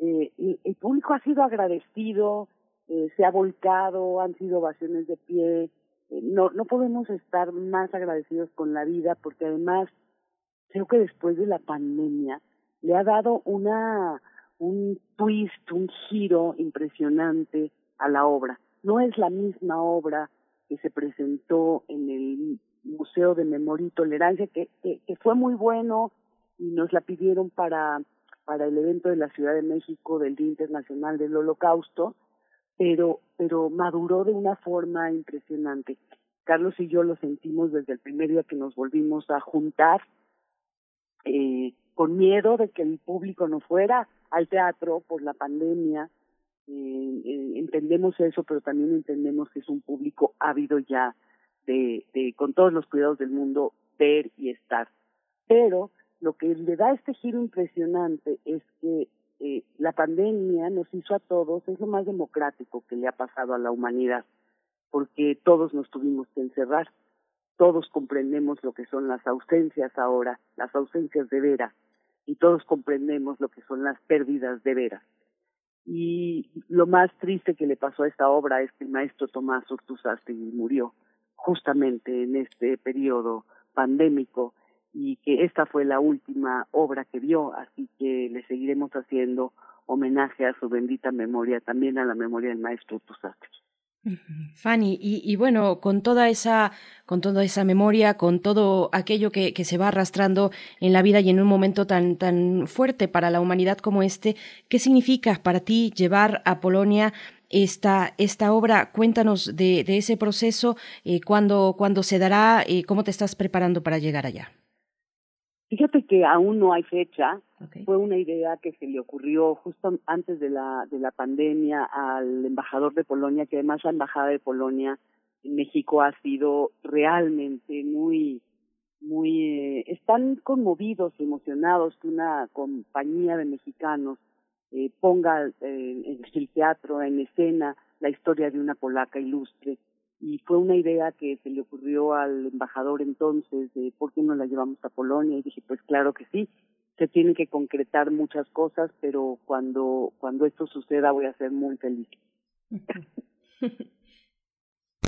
eh, el público ha sido agradecido, eh, se ha volcado, han sido ovaciones de pie. Eh, no, no podemos estar más agradecidos con la vida, porque además creo que después de la pandemia le ha dado una un twist, un giro impresionante a la obra. No es la misma obra que se presentó en el Museo de Memoria y Tolerancia, que, que, que fue muy bueno y nos la pidieron para, para el evento de la Ciudad de México del Día Internacional del Holocausto, pero, pero maduró de una forma impresionante. Carlos y yo lo sentimos desde el primer día que nos volvimos a juntar, eh, con miedo de que el público no fuera al teatro por la pandemia. Eh, eh, entendemos eso, pero también entendemos que es un público ávido ya De, de con todos los cuidados del mundo, ver y estar. Pero lo que le da este giro impresionante es que eh, la pandemia nos hizo a todos, es lo más democrático que le ha pasado a la humanidad, porque todos nos tuvimos que encerrar, todos comprendemos lo que son las ausencias ahora, las ausencias de veras, y todos comprendemos lo que son las pérdidas de veras. Y lo más triste que le pasó a esta obra es que el maestro Tomás Urtusástegui murió justamente en este periodo pandémico, y que esta fue la última obra que vio, así que le seguiremos haciendo homenaje a su bendita memoria, también a la memoria del maestro Urtusástegui. Fanny, y, y bueno, con toda esa, con toda esa memoria, con todo aquello que, que se va arrastrando en la vida y en un momento tan, tan fuerte para la humanidad como este, ¿qué significa para ti llevar a Polonia esta esta obra? Cuéntanos de, de ese proceso, eh, cuándo cuándo se dará, eh, cómo te estás preparando para llegar allá. Fíjate que aún no hay fecha. Okay. Fue una idea que se le ocurrió justo antes de la de la pandemia al embajador de Polonia, que además la embajada de Polonia en México ha sido realmente muy muy eh, están conmovidos y emocionados que una compañía de mexicanos Eh, ponga eh, en el teatro, en escena, la historia de una polaca ilustre. Y fue una idea que se le ocurrió al embajador entonces de por qué no la llevamos a Polonia, y dije, pues claro que sí, se tienen que concretar muchas cosas, pero cuando cuando esto suceda voy a ser muy feliz.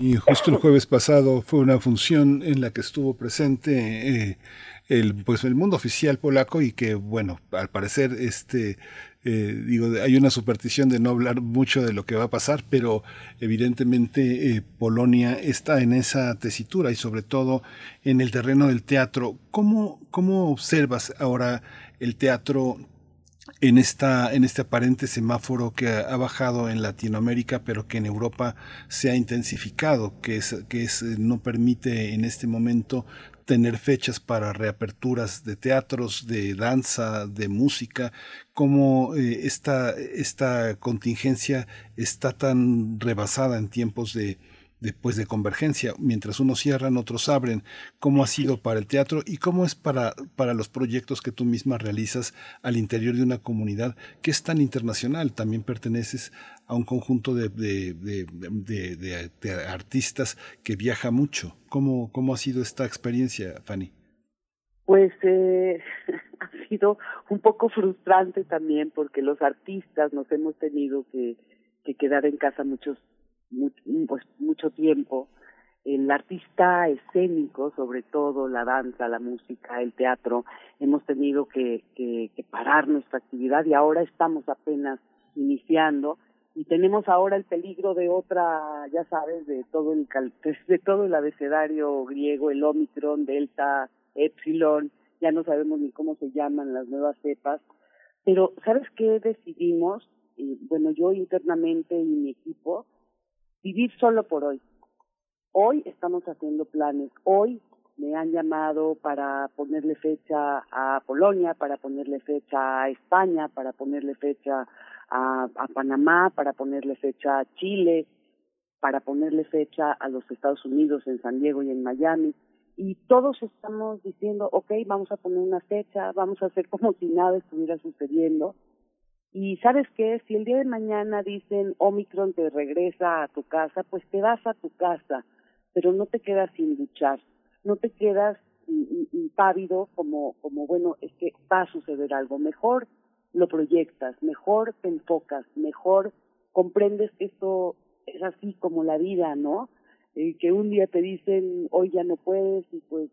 Y justo el jueves pasado fue una función en la que estuvo presente eh, el pues el mundo oficial polaco, y que bueno, al parecer este Eh, digo, hay una superstición de no hablar mucho de lo que va a pasar, pero evidentemente eh, Polonia está en esa tesitura, y sobre todo en el terreno del teatro. ¿Cómo, cómo observas ahora el teatro en esta, en este aparente semáforo que ha bajado en Latinoamérica, pero que en Europa se ha intensificado, que es, que es, no permite en este momento tener fechas para reaperturas de teatros, de danza, de música? ¿Cómo eh, esta, esta contingencia está tan rebasada en tiempos de, de, pues, de convergencia? Mientras unos cierran, otros abren. ¿Cómo ha sido para el teatro y cómo es para, para los proyectos que tú misma realizas al interior de una comunidad que es tan internacional? También perteneces a un conjunto de, de, de, de, de, de artistas que viaja mucho. ¿Cómo, cómo ha sido esta experiencia, Fanny? Pues eh, ha sido un poco frustrante también, porque los artistas nos hemos tenido que, que quedar en casa muchos, much, pues, mucho tiempo. El artista escénico, sobre todo la danza, la música, el teatro, hemos tenido que, que, que parar nuestra actividad, y ahora estamos apenas iniciando. y tenemos ahora el peligro de otra, ya sabes, de todo el cal, de todo el abecedario griego, el Omicron, Delta, Epsilon, ya no sabemos ni cómo se llaman las nuevas cepas. Pero, ¿sabes qué decidimos? Eh, bueno, yo internamente y mi equipo, vivir solo por hoy. Hoy estamos haciendo planes. Hoy me han llamado para ponerle fecha a Polonia, para ponerle fecha a España, para ponerle fecha a, a Panamá, para ponerle fecha a Chile, para ponerle fecha a los Estados Unidos en San Diego y en Miami. Y todos estamos diciendo, ok, vamos a poner una fecha, vamos a hacer como si nada estuviera sucediendo. Y ¿sabes qué? Si el día de mañana dicen Omicron te regresa a tu casa, pues te vas a tu casa, pero no te quedas sin duchar, no te quedas impávido como, como bueno, es que va a suceder algo. Mejor lo proyectas, mejor te enfocas, mejor comprendes que esto es así como la vida, ¿no? Eh, que un día te dicen, hoy ya no puedes, y pues,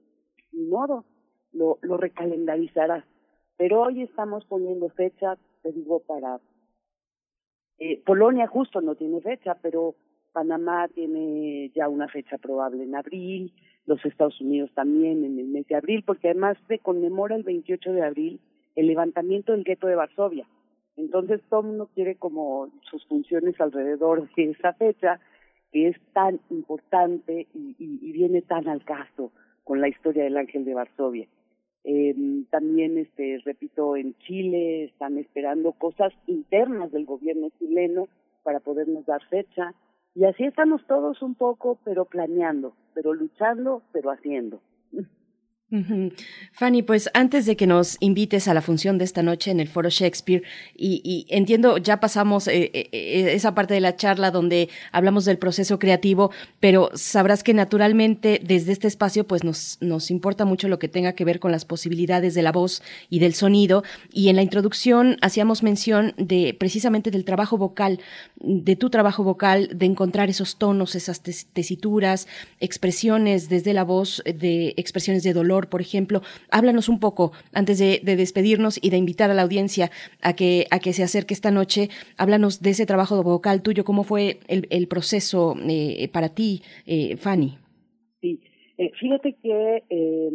ni modo, lo, lo recalendarizarás. Pero hoy estamos poniendo fecha, te digo, para... Eh, Polonia justo no tiene fecha, pero Panamá tiene ya una fecha probable en abril, los Estados Unidos también en el mes de abril, porque además se conmemora el veintiocho de abril el levantamiento del gueto de Varsovia. Entonces todo el mundo quiere como sus funciones alrededor de esa fecha, que es tan importante y, y, y viene tan al caso con la historia del Ángel de Varsovia. Eh, también, este, repito, en Chile están esperando cosas internas del gobierno chileno para podernos dar fecha. Y así estamos todos un poco, pero planeando, pero luchando, pero haciendo. Fanny, pues antes de que nos invites a la función de esta noche en el Foro Shakespeare, y, y entiendo, ya pasamos eh, eh, esa parte de la charla donde hablamos del proceso creativo, pero sabrás que naturalmente desde este espacio pues nos, nos importa mucho lo que tenga que ver con las posibilidades de la voz y del sonido, y en la introducción hacíamos mención de precisamente del trabajo vocal, de tu trabajo vocal, de encontrar esos tonos, esas tes- tesituras, expresiones desde la voz, de expresiones de dolor, por ejemplo. Háblanos un poco, antes de, de despedirnos y de invitar a la audiencia a que, a que se acerque esta noche, háblanos de ese trabajo vocal tuyo, cómo fue el, el proceso eh, para ti, eh, Fanny. Sí, eh, fíjate que eh,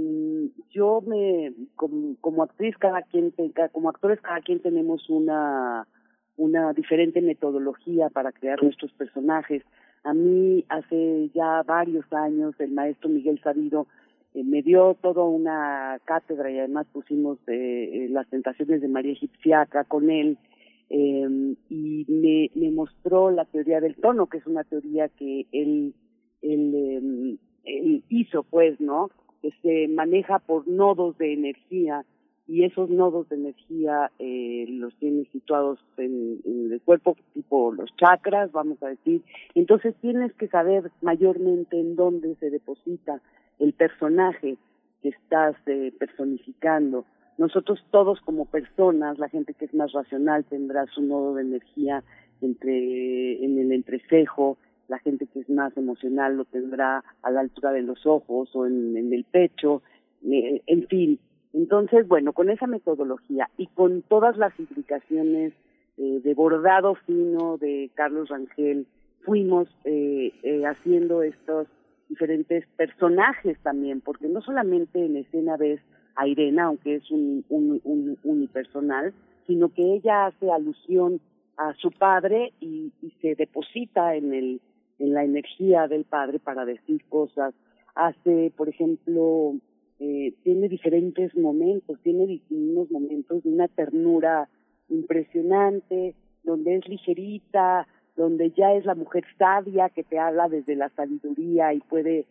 yo me, como, como actriz, cada quien, como actores, cada quien tenemos una, una diferente metodología para crear nuestros personajes. A mí hace ya varios años el maestro Miguel Sabido Eh, me dio toda una cátedra, y además pusimos eh, eh, las tentaciones de María Egipciaca con él, eh, y me, me mostró la teoría del tono, que es una teoría que él, él, eh, él hizo, pues, ¿no? Que se maneja por nodos de energía, y esos nodos de energía eh, los tiene situados en, en el cuerpo, tipo los chakras, vamos a decir. Entonces tienes que saber mayormente en dónde se deposita el personaje que estás eh, personificando. Nosotros todos como personas, la gente que es más racional tendrá su nodo de energía entre en el entrecejo, la gente que es más emocional lo tendrá a la altura de los ojos o en, en el pecho, eh, en fin. Entonces, bueno, con esa metodología y con todas las implicaciones eh, de bordado fino de Carlos Rangel, fuimos eh, eh, haciendo estos diferentes personajes también, porque no solamente en escena ves a Irena, aunque es un, un, un unipersonal, sino que ella hace alusión a su padre y, y se deposita en el en la energía del padre para decir cosas. Hace, por ejemplo, eh, tiene diferentes momentos, tiene distintos momentos de una ternura impresionante, donde es ligerita, donde ya es la mujer sabia que te habla desde la sabiduría y puede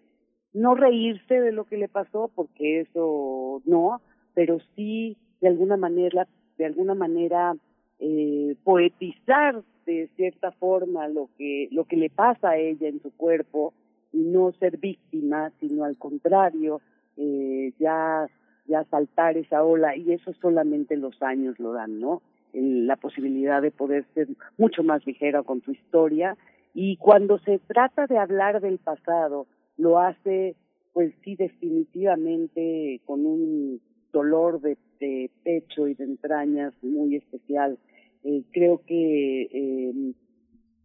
no reírse de lo que le pasó, porque eso no, pero sí de alguna manera, de alguna manera eh, poetizar de cierta forma lo que lo que le pasa a ella en su cuerpo y no ser víctima, sino al contrario, eh, ya ya saltar esa ola, y eso solamente los años lo dan, ¿no? La posibilidad de poder ser mucho más ligera con tu historia. Y cuando se trata de hablar del pasado, lo hace, pues sí, definitivamente con un dolor de, de pecho y de entrañas muy especial. Eh, creo que eh,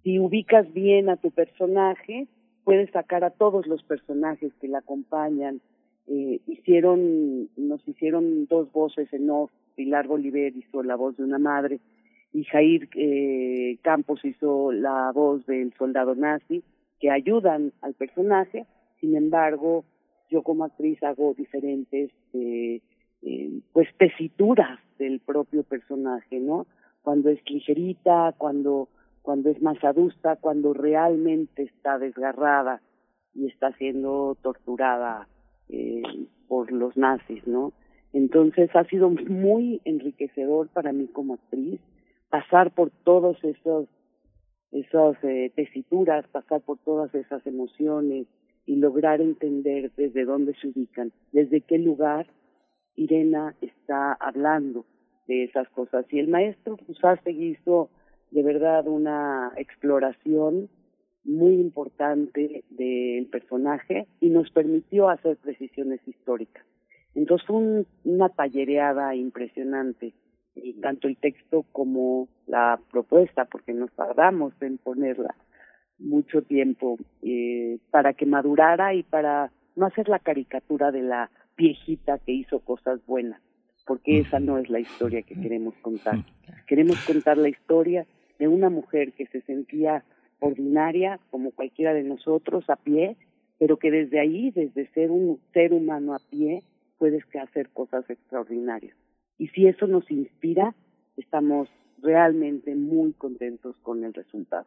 si ubicas bien a tu personaje, puedes sacar a todos los personajes que la acompañan. Eh, hicieron, nos hicieron dos voces en off. Pilar Bolívar hizo la voz de una madre y Jair eh, Campos hizo la voz del soldado nazi, que ayudan al personaje. Sin embargo, yo como actriz hago diferentes eh, eh, pues tesituras del propio personaje, ¿no? Cuando es ligerita, cuando cuando es más adusta, cuando realmente está desgarrada y está siendo torturada eh, por los nazis, ¿no? Entonces ha sido muy enriquecedor para mí como actriz pasar por todas esas esas eh, tesituras, pasar por todas esas emociones y lograr entender desde dónde se ubican, desde qué lugar Irena está hablando de esas cosas. Y el maestro Urtusástegui hizo de verdad una exploración muy importante del personaje y nos permitió hacer precisiones históricas. Entonces fue un, una tallereada impresionante, y tanto el texto como la propuesta, porque nos tardamos en ponerla mucho tiempo eh, para que madurara y para no hacer la caricatura de la viejita que hizo cosas buenas, porque esa no es la historia que queremos contar. Queremos contar la historia de una mujer que se sentía ordinaria, como cualquiera de nosotros, a pie, pero que desde ahí, desde ser un ser humano a pie, puedes hacer cosas extraordinarias. Y si eso nos inspira, estamos realmente muy contentos con el resultado.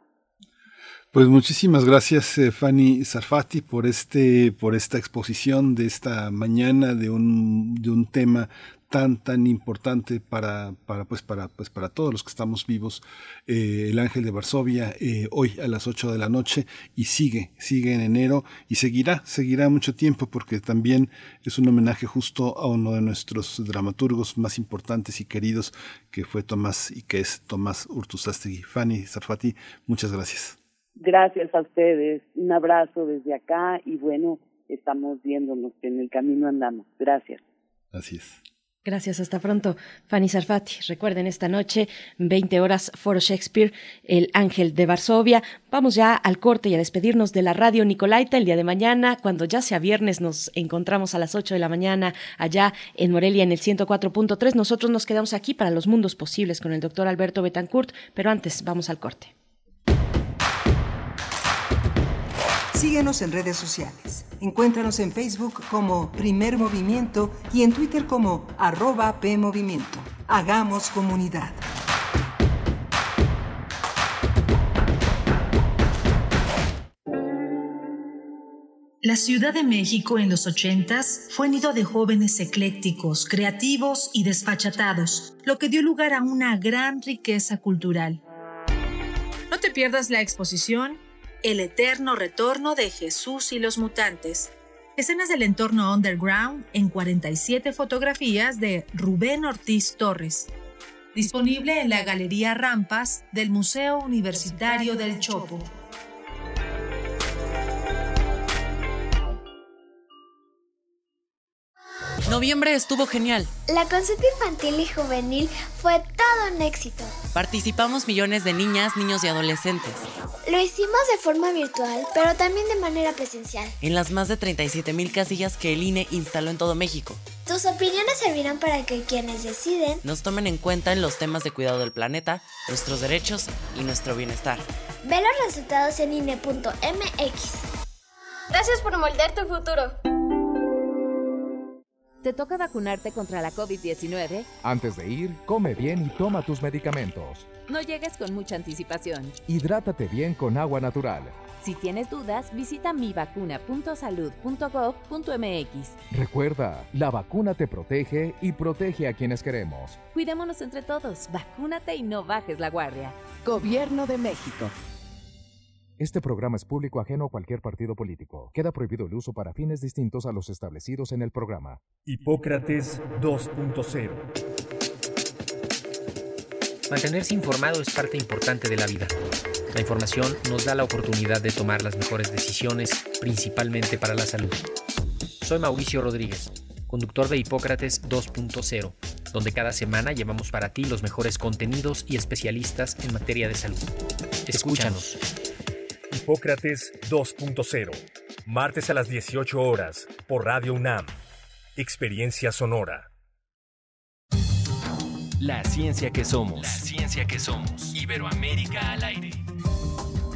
Pues muchísimas gracias, eh, Fanny Sarfati, por este, por esta exposición de esta mañana de un, de un tema tan tan importante para para pues para pues para todos los que estamos vivos. eh, El Ángel de Varsovia, eh, hoy a las ocho de la noche, y sigue sigue en enero y seguirá seguirá mucho tiempo, porque también es un homenaje justo a uno de nuestros dramaturgos más importantes y queridos, que fue Tomás y que es Tomás Urtusástegui. Fanny Sarfati, muchas gracias. Gracias a ustedes, un abrazo desde acá, y bueno, estamos viéndonos, en el camino andamos. Gracias. Así es. Gracias, hasta pronto, Fanny Sarfati. Recuerden, esta noche, veinte horas, Foro Shakespeare, El Ángel de Varsovia. Vamos ya al corte y a despedirnos de la Radio Nicolaita. El día de mañana, cuando ya sea viernes, nos encontramos a las ocho de la mañana allá en Morelia, en el ciento cuatro punto tres. Nosotros nos quedamos aquí para Los Mundos Posibles con el doctor Alberto Betancourt, pero antes vamos al corte. Síguenos en redes sociales. Encuéntranos en Facebook como Primer Movimiento y en Twitter como arroba PMovimiento. Hagamos comunidad. La Ciudad de México en los ochentas fue nido de jóvenes eclécticos, creativos y desfachatados, lo que dio lugar a una gran riqueza cultural. No te pierdas la exposición El eterno retorno de Jesús y los mutantes. Escenas del entorno underground en cuarenta y siete fotografías de Rubén Ortiz Torres. Disponible en la Galería Rampas del Museo Universitario del Chopo. Noviembre estuvo genial. La consulta infantil y juvenil fue todo un éxito. Participamos millones de niñas, niños y adolescentes. Lo hicimos de forma virtual, pero también de manera presencial. En las más de treinta y siete mil casillas que el I N E instaló en todo México. Tus opiniones servirán para que quienes deciden nos tomen en cuenta en los temas de cuidado del planeta, nuestros derechos y nuestro bienestar. Ve los resultados en I N E punto M X. Gracias por moldear tu futuro. ¿Te toca vacunarte contra la COVID diecinueve? Antes de ir, come bien y toma tus medicamentos. No llegues con mucha anticipación. Hidrátate bien con agua natural. Si tienes dudas, visita mi vacuna punto salud punto gov punto M X. Recuerda, la vacuna te protege y protege a quienes queremos. Cuidémonos entre todos, vacúnate y no bajes la guardia. Gobierno de México. Este programa es público ajeno a cualquier partido político. Queda prohibido el uso para fines distintos a los establecidos en el programa. Hipócrates dos punto cero. Mantenerse informado es parte importante de la vida. La información nos da la oportunidad de tomar las mejores decisiones, principalmente para la salud. Soy Mauricio Rodríguez. conductor de Hipócrates dos punto cero, donde cada semana llevamos para ti los mejores contenidos y especialistas en materia de salud. Escúchanos. Hipócrates dos punto cero, martes a las dieciocho horas, por Radio UNAM. Experiencia sonora. La ciencia que somos. La ciencia que somos. Iberoamérica al aire.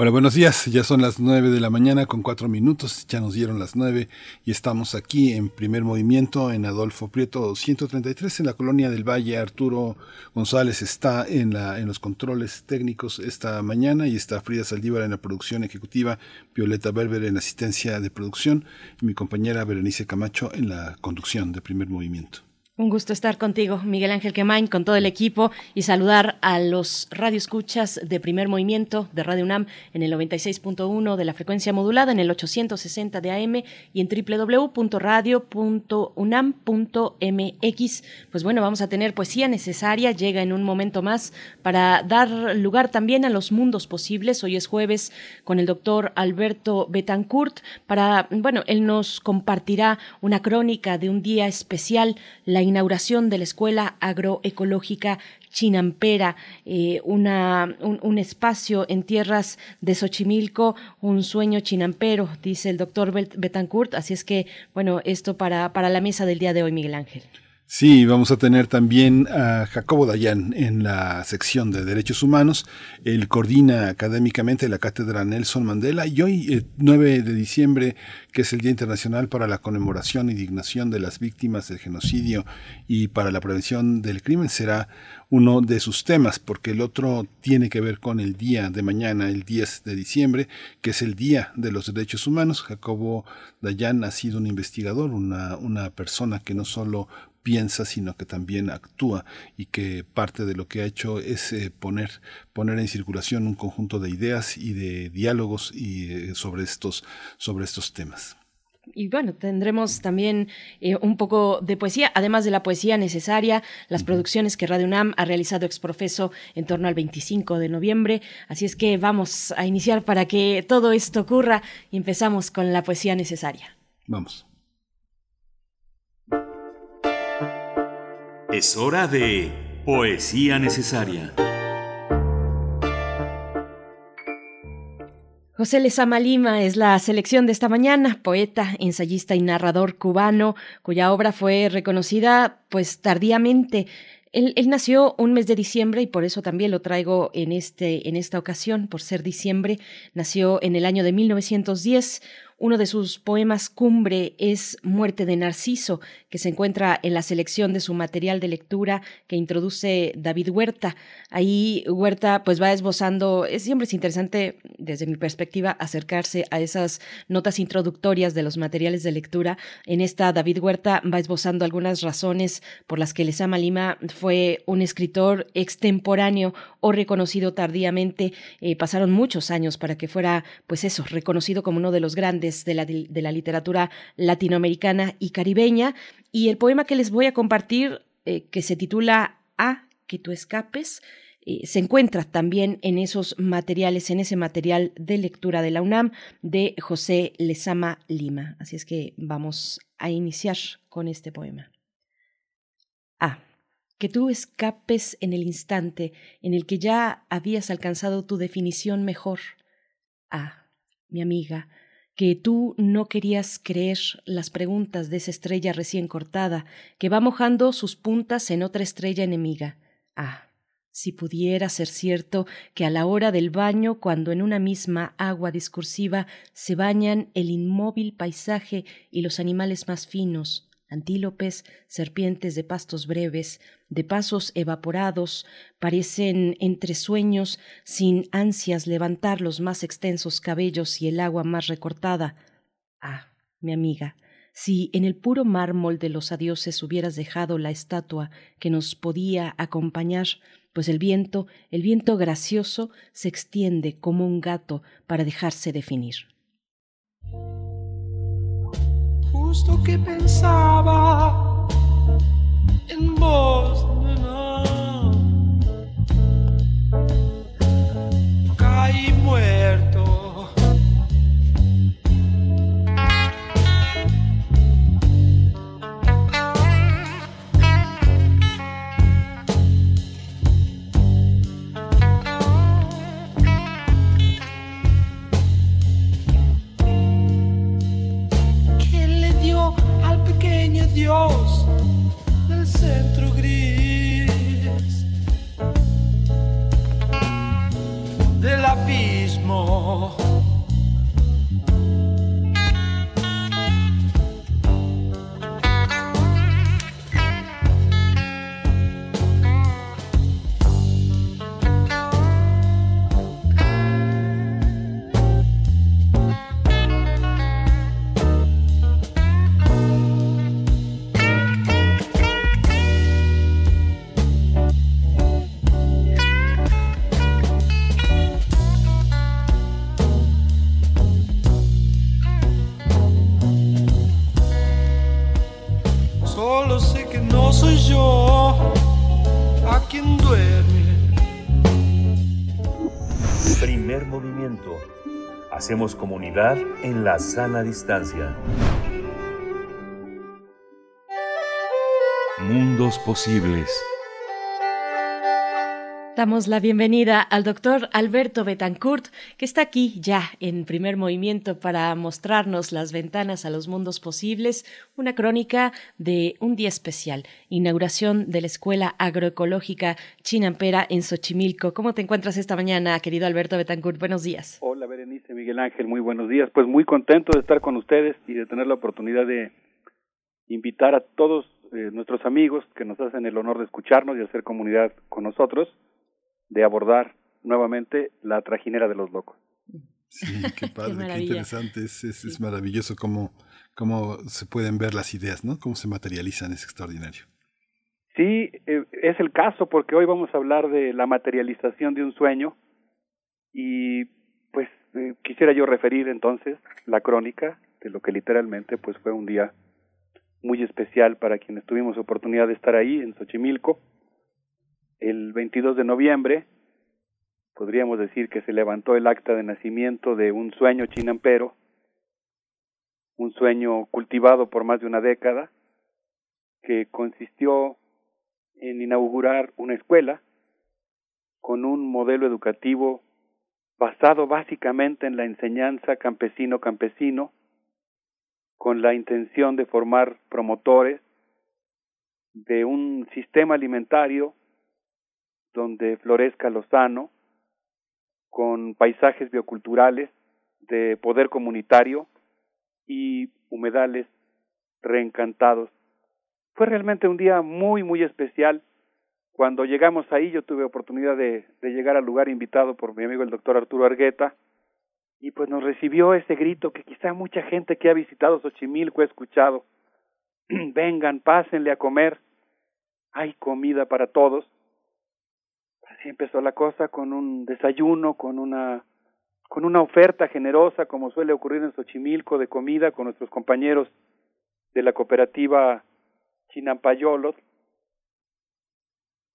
Hola, buenos días. Ya son las nueve de la mañana con cuatro minutos. Ya nos dieron las nueve y estamos aquí en Primer Movimiento en Adolfo Prieto doscientos treinta y tres en la Colonia del Valle. Arturo González está en la en los controles técnicos esta mañana y está Frida Saldívar en la producción ejecutiva, Violeta Berber en asistencia de producción y mi compañera Berenice Camacho en la conducción de Primer Movimiento. Un gusto estar contigo, Miguel Ángel Quemain, con todo el equipo y saludar a los radioescuchas de Primer Movimiento de Radio UNAM en el noventa y seis punto uno de la frecuencia modulada, en el ochocientos sesenta de A M y en doble u doble u doble u punto radio punto unam punto m x. Pues bueno, vamos a tener poesía necesaria, llega en un momento más para dar lugar también a los mundos posibles. Hoy es jueves con el doctor Alberto Betancourt para, bueno, él nos compartirá una crónica de un día especial, la inauguración de la Escuela Agroecológica Chinampera, eh, una, un, un espacio en tierras de Xochimilco, un sueño chinampero, dice el doctor Betancourt. Así es que, bueno, esto para, para la mesa del día de hoy, Miguel Ángel. Sí, vamos a tener también a Jacobo Dayan en la sección de Derechos Humanos. Él coordina académicamente la Cátedra Nelson Mandela y hoy, el nueve de diciembre, que es el Día Internacional para la Conmemoración y Dignificación de las Víctimas del Genocidio y para la Prevención del Crimen, será uno de sus temas, porque el otro tiene que ver con el día de mañana, el diez de diciembre, que es el Día de los Derechos Humanos. Jacobo Dayan ha sido un investigador, una, una persona que no solo piensa, sino que también actúa y que parte de lo que ha hecho es eh, poner, poner en circulación un conjunto de ideas y de diálogos y, eh, sobre estos, sobre estos temas. Y bueno, tendremos también eh, un poco de poesía, además de la poesía necesaria, las producciones que Radio UNAM ha realizado ex profeso en torno al veinticinco de noviembre. Así es que vamos a iniciar para que todo esto ocurra y empezamos con la poesía necesaria. Vamos. Es hora de poesía necesaria. José Lezama Lima es la selección de esta mañana, poeta, ensayista y narrador cubano, cuya obra fue reconocida pues tardíamente. Él, él nació un mes de diciembre y por eso también lo traigo en, este, en esta ocasión, por ser diciembre. Nació en el año de mil novecientos diez. Uno de sus poemas cumbre es Muerte de Narciso, que se encuentra en la selección de su material de lectura que introduce David Huerta. Ahí Huerta pues va esbozando, es, siempre es interesante desde mi perspectiva acercarse a esas notas introductorias de los materiales de lectura. En esta David Huerta va esbozando algunas razones por las que Lezama Lima fue un escritor extemporáneo o reconocido tardíamente. Eh, pasaron muchos años para que fuera pues eso, reconocido como uno de los grandes De la, de la literatura latinoamericana y caribeña. Y el poema que les voy a compartir, eh, que se titula A que tú escapes, eh, se encuentra también en esos materiales, en ese material de lectura de la UNAM de José Lezama Lima. Así es que vamos a iniciar con este poema. A que tú escapes en el instante en el que ya habías alcanzado tu definición mejor. A, mi amiga, que tú no querías creer las preguntas de esa estrella recién cortada que va mojando sus puntas en otra estrella enemiga. Ah, si pudiera ser cierto que a la hora del baño, cuando en una misma agua discursiva se bañan el inmóvil paisaje y los animales más finos, Antílopes, serpientes de pastos breves, de pasos evaporados, parecen entre sueños, sin ansias levantar los más extensos cabellos y el agua más recortada. Ah, mi amiga, si en el puro mármol de los adioses hubieras dejado la estatua que nos podía acompañar, pues el viento, el viento gracioso, se extiende como un gato para dejarse definir. Justo que pensaba en vos, nena, caí muerto. Dios del centro gris del abismo, hacemos comunidad en la sana distancia. Mundos posibles. Damos la bienvenida al doctor Alberto Betancourt, que está aquí ya en Primer Movimiento para mostrarnos las ventanas a los mundos posibles, una crónica de un día especial, inauguración de la Escuela Agroecológica Chinampera en Xochimilco. ¿Cómo te encuentras esta mañana, querido Alberto Betancourt? Buenos días. Hola, Berenice, Miguel Ángel, muy buenos días. Pues muy contento de estar con ustedes y de tener la oportunidad de invitar a todos eh, nuestros amigos que nos hacen el honor de escucharnos y hacer comunidad con nosotros, de abordar nuevamente la trajinera de los locos. Sí, qué padre, qué, qué interesante, es, es, sí. es maravilloso cómo, cómo se pueden ver las ideas, ¿no? Cómo se materializan, es extraordinario. Sí, eh, es el caso, porque hoy vamos a hablar de la materialización de un sueño, y pues eh, quisiera yo referir entonces la crónica de lo que literalmente pues fue un día muy especial para quienes tuvimos oportunidad de estar ahí en Xochimilco. El veintidós de noviembre, podríamos decir que se levantó el acta de nacimiento de un sueño chinampero, un sueño cultivado por más de una década, que consistió en inaugurar una escuela con un modelo educativo basado básicamente en la enseñanza campesino-campesino, con la intención de formar promotores de un sistema alimentario donde florezca lo sano, con paisajes bioculturales de poder comunitario y humedales reencantados. Fue realmente un día muy, muy especial. Cuando llegamos ahí, yo tuve oportunidad de, de llegar al lugar invitado por mi amigo el doctor Arturo Argueta, y pues nos recibió ese grito que quizá mucha gente que ha visitado Xochimilco ha escuchado. Vengan, pásenle a comer, hay comida para todos. Así empezó la cosa, con un desayuno, con una con una oferta generosa, como suele ocurrir en Xochimilco, de comida, con nuestros compañeros de la cooperativa Chinampayolot.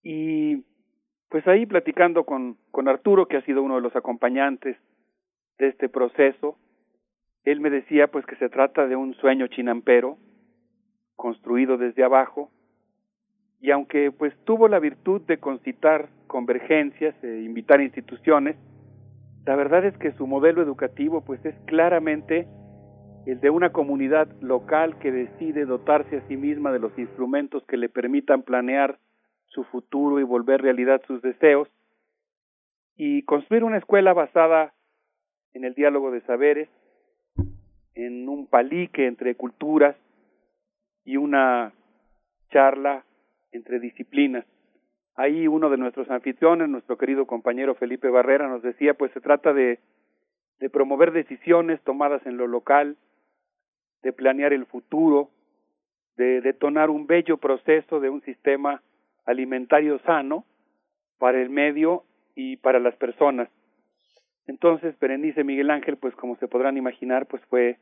Y pues ahí platicando con, con Arturo, que ha sido uno de los acompañantes de este proceso, él me decía pues que se trata de un sueño chinampero, construido desde abajo, y aunque pues tuvo la virtud de concitar convergencias e invitar instituciones, la verdad es que su modelo educativo pues es claramente el de una comunidad local que decide dotarse a sí misma de los instrumentos que le permitan planear su futuro y volver realidad sus deseos, y construir una escuela basada en el diálogo de saberes, en un palique entre culturas, y una charla entre disciplinas. Ahí uno de nuestros anfitriones, nuestro querido compañero Felipe Barrera, nos decía, pues se trata de, de promover decisiones tomadas en lo local, de planear el futuro, de detonar un bello proceso de un sistema alimentario sano para el medio y para las personas. Entonces, Berenice, Miguel Ángel, pues como se podrán imaginar, pues fue,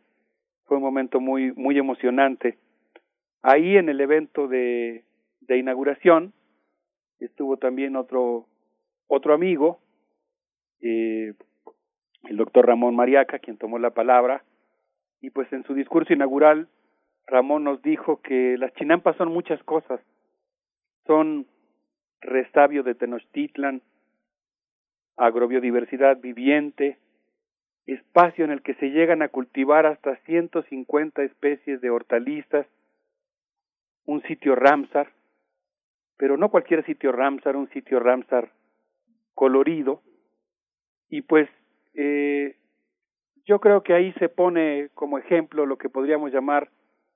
fue un momento muy, muy emocionante. Ahí en el evento de, de inauguración estuvo también otro, otro amigo, eh, el doctor Ramón Mariaca, quien tomó la palabra, y pues en su discurso inaugural Ramón nos dijo que las chinampas son muchas cosas, son restabio de Tenochtitlan, agrobiodiversidad viviente, espacio en el que se llegan a cultivar hasta ciento cincuenta especies de hortalizas, un sitio Ramsar, pero no cualquier sitio Ramsar, un sitio Ramsar colorido, y pues eh, yo creo que ahí se pone como ejemplo lo que podríamos llamar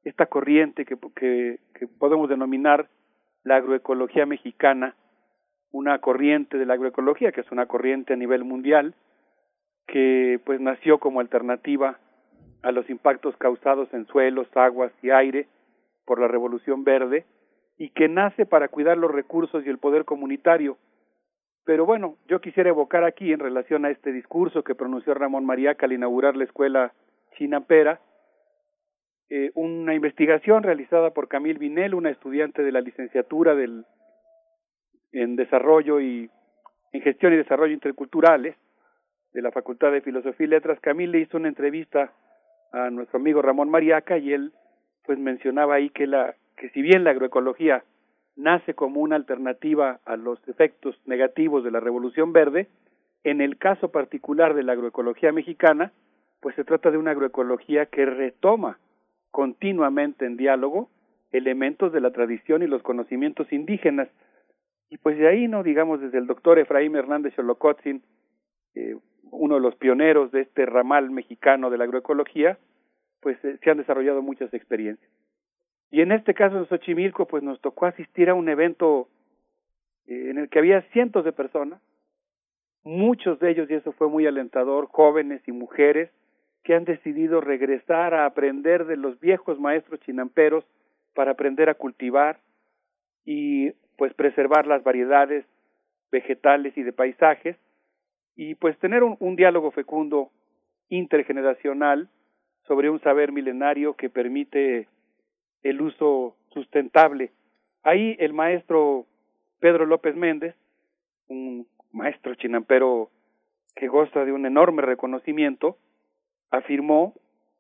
esta corriente que, que, que podemos denominar la agroecología mexicana, una corriente de la agroecología, que es una corriente a nivel mundial, que pues nació como alternativa a los impactos causados en suelos, aguas y aire por la Revolución Verde, y que nace para cuidar los recursos y el poder comunitario. Pero bueno, yo quisiera evocar aquí, en relación a este discurso que pronunció Ramón Mariaca al inaugurar la Escuela Chinampera, eh, una investigación realizada por Camil Vinel, una estudiante de la licenciatura del en desarrollo y en gestión y desarrollo interculturales de la Facultad de Filosofía y Letras. Camil le hizo una entrevista a nuestro amigo Ramón Mariaca y él pues mencionaba ahí que la que si bien la agroecología nace como una alternativa a los efectos negativos de la Revolución Verde, en el caso particular de la agroecología mexicana, pues se trata de una agroecología que retoma continuamente en diálogo elementos de la tradición y los conocimientos indígenas. Y pues de ahí, no digamos, desde el doctor Efraín Hernández Xolocotzin, eh, uno de los pioneros de este ramal mexicano de la agroecología, pues eh, se han desarrollado muchas experiencias. Y en este caso en Xochimilco, pues nos tocó asistir a un evento eh, en el que había cientos de personas, muchos de ellos, y eso fue muy alentador, jóvenes y mujeres que han decidido regresar a aprender de los viejos maestros chinamperos para aprender a cultivar y pues preservar las variedades vegetales y de paisajes, y pues tener un, un diálogo fecundo intergeneracional sobre un saber milenario que permite el uso sustentable. Ahí el maestro Pedro López Méndez, un maestro chinampero que goza de un enorme reconocimiento, afirmó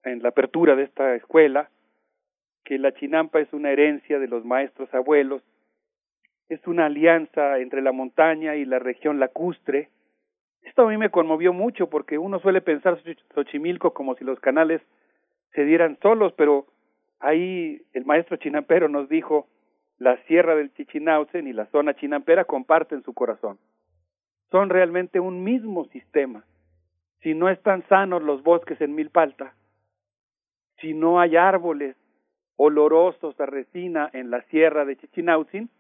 en la apertura de esta escuela que la chinampa es una herencia de los maestros abuelos, es una alianza entre la montaña y la región lacustre. Esto a mí me conmovió mucho porque uno suele pensar Xochimilco como si los canales se dieran solos, pero ahí el maestro chinampero nos dijo, la sierra del Chichinautzen y la zona chinampera comparten su corazón. Son realmente un mismo sistema. Si no están sanos los bosques en Milpalta, si no hay árboles olorosos a resina en la sierra de Chichinautzen,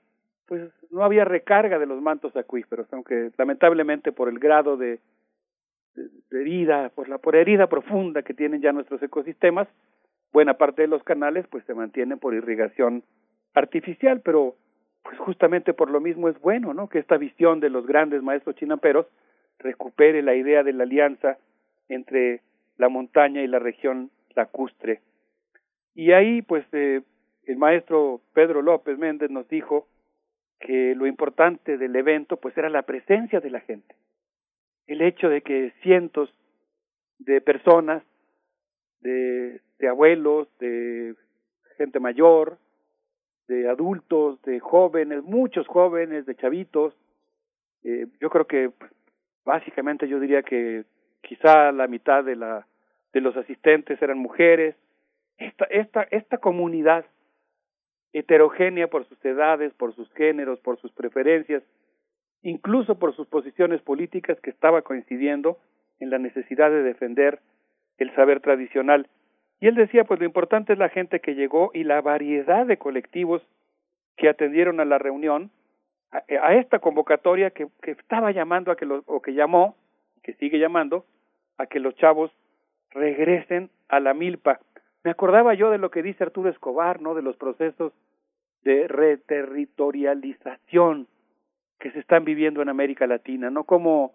pues no había recarga de los mantos acuíferos, aunque lamentablemente por el grado de, de, de herida, por la por herida profunda que tienen ya nuestros ecosistemas, buena parte de los canales pues se mantienen por irrigación artificial, pero pues justamente por lo mismo es bueno, ¿no?, que esta visión de los grandes maestros chinamperos recupere la idea de la alianza entre la montaña y la región lacustre. Y ahí pues eh, el maestro Pedro López Méndez nos dijo que lo importante del evento pues era la presencia de la gente, el hecho de que cientos de personas, de, de abuelos, de gente mayor, de adultos, de jóvenes, muchos jóvenes, de chavitos, eh, yo creo que pues, básicamente yo diría que quizá la mitad de la de los asistentes eran mujeres. Esta esta esta comunidad heterogénea por sus edades, por sus géneros, por sus preferencias, incluso por sus posiciones políticas, que estaba coincidiendo en la necesidad de defender el saber tradicional. Y él decía, pues lo importante es la gente que llegó y la variedad de colectivos que atendieron a la reunión, a, a esta convocatoria que, que estaba llamando a que los, o que llamó, que sigue llamando, a que los chavos regresen a la milpa. Me acordaba yo de lo que dice Arturo Escobar, ¿no?, de los procesos de reterritorialización que se están viviendo en América Latina, ¿no?, como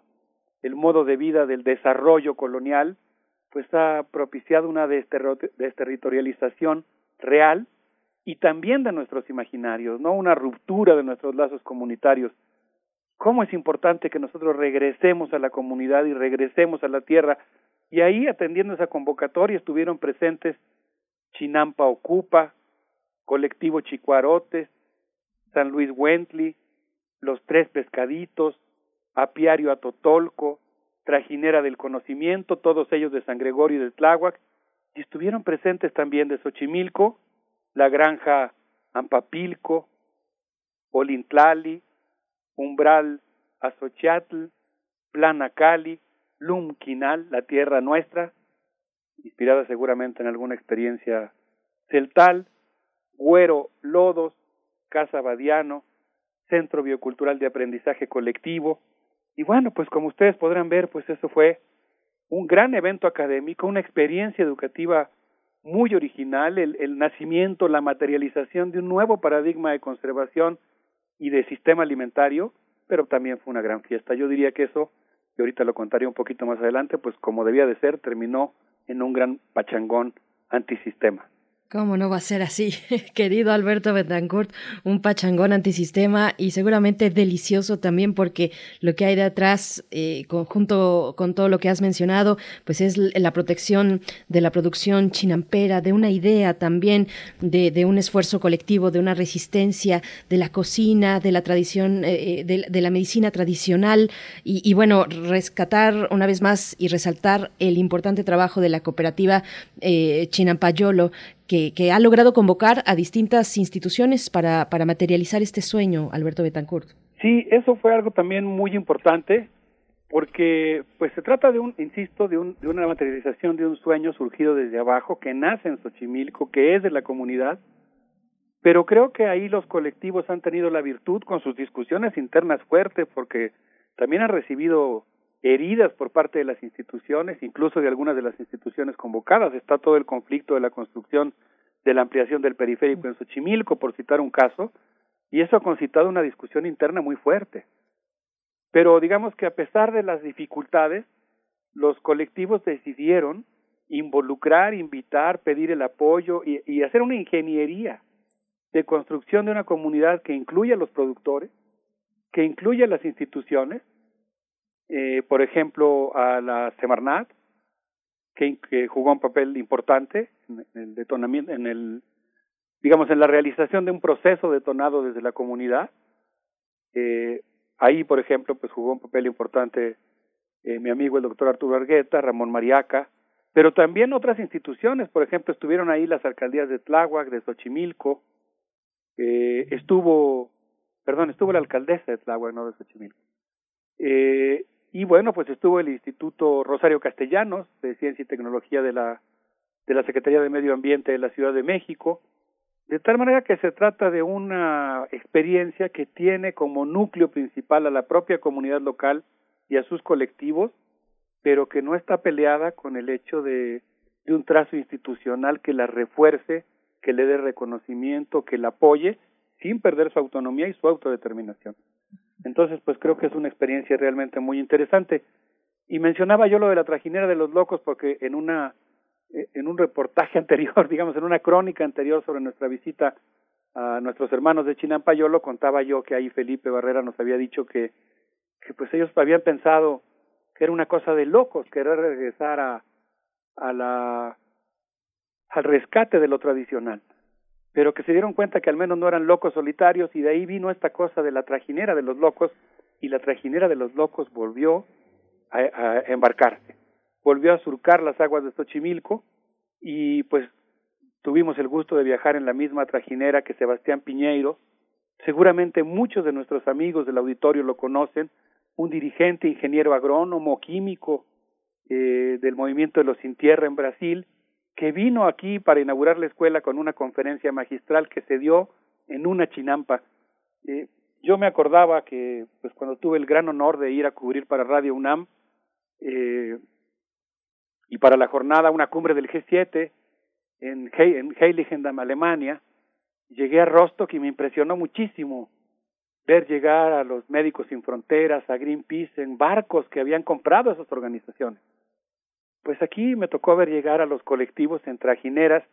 el modo de vida del desarrollo colonial pues ha propiciado una desterritorialización real y también de nuestros imaginarios, ¿no?, una ruptura de nuestros lazos comunitarios. ¿Cómo es importante que nosotros regresemos a la comunidad y regresemos a la tierra? Y ahí, atendiendo esa convocatoria, estuvieron presentes Chinampa Ocupa, Colectivo Chicuarotes, San Luis Huentli, Los Tres Pescaditos, Apiario Atotolco, Trajinera del Conocimiento, todos ellos de San Gregorio y de Tláhuac, y estuvieron presentes también de Xochimilco, la Granja Ampapilco, Olintlali, Umbral Azochiatl, Planacali, Lumquinal, la tierra nuestra, inspirada seguramente en alguna experiencia celtal, Güero Lodos, Casa Badiano, Centro Biocultural de Aprendizaje Colectivo. Y bueno, pues como ustedes podrán ver, pues eso fue un gran evento académico, una experiencia educativa muy original, el, el nacimiento, la materialización de un nuevo paradigma de conservación y de sistema alimentario, pero también fue una gran fiesta. Yo diría que eso, y ahorita lo contaré un poquito más adelante, pues como debía de ser, terminó en un gran pachangón antisistema. ¿Cómo no va a ser así, querido Alberto Betancourt? Un pachangón antisistema y seguramente delicioso también, porque lo que hay detrás, eh, junto con todo lo que has mencionado, pues es la protección de la producción chinampera, de una idea también, de, de un esfuerzo colectivo, de una resistencia, de la cocina, de la tradición, eh, de, de la medicina tradicional. Y, y bueno, rescatar una vez más y resaltar el importante trabajo de la cooperativa eh, Chinampayolo, Que, que ha logrado convocar a distintas instituciones para, para materializar este sueño, Alberto Betancourt. Sí, eso fue algo también muy importante, porque pues se trata de un, insisto, de, un, de una materialización de un sueño surgido desde abajo, que nace en Xochimilco, que es de la comunidad, pero creo que ahí los colectivos han tenido la virtud, con sus discusiones internas fuertes, porque también han recibido heridas por parte de las instituciones, incluso de algunas de las instituciones convocadas. Está todo el conflicto de la construcción de la ampliación del periférico en Xochimilco, por citar un caso, y eso ha concitado una discusión interna muy fuerte. Pero digamos que a pesar de las dificultades, los colectivos decidieron involucrar, invitar, pedir el apoyo y, y hacer una ingeniería de construcción de una comunidad que incluya a los productores, que incluya a las instituciones, Eh, por ejemplo, a la Semarnat, que, que jugó un papel importante en el detonamiento, en el, digamos, en la realización de un proceso detonado desde la comunidad. Eh, ahí, por ejemplo, pues jugó un papel importante eh, mi amigo el doctor Arturo Argueta, Ramón Mariaca, pero también otras instituciones. Por ejemplo, estuvieron ahí las alcaldías de Tláhuac, de Xochimilco, eh, estuvo, perdón, estuvo la alcaldesa de Tláhuac, no de Xochimilco. Eh, Y bueno, pues estuvo el Instituto Rosario Castellanos de Ciencia y Tecnología de la de la Secretaría de Medio Ambiente de la Ciudad de México, de tal manera que se trata de una experiencia que tiene como núcleo principal a la propia comunidad local y a sus colectivos, pero que no está peleada con el hecho de, de un trazo institucional que la refuerce, que le dé reconocimiento, que la apoye, sin perder su autonomía y su autodeterminación. Entonces, pues creo que es una experiencia realmente muy interesante. Y mencionaba yo lo de la Trajinera de los Locos porque en una en un reportaje anterior, digamos, en una crónica anterior sobre nuestra visita a nuestros hermanos de Chinampayolo, contaba yo que ahí Felipe Barrera nos había dicho que, que pues ellos habían pensado que era una cosa de locos, que era regresar a, a la, al rescate de lo tradicional, pero que se dieron cuenta que al menos no eran locos solitarios, y de ahí vino esta cosa de la Trajinera de los Locos, y la Trajinera de los Locos volvió a, a embarcarse, volvió a surcar las aguas de Xochimilco, y pues tuvimos el gusto de viajar en la misma trajinera que Sebastián Piñeiro. Seguramente muchos de nuestros amigos del auditorio lo conocen, un dirigente, ingeniero agrónomo, químico eh, del movimiento de los Sin Tierra en Brasil, que vino aquí para inaugurar la escuela con una conferencia magistral que se dio en una chinampa. Eh, yo me acordaba que pues cuando tuve el gran honor de ir a cubrir para Radio UNAM eh, y para la jornada una cumbre del G siete en, He- en Heiligendamm, Alemania, llegué a Rostock y me impresionó muchísimo ver llegar a los Médicos Sin Fronteras, a Greenpeace, en barcos que habían comprado esas organizaciones. Pues aquí me tocó ver llegar a los colectivos en trajineras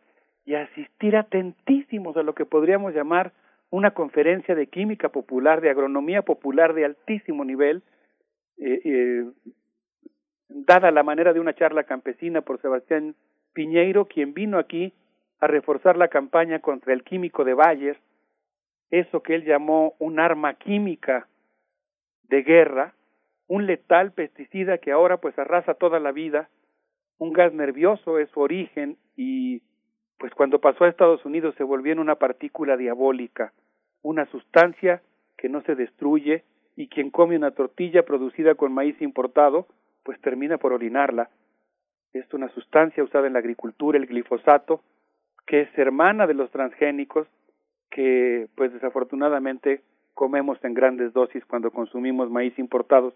y asistir atentísimos a lo que podríamos llamar una conferencia de química popular, de agronomía popular de altísimo nivel, eh, eh, dada la manera de una charla campesina por Sebastián Piñeiro, quien vino aquí a reforzar la campaña contra el químico de Bayer, eso que él llamó un arma química de guerra, un letal pesticida que ahora pues arrasa toda la vida, un gas nervioso es su origen y pues cuando pasó a Estados Unidos se volvió en una partícula diabólica, una sustancia que no se destruye y quien come una tortilla producida con maíz importado pues termina por orinarla. Es una sustancia usada en la agricultura, el glifosato, que es hermana de los transgénicos que pues desafortunadamente comemos en grandes dosis cuando consumimos maíz importados.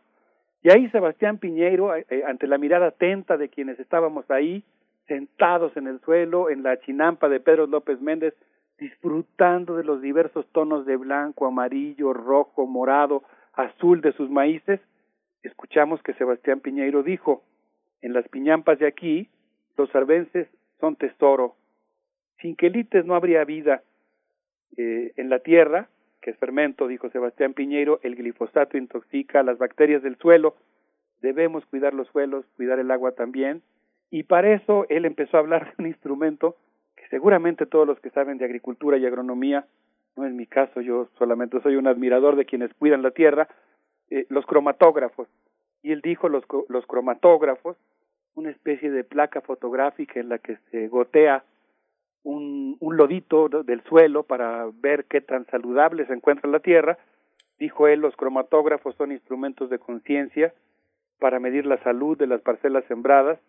Y ahí Sebastián Piñeiro, eh, ante la mirada atenta de quienes estábamos ahí, sentados en el suelo, en la chinampa de Pedro López Méndez, disfrutando de los diversos tonos de blanco, amarillo, rojo, morado, azul de sus maíces, escuchamos que Sebastián Piñeiro dijo, en las piñampas de aquí, los sarvenses son tesoro. Sin quelites no habría vida eh, en la tierra, que es fermento, dijo Sebastián Piñeiro, el glifosato intoxica las bacterias del suelo, debemos cuidar los suelos, cuidar el agua también, y para eso él empezó a hablar de un instrumento que seguramente todos los que saben de agricultura y agronomía, no es mi caso, yo solamente soy un admirador de quienes cuidan la tierra, eh, los cromatógrafos, y él dijo los, los cromatógrafos, una especie de placa fotográfica en la que se gotea Un, un lodito del suelo para ver qué tan saludable se encuentra la tierra, dijo él, los cromatógrafos son instrumentos de conciencia para medir la salud de las parcelas sembradas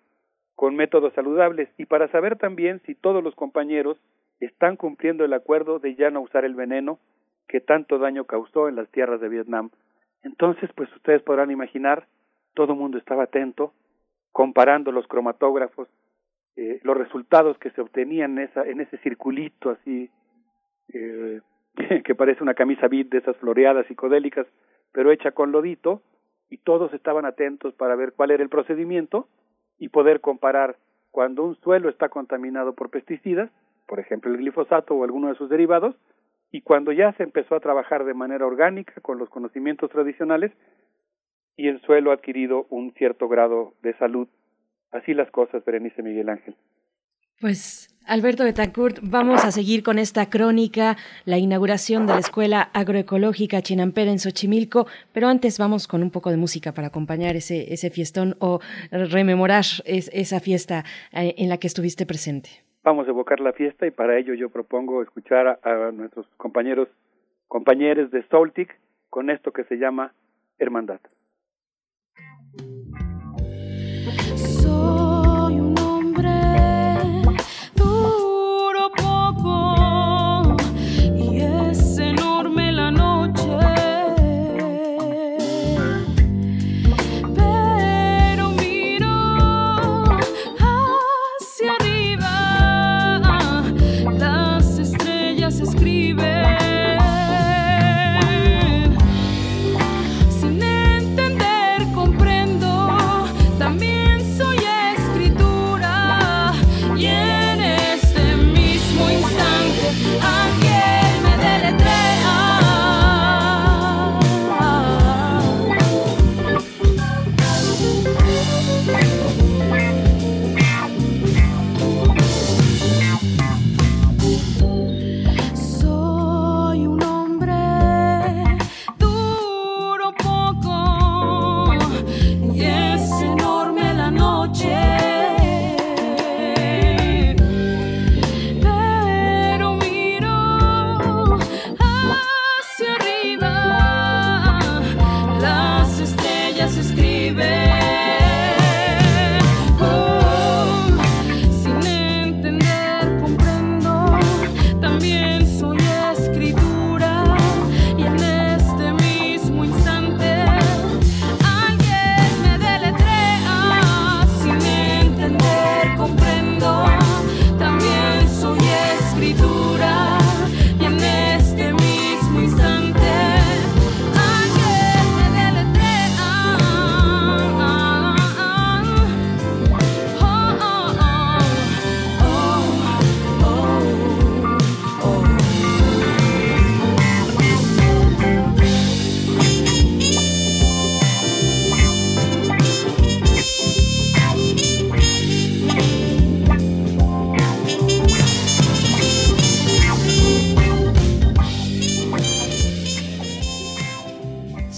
con métodos saludables y para saber también si todos los compañeros están cumpliendo el acuerdo de ya no usar el veneno que tanto daño causó en las tierras de Vietnam. Entonces, pues ustedes podrán imaginar, todo el mundo estaba atento, comparando los cromatógrafos, Eh, los resultados que se obtenían en, esa, en ese circulito así, eh, que parece una camisa vid de esas floreadas psicodélicas, pero hecha con lodito, y todos estaban atentos para ver cuál era el procedimiento y poder comparar cuando un suelo está contaminado por pesticidas, por ejemplo el glifosato o alguno de sus derivados, y cuando ya se empezó a trabajar de manera orgánica con los conocimientos tradicionales y el suelo ha adquirido un cierto grado de salud. Así las cosas, Berenice, Miguel Ángel. Pues, Alberto Betancourt, vamos a seguir con esta crónica, la inauguración de la Escuela Agroecológica Chinampera en Xochimilco, pero antes vamos con un poco de música para acompañar ese, ese fiestón o rememorar es, esa fiesta en la que estuviste presente. Vamos a evocar la fiesta y para ello yo propongo escuchar a, a nuestros compañeros, compañeros de Soltic con esto que se llama Hermandad. Soy un hombre duro poco y es enorme la noche, pero miro hacia arriba, las estrellas escriben. Sin entender comprendo, también soy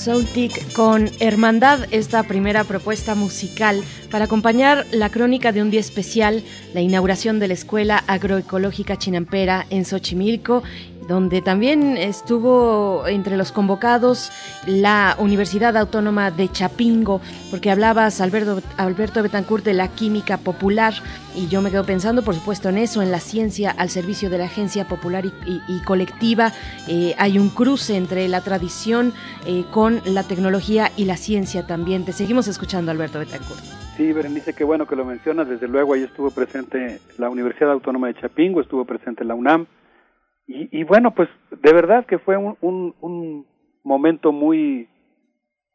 Celtic con Hermandad, esta primera propuesta musical para acompañar la crónica de un día especial, la inauguración de la Escuela Agroecológica Chinampera en Xochimilco, donde también estuvo entre los convocados la Universidad Autónoma de Chapingo, porque hablabas, Alberto, Alberto Betancourt, de la química popular, y yo me quedo pensando, por supuesto, en eso, en la ciencia al servicio de la agencia popular y, y, y colectiva. Eh, hay un cruce entre la tradición eh, con la tecnología y la ciencia también. Te seguimos escuchando, Alberto Betancourt. Sí, Berenice, qué bueno que lo mencionas. Desde luego, ahí estuvo presente la Universidad Autónoma de Chapingo, estuvo presente la UNAM, Y, y bueno, pues de verdad que fue un, un, un momento muy,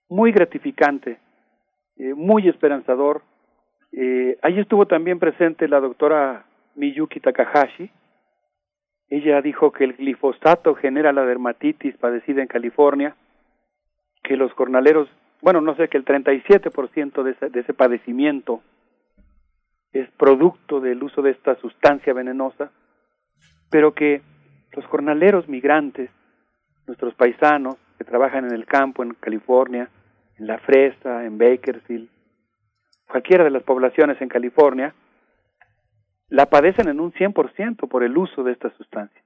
muy gratificante, eh, muy esperanzador. Eh, ahí estuvo también presente la doctora Miyuki Takahashi. Ella dijo que el glifosato genera la dermatitis padecida en California, que los jornaleros, bueno, no sé, que el treinta y siete por ciento de ese, de ese padecimiento es producto del uso de esta sustancia venenosa, pero que los jornaleros migrantes, nuestros paisanos que trabajan en el campo, en California, en La Fresa, en Bakersfield, cualquiera de las poblaciones en California, la padecen en un cien por ciento por el uso de esta sustancia.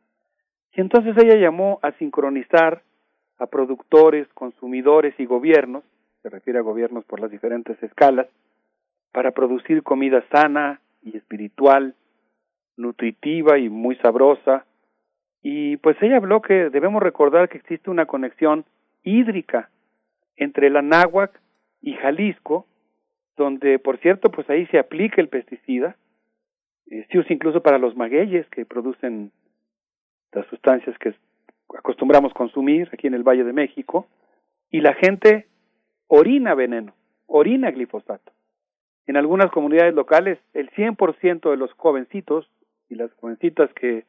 Y entonces ella llamó a sincronizar a productores, consumidores y gobiernos, se refiere a gobiernos por las diferentes escalas, para producir comida sana y espiritual, nutritiva y muy sabrosa. Y pues ella habló que debemos recordar que existe una conexión hídrica entre el Anáhuac y Jalisco, donde, por cierto, pues ahí se aplica el pesticida, eh, se usa incluso para los magueyes que producen las sustancias que acostumbramos consumir aquí en el Valle de México, y la gente orina veneno, orina glifosato. En algunas comunidades locales, el cien por ciento de los jovencitos y las jovencitas que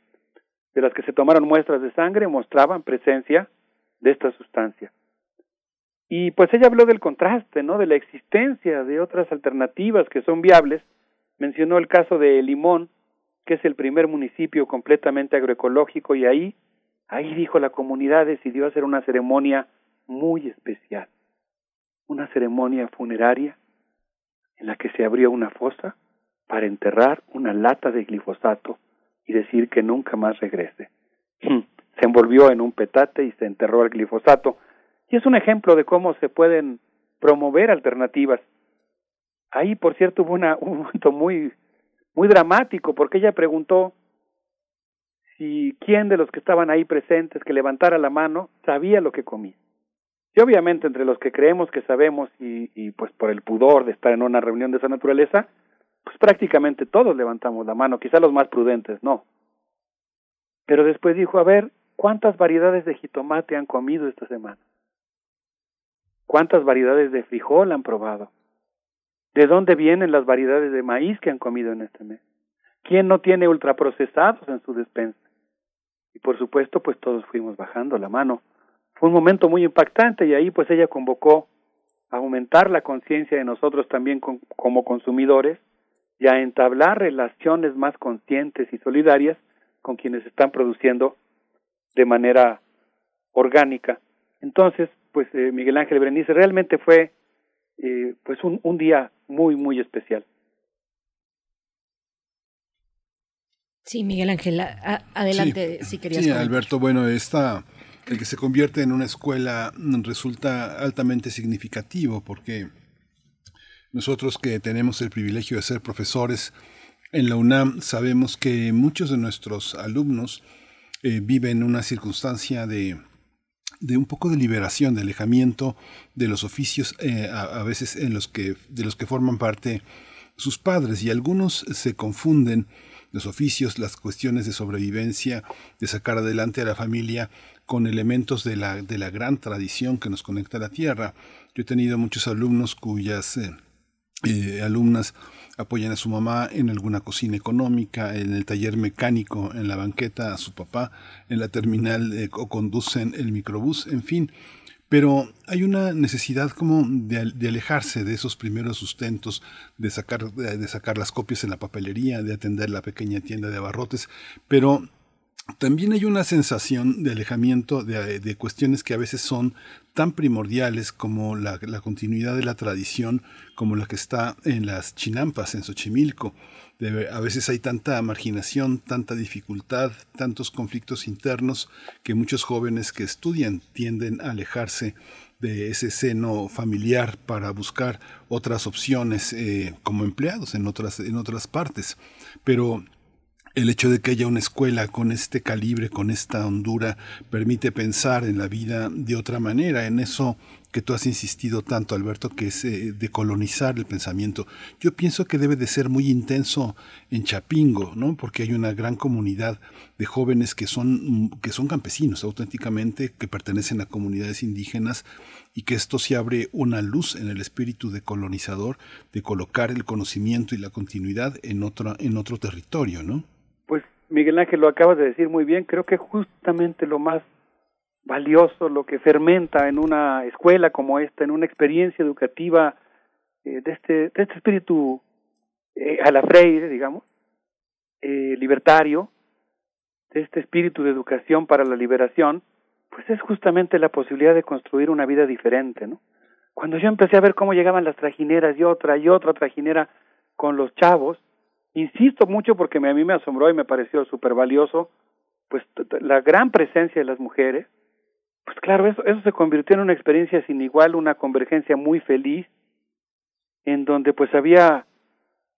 de las que se tomaron muestras de sangre mostraban presencia de esta sustancia. Y pues ella habló del contraste, ¿no?, de la existencia de otras alternativas que son viables. Mencionó el caso de Limón, que es el primer municipio completamente agroecológico, y ahí, ahí dijo, la comunidad decidió hacer una ceremonia muy especial, una ceremonia funeraria en la que se abrió una fosa para enterrar una lata de glifosato y decir que nunca más regrese. Se envolvió en un petate y se enterró el glifosato. Y es un ejemplo de cómo se pueden promover alternativas. Ahí, por cierto, hubo una, un momento muy, muy dramático, porque ella preguntó si quién de los que estaban ahí presentes que levantara la mano sabía lo que comía. Y obviamente entre los que creemos que sabemos y, y pues por el pudor de estar en una reunión de esa naturaleza, pues prácticamente todos levantamos la mano, quizá los más prudentes no. Pero después dijo, a ver, ¿cuántas variedades de jitomate han comido esta semana? ¿Cuántas variedades de frijol han probado? ¿De dónde vienen las variedades de maíz que han comido en este mes? ¿Quién no tiene ultraprocesados en su despensa? Y por supuesto, pues todos fuimos bajando la mano. Fue un momento muy impactante, y ahí pues ella convocó a aumentar la conciencia de nosotros también con, como consumidores, y a entablar relaciones más conscientes y solidarias con quienes están produciendo de manera orgánica. Entonces, pues eh, Miguel Ángel, Berenice, realmente fue eh, pues un, un día muy, muy especial. Sí, Miguel Ángel, a, adelante, sí, si querías. Sí, comentar. Alberto, bueno, esta... el que se convierte en una escuela resulta altamente significativo, porque nosotros que tenemos el privilegio de ser profesores en la UNAM sabemos que muchos de nuestros alumnos eh, viven una circunstancia de, de un poco de liberación, de alejamiento de los oficios eh, a, a veces en los que, de los que forman parte sus padres, y algunos se confunden los oficios, las cuestiones de sobrevivencia, de sacar adelante a la familia con elementos de la, de la gran tradición que nos conecta a la tierra. Yo he tenido muchos alumnos cuyas eh, eh, alumnas apoyan a su mamá en alguna cocina económica, en el taller mecánico, en la banqueta a su papá, en la terminal eh, o conducen el microbús, en fin. Pero hay una necesidad como de, de alejarse de esos primeros sustentos, de sacar, de sacar las copias en la papelería, de atender la pequeña tienda de abarrotes, pero también hay una sensación de alejamiento de, de cuestiones que a veces son tan primordiales como la, la continuidad de la tradición, como la que está en las chinampas, en Xochimilco. De, a veces hay tanta marginación, tanta dificultad, tantos conflictos internos que muchos jóvenes que estudian tienden a alejarse de ese seno familiar para buscar otras opciones eh, como empleados en otras, en otras partes. Pero el hecho de que haya una escuela con este calibre, con esta hondura, permite pensar en la vida de otra manera, en eso que tú has insistido tanto, Alberto, que es eh, decolonizar el pensamiento. Yo pienso que debe de ser muy intenso en Chapingo, ¿no? Porque hay una gran comunidad de jóvenes que son, que son campesinos auténticamente, que pertenecen a comunidades indígenas, y que esto se abre una luz en el espíritu decolonizador de colocar el conocimiento y la continuidad en otro, en otro territorio, ¿no? Pues, Miguel Ángel, lo acabas de decir muy bien. Creo que justamente lo más valioso, lo que fermenta en una escuela como esta, en una experiencia educativa eh, de este de este espíritu eh, a la Freire, digamos, eh, libertario, de este espíritu de educación para la liberación, pues es justamente la posibilidad de construir una vida diferente, ¿no? Cuando yo empecé a ver cómo llegaban las trajineras y otra y otra trajinera con los chavos, insisto mucho porque a mí me asombró y me pareció súper valioso, pues la gran presencia de las mujeres. Pues claro, eso, eso se convirtió en una experiencia sin igual, una convergencia muy feliz, en donde pues había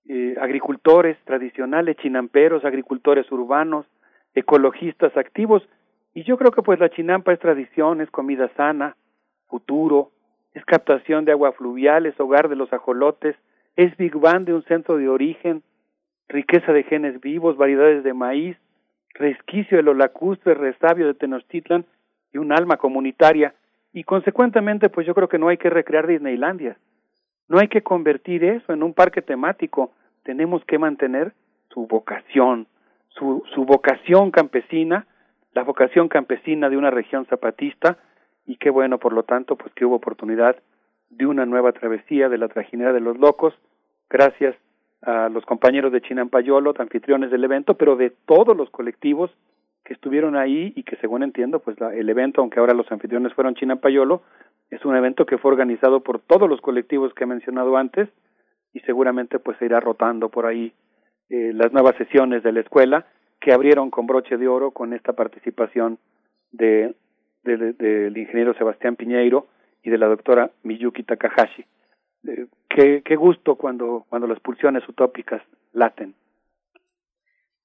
eh, agricultores tradicionales, chinamperos, agricultores urbanos, ecologistas activos, y yo creo que pues la chinampa es tradición, es comida sana, futuro, es captación de agua fluvial, es hogar de los ajolotes, es Big Bang de un centro de origen, riqueza de genes vivos, variedades de maíz, resquicio de lo lacustre, resabio de Tenochtitlan, y un alma comunitaria, y consecuentemente pues yo creo que no hay que recrear Disneylandia, no hay que convertir eso en un parque temático, tenemos que mantener su vocación, su, su vocación campesina, la vocación campesina de una región zapatista, y qué bueno, por lo tanto, pues que hubo oportunidad de una nueva travesía de la trajinera de los locos, gracias a los compañeros de Chinampayolot, anfitriones del evento, pero de todos los colectivos que estuvieron ahí y que, según entiendo, pues la, el evento, aunque ahora los anfitriones fueron Chinampayolo, es un evento que fue organizado por todos los colectivos que he mencionado antes, y seguramente pues se irá rotando por ahí eh, las nuevas sesiones de la escuela, que abrieron con broche de oro con esta participación de, de, de, de, del ingeniero Sebastián Piñeiro y de la doctora Miyuki Takahashi. Eh, qué, qué gusto cuando, cuando las pulsiones utópicas laten.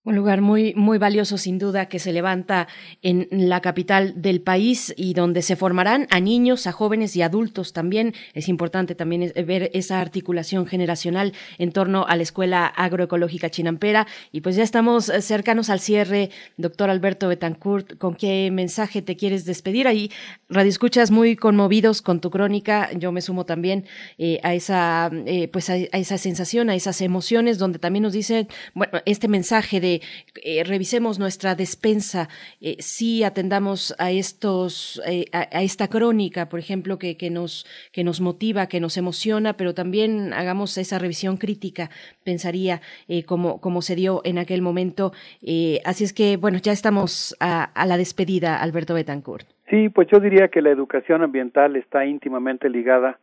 Un lugar muy muy valioso, sin duda, que se levanta en la capital del país y donde se formarán a niños, a jóvenes y adultos también. Es importante también ver esa articulación generacional en torno a la Escuela Agroecológica Chinampera. Y pues ya estamos cercanos al cierre, doctor Alberto Betancourt. ¿Con qué mensaje te quieres despedir? Ahí radioescuchas muy conmovidos con tu crónica. Yo me sumo también eh, a esa eh, pues a, a esa sensación, a esas emociones, donde también nos dicen, bueno, este mensaje de Eh, revisemos nuestra despensa, eh, sí atendamos a estos, eh, a, a esta crónica, por ejemplo, que, que nos que nos motiva, que nos emociona, pero también hagamos esa revisión crítica, pensaría, eh, como como se dio en aquel momento. Eh, así es que, bueno, ya estamos a, a la despedida, Alberto Betancourt. Sí, pues yo diría que la educación ambiental está íntimamente ligada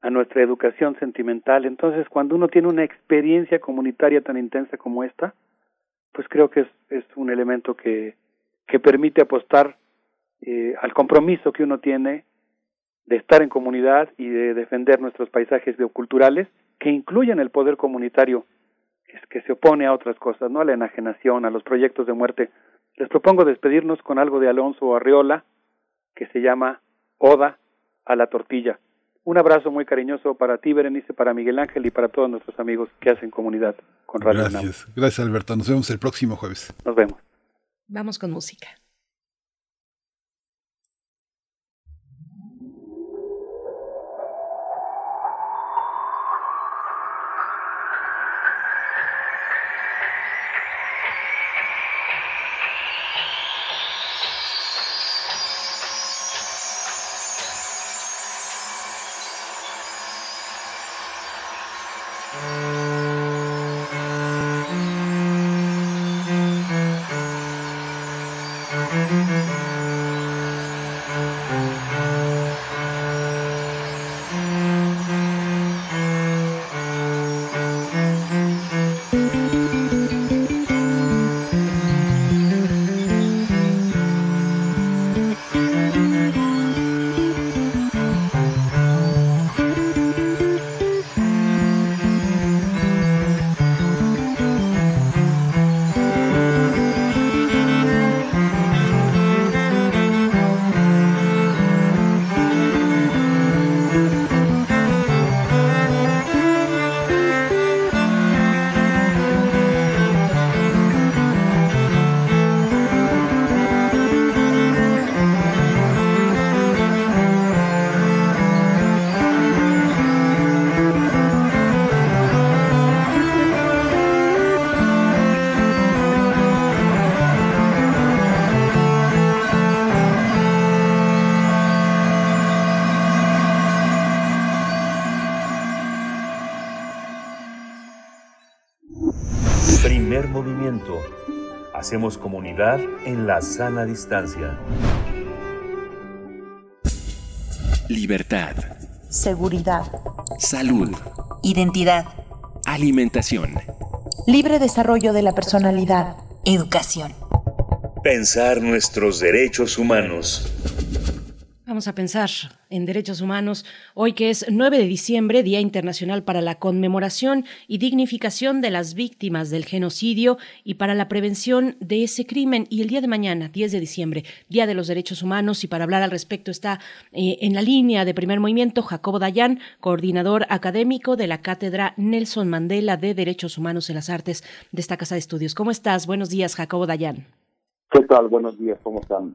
a nuestra educación sentimental. Entonces, cuando uno tiene una experiencia comunitaria tan intensa como esta, pues creo que es, es un elemento que, que permite apostar eh, al compromiso que uno tiene de estar en comunidad y de defender nuestros paisajes bioculturales, que incluyen el poder comunitario, que, es, que se opone a otras cosas, ¿no? A la enajenación, a los proyectos de muerte. Les propongo despedirnos con algo de Alonso Arriola, que se llama Oda a la Tortilla. Un abrazo muy cariñoso para ti, Berenice, para Miguel Ángel y para todos nuestros amigos que hacen comunidad con Radio UNAM. Gracias, gracias Alberto. Nos vemos el próximo jueves. Nos vemos. Vamos con música. Primer Movimiento. Hacemos comunidad en la sana distancia. Libertad. Seguridad. Salud. Identidad. Alimentación. Libre desarrollo de la personalidad. Educación. Pensar nuestros derechos humanos. Vamos a pensar en derechos humanos, hoy que es nueve de diciembre, Día Internacional para la Conmemoración y Dignificación de las Víctimas del Genocidio y para la Prevención de ese Crimen. Y el día de mañana, diez de diciembre, Día de los Derechos Humanos. Y para hablar al respecto está eh, en la línea de Primer Movimiento Jacobo Dayan, coordinador académico de la Cátedra Nelson Mandela de Derechos Humanos en las Artes de esta Casa de Estudios. ¿Cómo estás? Buenos días, Jacobo Dayan. ¿Qué tal? Buenos días, ¿cómo están?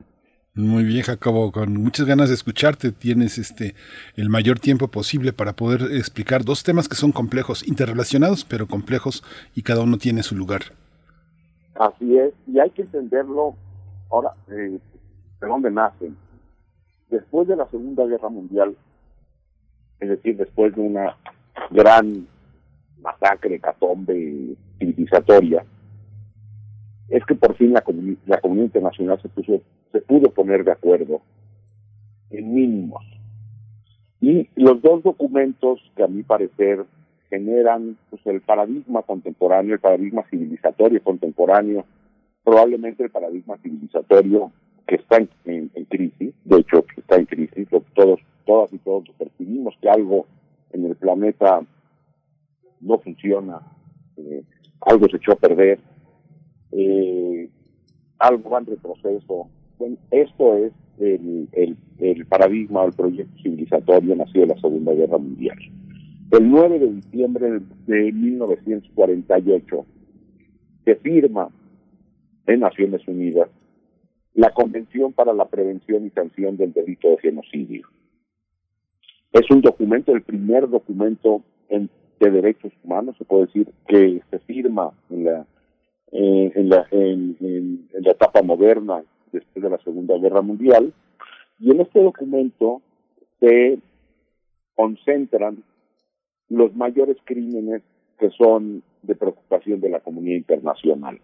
Muy bien, Jacobo, con muchas ganas de escucharte. Tienes este el mayor tiempo posible para poder explicar dos temas que son complejos, interrelacionados pero complejos, y cada uno tiene su lugar. Así es, y hay que entenderlo ahora eh, de dónde nacen. Después de la Segunda Guerra Mundial, es decir, después de una gran masacre, catombe civilizatoria, es que por fin la, comun- la comunidad internacional se puso se pudo poner de acuerdo en mínimos. Y los dos documentos que a mi parecer generan pues el paradigma contemporáneo, el paradigma civilizatorio contemporáneo, probablemente el paradigma civilizatorio que está en, en, en crisis, de hecho que está en crisis, lo, todos, todas y todos percibimos que algo en el planeta no funciona, eh, algo se echó a perder, eh, algo va en retroceso. Bueno, esto es el, el, el paradigma o el proyecto civilizatorio nacido de la Segunda Guerra Mundial. El nueve de diciembre de mil novecientos cuarenta y ocho se firma en Naciones Unidas la Convención para la Prevención y Sanción del Delito de Genocidio. Es un documento, el primer documento en, de derechos humanos, se puede decir, que se firma en la, eh, en la, en, en, en la etapa moderna, después de la Segunda Guerra Mundial, y en este documento se concentran los mayores crímenes que son de preocupación de la comunidad internacional.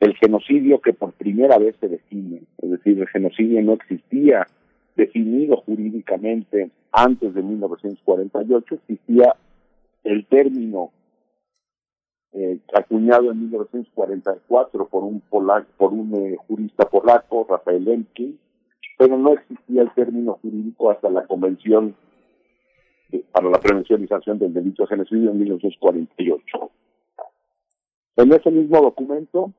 El genocidio que por primera vez se define, es decir, el genocidio no existía definido jurídicamente antes de mil novecientos cuarenta y ocho, existía el término Eh, acuñado en mil novecientos cuarenta y cuatro por un polaco, por un eh, jurista polaco, Rafael Lemkin, pero no existía el término jurídico hasta la Convención de, para la Prevención y Sanción del Delito de Genocidio en mil novecientos cuarenta y ocho. En ese mismo documento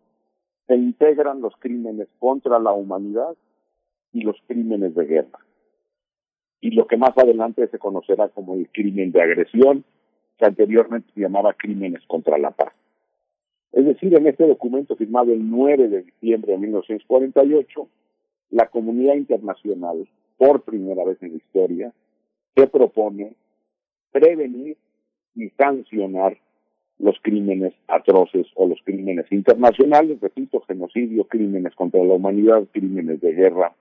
se integran los crímenes contra la humanidad y los crímenes de guerra, y lo que más adelante se conocerá como el crimen de agresión, que anteriormente se llamaba Crímenes contra la Paz. Es decir, en este documento firmado el nueve de diciembre de mil novecientos cuarenta y ocho, la comunidad internacional, por primera vez en la historia, se propone prevenir y sancionar los crímenes atroces o los crímenes internacionales, repito, genocidio, crímenes contra la humanidad, crímenes de guerra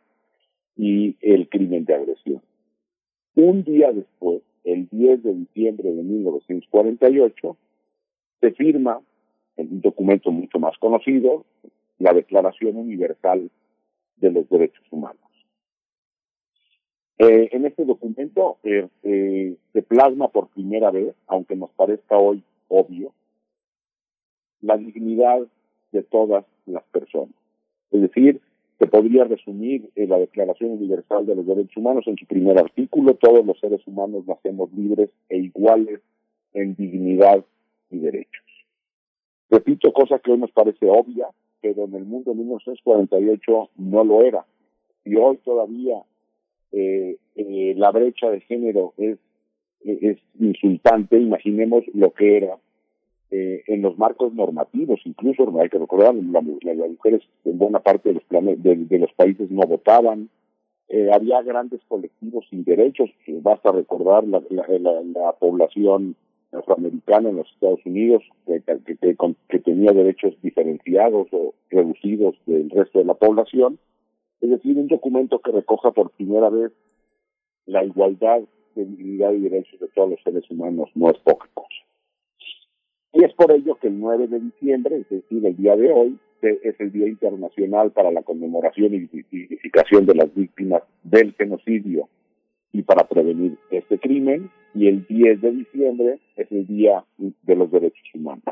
y el crimen de agresión. Un día después, el diez de diciembre de mil novecientos cuarenta y ocho, se firma en un documento mucho más conocido, la Declaración Universal de los Derechos Humanos. Eh, en este documento eh, eh, se plasma por primera vez, aunque nos parezca hoy obvio, la dignidad de todas las personas. Es decir, se podría resumir en la Declaración Universal de los Derechos Humanos en su primer artículo: todos los seres humanos nacemos libres e iguales en dignidad y derechos. Repito, cosa que hoy nos parece obvia, pero en el mundo de mil novecientos cuarenta y ocho no lo era. Y hoy todavía eh, eh, la brecha de género es, es insultante. Imaginemos lo que era Eh, en los marcos normativos. Incluso hay que recordar, las la, la mujeres en buena parte de los, plane, de, de los países no votaban, eh, había grandes colectivos sin derechos. Basta recordar la, la, la, la población afroamericana en los Estados Unidos, que, que, que, que tenía derechos diferenciados o reducidos del resto de la población. Es decir, un documento que recoja por primera vez la igualdad de dignidad y derechos de todos los seres humanos no es poca cosa. Y es por ello que el nueve de diciembre, es decir, el día de hoy, es el Día Internacional para la Conmemoración y Dignificación de las Víctimas del Genocidio y para prevenir este crimen, y el diez de diciembre es el Día de los Derechos Humanos.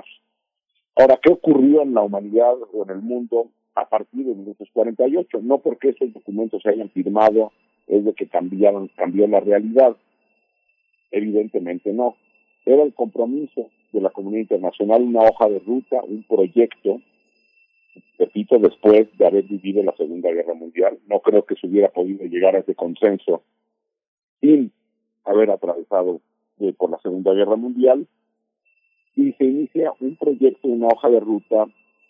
Ahora, ¿qué ocurrió en la humanidad o en el mundo a partir de mil novecientos cuarenta y ocho? No porque esos documentos se hayan firmado es de que cambiaron, cambió la realidad. Evidentemente no. Era el compromiso de la comunidad internacional, una hoja de ruta, un proyecto, repito, después de haber vivido la Segunda Guerra Mundial. No creo que se hubiera podido llegar a ese consenso sin haber atravesado eh, por la Segunda Guerra Mundial. Y se inicia un proyecto, una hoja de ruta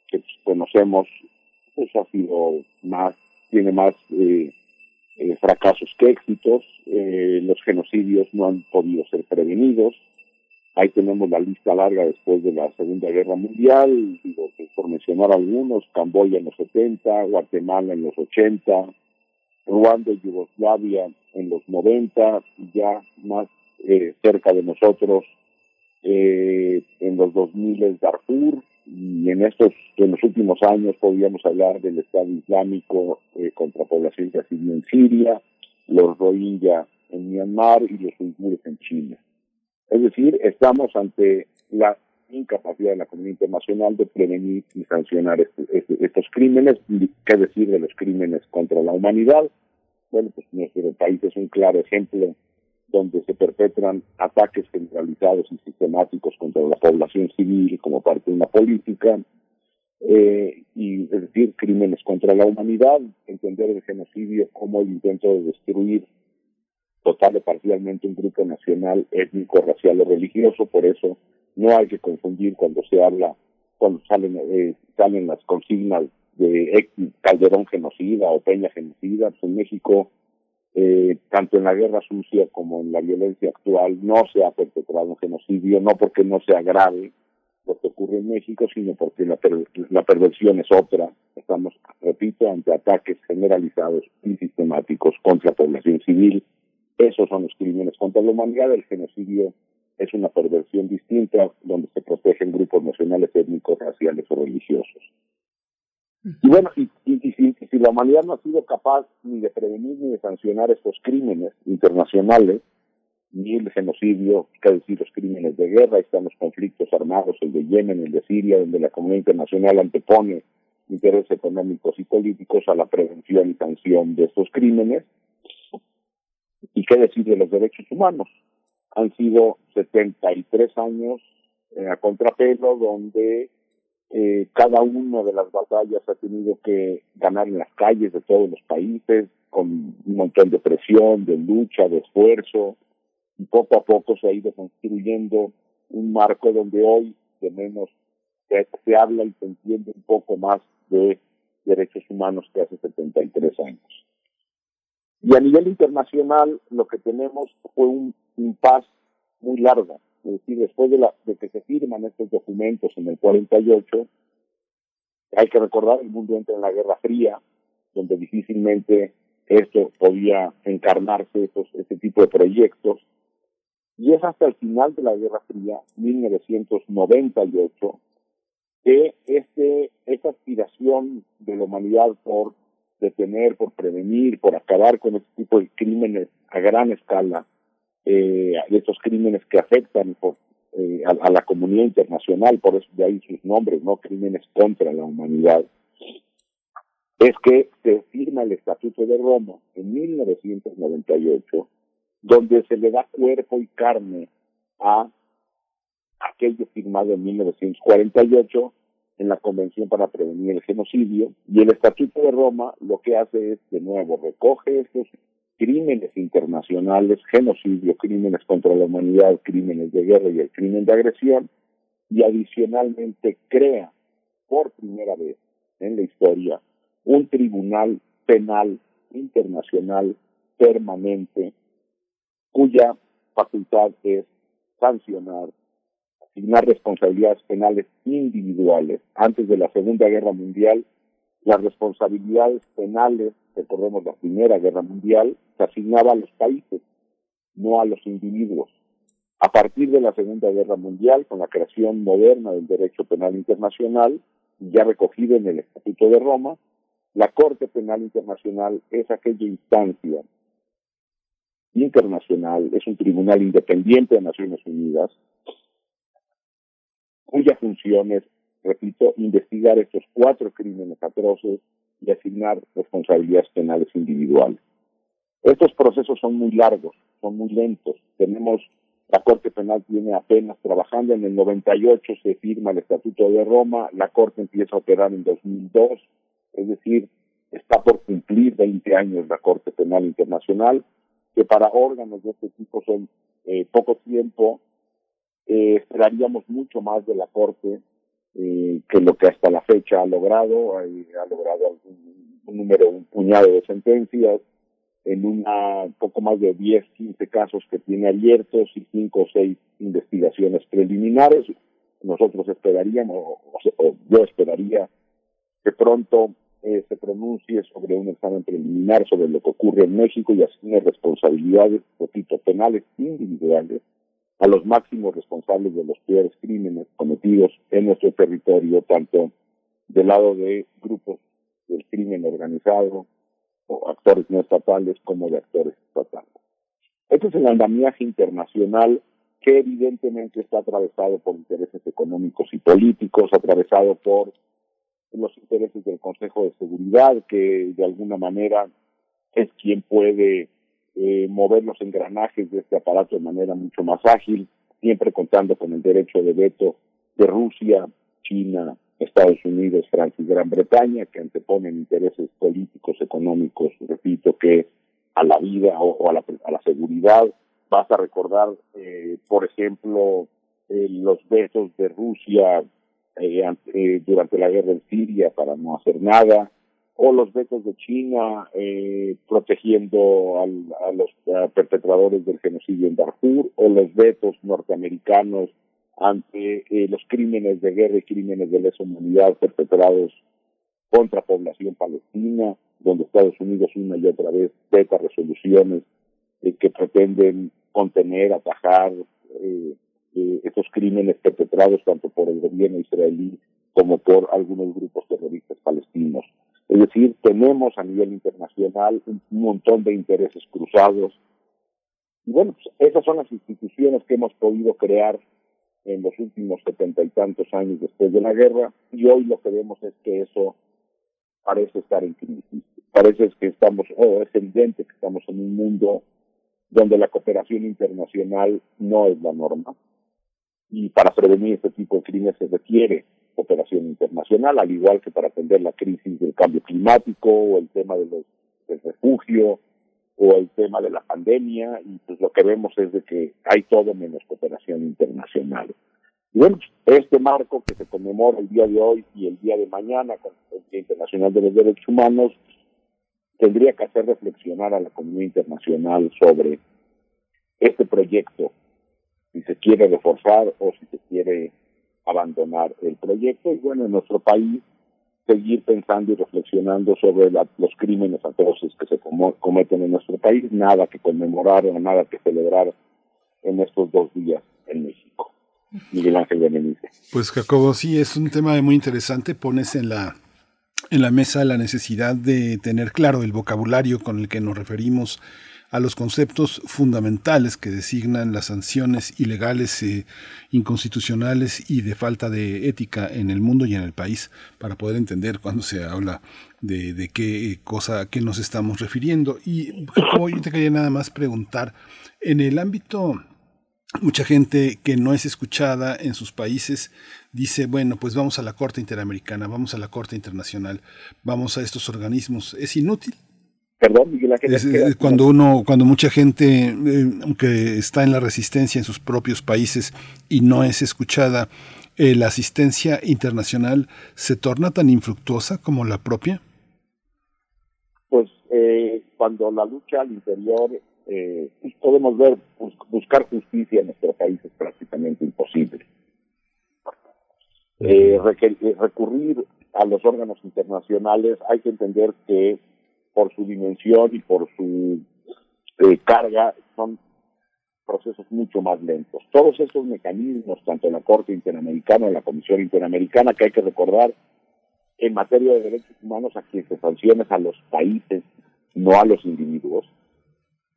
que pues, conocemos, pues ha sido más, tiene más eh, eh, fracasos que éxitos. Eh, los genocidios no han podido ser prevenidos. Ahí tenemos la lista larga después de la Segunda Guerra Mundial, digo, por mencionar algunos: Camboya en los setenta, Guatemala en los ochenta, Ruanda y Yugoslavia en los noventa, y ya más eh, cerca de nosotros, eh, en los dos mil, Darfur, y en estos, en los últimos años podríamos hablar del Estado Islámico eh, contra población que asistió en Siria, los Rohingya en Myanmar y los uigures en China. Es decir, estamos ante la incapacidad de la comunidad internacional de prevenir y sancionar este, este, estos crímenes, qué decir de los crímenes contra la humanidad. Bueno, pues nuestro país es un claro ejemplo donde se perpetran ataques generalizados y sistemáticos contra la población civil como parte de una política, eh, y es decir, crímenes contra la humanidad, entender el genocidio como el intento de destruir total o parcialmente un grupo nacional, étnico, racial o religioso. Por eso no hay que confundir cuando se habla, cuando salen eh, salen las consignas de Calderón genocida o Peña genocida. Pues en México, eh, tanto en la guerra sucia como en la violencia actual, no se ha perpetrado un genocidio, no porque no sea grave lo que ocurre en México, sino porque la, per- la perversión es otra. Estamos, repito, ante ataques generalizados y sistemáticos contra población civil. Esos son los crímenes contra la humanidad. El genocidio es una perversión distinta donde se protegen grupos nacionales, étnicos, raciales o religiosos. Y bueno, y, y, y, si, y si la humanidad no ha sido capaz ni de prevenir ni de sancionar estos crímenes internacionales, ni el genocidio, que decir los crímenes de guerra, ahí están los conflictos armados, el de Yemen, el de Siria, donde la comunidad internacional antepone intereses económicos y políticos a la prevención y sanción de estos crímenes. ¿Y qué decir de los derechos humanos? Han sido setenta y tres años eh, a contrapelo, donde eh, cada una de las batallas ha tenido que ganar en las calles de todos los países, con un montón de presión, de lucha, de esfuerzo, y poco a poco se ha ido construyendo un marco donde hoy, de menos, se, se habla y se entiende un poco más de derechos humanos que hace setenta y tres años. Y a nivel internacional lo que tenemos fue un impasse muy largo. Es decir, después de, la, de que se firman estos documentos en el cuarenta y ocho, hay que recordar, el mundo entra en la Guerra Fría, donde difícilmente esto podía encarnarse, estos, este tipo de proyectos. Y es hasta el final de la Guerra Fría, mil novecientos noventa y ocho, que este, esta aspiración de la humanidad por detener, por prevenir, por acabar con este tipo de crímenes a gran escala, eh, estos crímenes que afectan por, eh, a, a la comunidad internacional, por eso de ahí sus nombres, ¿no? Crímenes contra la humanidad. Es que se firma el Estatuto de Roma en mil novecientos noventa y ocho, donde se le da cuerpo y carne a aquello firmado en mil novecientos cuarenta y ocho, en la Convención para Prevenir el Genocidio, y el Estatuto de Roma lo que hace es, de nuevo, recoge estos crímenes internacionales, genocidio, crímenes contra la humanidad, crímenes de guerra y el crimen de agresión, y adicionalmente crea, por primera vez en la historia, un tribunal penal internacional permanente, cuya facultad es sancionar, asignar responsabilidades penales individuales. Antes de la Segunda Guerra Mundial, las responsabilidades penales, recordemos la Primera Guerra Mundial, se asignaba a los países, no a los individuos. A partir de la Segunda Guerra Mundial, con la creación moderna del Derecho Penal Internacional, ya recogido en el Estatuto de Roma, la Corte Penal Internacional es aquella instancia internacional, es un tribunal independiente de Naciones Unidas, cuya función es, repito, investigar estos cuatro crímenes atroces y asignar responsabilidades penales individuales. Estos procesos son muy largos, son muy lentos. Tenemos, la Corte Penal tiene apenas trabajando, en el noventa y ocho se firma el Estatuto de Roma, la Corte empieza a operar en dos mil dos, es decir, está por cumplir veinte años la Corte Penal Internacional, que para órganos de este tipo son eh, poco tiempo. Eh, esperaríamos mucho más de la Corte eh, que lo que hasta la fecha ha logrado, eh, ha logrado algún, un número, un puñado de sentencias, en una poco más de diez, quince casos que tiene abiertos y cinco o seis investigaciones preliminares. Nosotros esperaríamos, o, o yo esperaría, que pronto eh, se pronuncie sobre un examen preliminar sobre lo que ocurre en México y asume responsabilidades, repito, penales individuales a los máximos responsables de los peores crímenes cometidos en nuestro territorio, tanto del lado de grupos del crimen organizado o actores no estatales como de actores estatales. Este es el andamiaje internacional que evidentemente está atravesado por intereses económicos y políticos, atravesado por los intereses del Consejo de Seguridad, que de alguna manera es quien puede eh, mover los engranajes de este aparato de manera mucho más ágil, siempre contando con el derecho de veto de Rusia, China, Estados Unidos, Francia y Gran Bretaña, que anteponen intereses políticos, económicos, repito, que a la vida o, o a, la, a la seguridad. Basta recordar, eh, por ejemplo, eh, los vetos de Rusia Eh, eh, durante la guerra en Siria para no hacer nada, o los vetos de China eh, protegiendo al, a los a perpetradores del genocidio en Darfur, o los vetos norteamericanos ante eh, los crímenes de guerra y crímenes de lesa humanidad perpetrados contra población palestina, donde Estados Unidos una y otra vez veta resoluciones eh, que pretenden contener, atajar eh, Eh, estos crímenes perpetrados tanto por el gobierno israelí como por algunos grupos terroristas palestinos. Es decir, tenemos a nivel internacional un montón de intereses cruzados. Y bueno, pues esas son las instituciones que hemos podido crear en los últimos setenta y tantos años después de la guerra, y hoy lo que vemos es que eso parece estar en crisis. Parece que estamos, o oh, es evidente que estamos en un mundo donde la cooperación internacional no es la norma. Y para prevenir este tipo de crímenes se requiere cooperación internacional, al igual que para atender la crisis del cambio climático o el tema de los, del refugio o el tema de la pandemia. Y pues lo que vemos es de que hay todo menos cooperación internacional. Y bueno, este marco que se conmemora el día de hoy y el día de mañana con el Día Internacional de los Derechos Humanos tendría que hacer reflexionar a la comunidad internacional sobre este proyecto, si se quiere reforzar o si se quiere abandonar el proyecto. Y bueno, en nuestro país, seguir pensando y reflexionando sobre la, los crímenes atroces que se com- cometen en nuestro país, nada que conmemorar o nada que celebrar en estos dos días en México. Miguel Ángel Benítez. Pues Jacobo, sí, es un tema muy interesante, pones en la... en la mesa la necesidad de tener claro el vocabulario con el que nos referimos a los conceptos fundamentales que designan las sanciones ilegales, eh, inconstitucionales y de falta de ética en el mundo y en el país, para poder entender cuando se habla de, de qué cosa, a qué nos estamos refiriendo. Y como yo te quería nada más preguntar, en el ámbito... Mucha gente que no es escuchada en sus países dice, bueno, pues vamos a la Corte Interamericana, vamos a la Corte Internacional, vamos a estos organismos. ¿Es inútil? Perdón, Miguel Ángel. Es, es, cuando uno, cuando mucha gente eh, que está en la resistencia en sus propios países y no es escuchada, eh, ¿la asistencia internacional se torna tan infructuosa como la propia? Pues eh, cuando la lucha al interior... Eh, podemos ver, bus- buscar justicia en nuestro país es prácticamente imposible. Eh, requer- recurrir a los órganos internacionales, hay que entender que por su dimensión y por su eh, carga son procesos mucho más lentos. Todos estos mecanismos, tanto en la Corte Interamericana, en la Comisión Interamericana, que hay que recordar, en materia de derechos humanos, a quien se sanciona a los países, no a los individuos,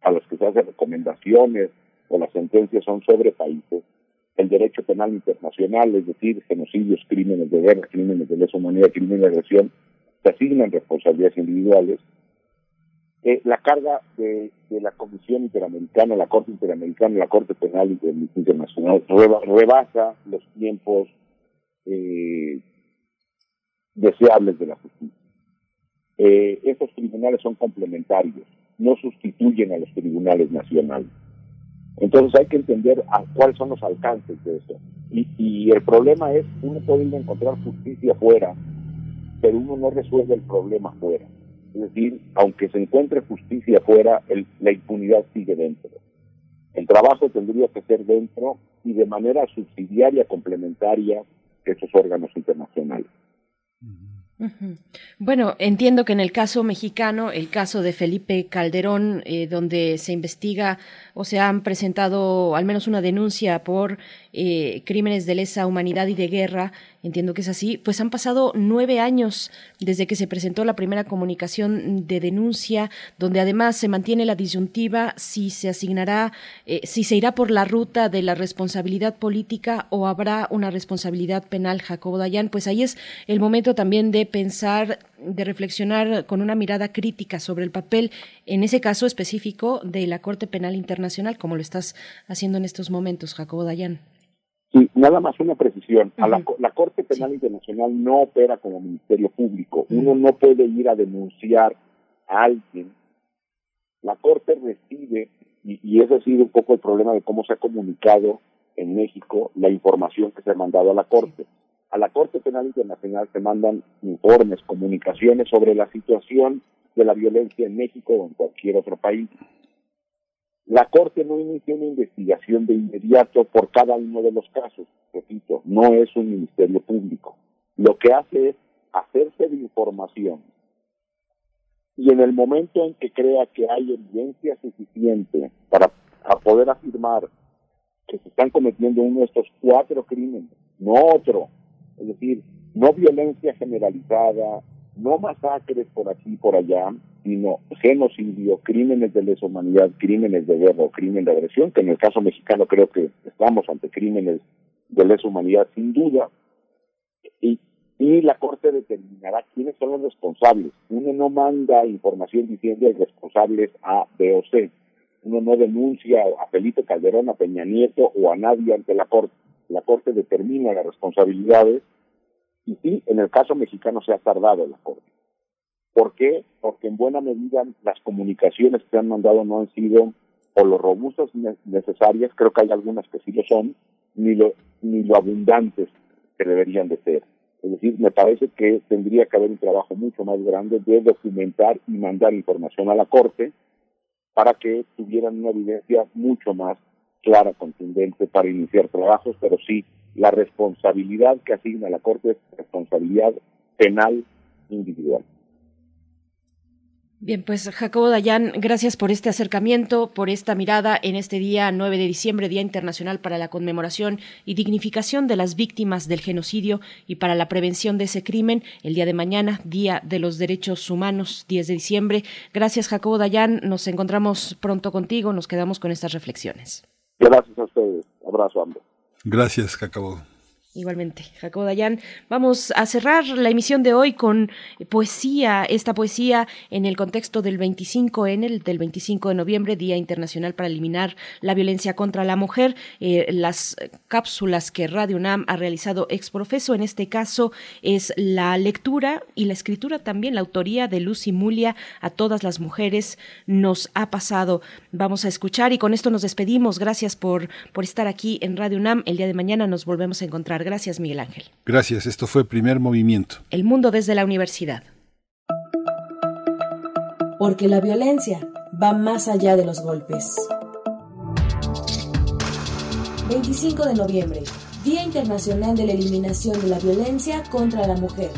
a los que se hacen recomendaciones o las sentencias son sobre países. El derecho penal internacional, es decir, genocidios, crímenes de guerra, crímenes de lesa humanidad, crímenes de agresión, se asignan responsabilidades individuales. Eh, la carga de, de la Comisión Interamericana, la Corte Interamericana, la Corte Penal Internacional reba, rebasa los tiempos eh, deseables de la justicia. Eh, estos tribunales son complementarios, no sustituyen a los tribunales nacionales. Entonces hay que entender a cuáles son los alcances de eso. Y, y el problema es, uno puede ir a encontrar justicia afuera, pero uno no resuelve el problema afuera. Es decir, aunque se encuentre justicia afuera, el, la impunidad sigue dentro. El trabajo tendría que ser dentro y de manera subsidiaria, complementaria, de esos órganos internacionales. Bueno, entiendo que en el caso mexicano, el caso de Felipe Calderón, eh, donde se investiga o se han presentado al menos una denuncia por eh, crímenes de lesa humanidad y de guerra, entiendo que es así, pues han pasado nueve años desde que se presentó la primera comunicación de denuncia, donde además se mantiene la disyuntiva si se asignará, eh, si se irá por la ruta de la responsabilidad política o habrá una responsabilidad penal. Jacobo Dayan, pues ahí es el momento también de pensar, de reflexionar con una mirada crítica sobre el papel, en ese caso específico, de la Corte Penal Internacional, como lo estás haciendo en estos momentos, Jacobo Dayan. Sí, nada más una precisión. Uh-huh. A la, la Corte Penal sí. Internacional no opera como Ministerio Público. Uh-huh. Uno no puede ir a denunciar a alguien. La Corte recibe, y, y ese ha sido un poco el problema de cómo se ha comunicado en México la información que se ha mandado a la Corte. Sí. A la Corte Penal Internacional se mandan informes, comunicaciones sobre la situación de la violencia en México o en cualquier otro país. La Corte no inicia una investigación de inmediato por cada uno de los casos. Repito, no es un ministerio público. Lo que hace es hacerse de información. Y en el momento en que crea que hay evidencia suficiente para a poder afirmar que se están cometiendo uno de estos cuatro crímenes, no otro, es decir, no violencia generalizada, no masacres por aquí y por allá, sino genocidio, crímenes de lesa humanidad, crímenes de guerra o crimen de agresión, que en el caso mexicano creo que estamos ante crímenes de lesa humanidad sin duda, y, y la Corte determinará quiénes son los responsables. Uno no manda información diciendo el responsable es A, B o C. Uno no denuncia a Felipe Calderón, a Peña Nieto o a nadie ante la Corte. La Corte determina las responsabilidades y sí, en el caso mexicano se ha tardado la Corte. ¿Por qué? Porque en buena medida las comunicaciones que se han mandado no han sido o lo robustas necesarias, creo que hay algunas que sí lo son, ni lo, ni lo abundantes que deberían de ser. Es decir, me parece que tendría que haber un trabajo mucho más grande de documentar y mandar información a la Corte para que tuvieran una evidencia mucho más clara, contundente para iniciar trabajos, pero sí, la responsabilidad que asigna la Corte es responsabilidad penal individual. Bien, pues Jacobo Dayan, gracias por este acercamiento, por esta mirada en este día nueve de diciembre, Día Internacional para la Conmemoración y Dignificación de las Víctimas del Genocidio y para la Prevención de ese Crimen. El día de mañana, Día de los Derechos Humanos, diez de diciembre. Gracias, Jacobo Dayan, nos encontramos pronto contigo, nos quedamos con estas reflexiones. Gracias a ustedes. Abrazo, ambos. Gracias, Jacobo. Igualmente, Jacobo Dayan. Vamos a cerrar la emisión de hoy con poesía, esta poesía en el contexto del veinticinco, en el, del veinticinco de noviembre, Día Internacional para Eliminar la Violencia contra la Mujer. Eh, las cápsulas que Radio UNAM ha realizado ex profeso, en este caso es la lectura y la escritura también, la autoría de Lucy Mulia, A todas las mujeres nos ha pasado. Vamos a escuchar y con esto nos despedimos. Gracias por, por estar aquí en Radio UNAM. El día de mañana nos volvemos a encontrar. Gracias, Miguel Ángel. Gracias, esto fue Primer Movimiento. El mundo desde la universidad. Porque la violencia va más allá de los golpes. veinticinco de noviembre, Día Internacional de la Eliminación de la Violencia contra la Mujer.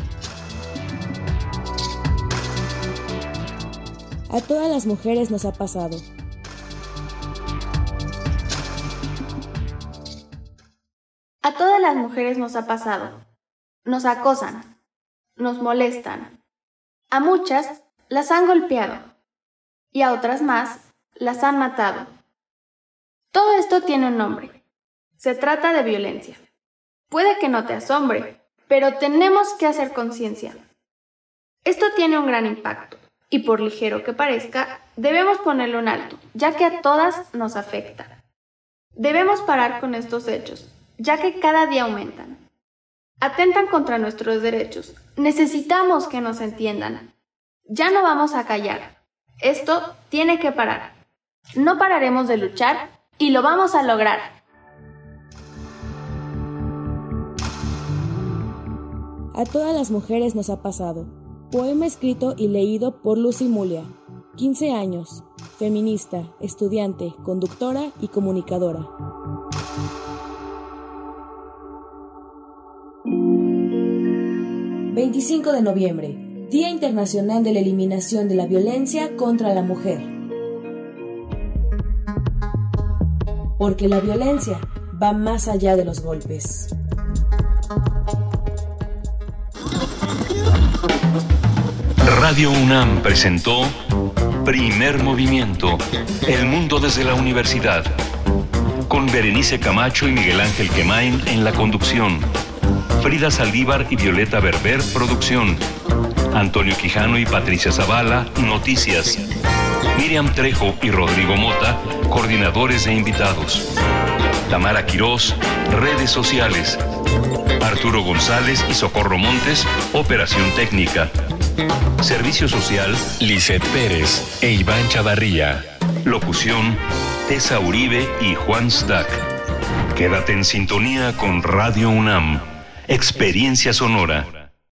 A todas las mujeres nos ha pasado. A todas las mujeres nos ha pasado. Nos acosan, nos molestan. A muchas las han golpeado y a otras más las han matado. Todo esto tiene un nombre. Se trata de violencia. Puede que no te asombre, pero tenemos que hacer conciencia. Esto tiene un gran impacto y por ligero que parezca, debemos ponerle un alto, ya que a todas nos afecta. Debemos parar con estos hechos, ya que cada día aumentan. Atentan contra nuestros derechos. Necesitamos que nos entiendan. Ya no vamos a callar. Esto tiene que parar. No pararemos de luchar y lo vamos a lograr. A todas las mujeres nos ha pasado. Poema escrito y leído por Lucy Mulia. quince años. Feminista, estudiante, conductora y comunicadora. veinticinco de noviembre, Día Internacional de la Eliminación de la Violencia contra la Mujer. Porque la violencia va más allá de los golpes. Radio UNAM presentó Primer Movimiento, El Mundo desde la Universidad, con Berenice Camacho y Miguel Ángel Quemain en la conducción. Frida Saldívar y Violeta Berber, producción. Antonio Quijano y Patricia Zavala, noticias. Miriam Trejo y Rodrigo Mota, coordinadores de invitados. Tamara Quirós, redes sociales. Arturo González y Socorro Montes, operación técnica. Servicio social, Lisette Pérez e Iván Chavarría. Locución, Tessa Uribe y Juan Stack. Quédate en sintonía con Radio UNAM. Experiencia sonora.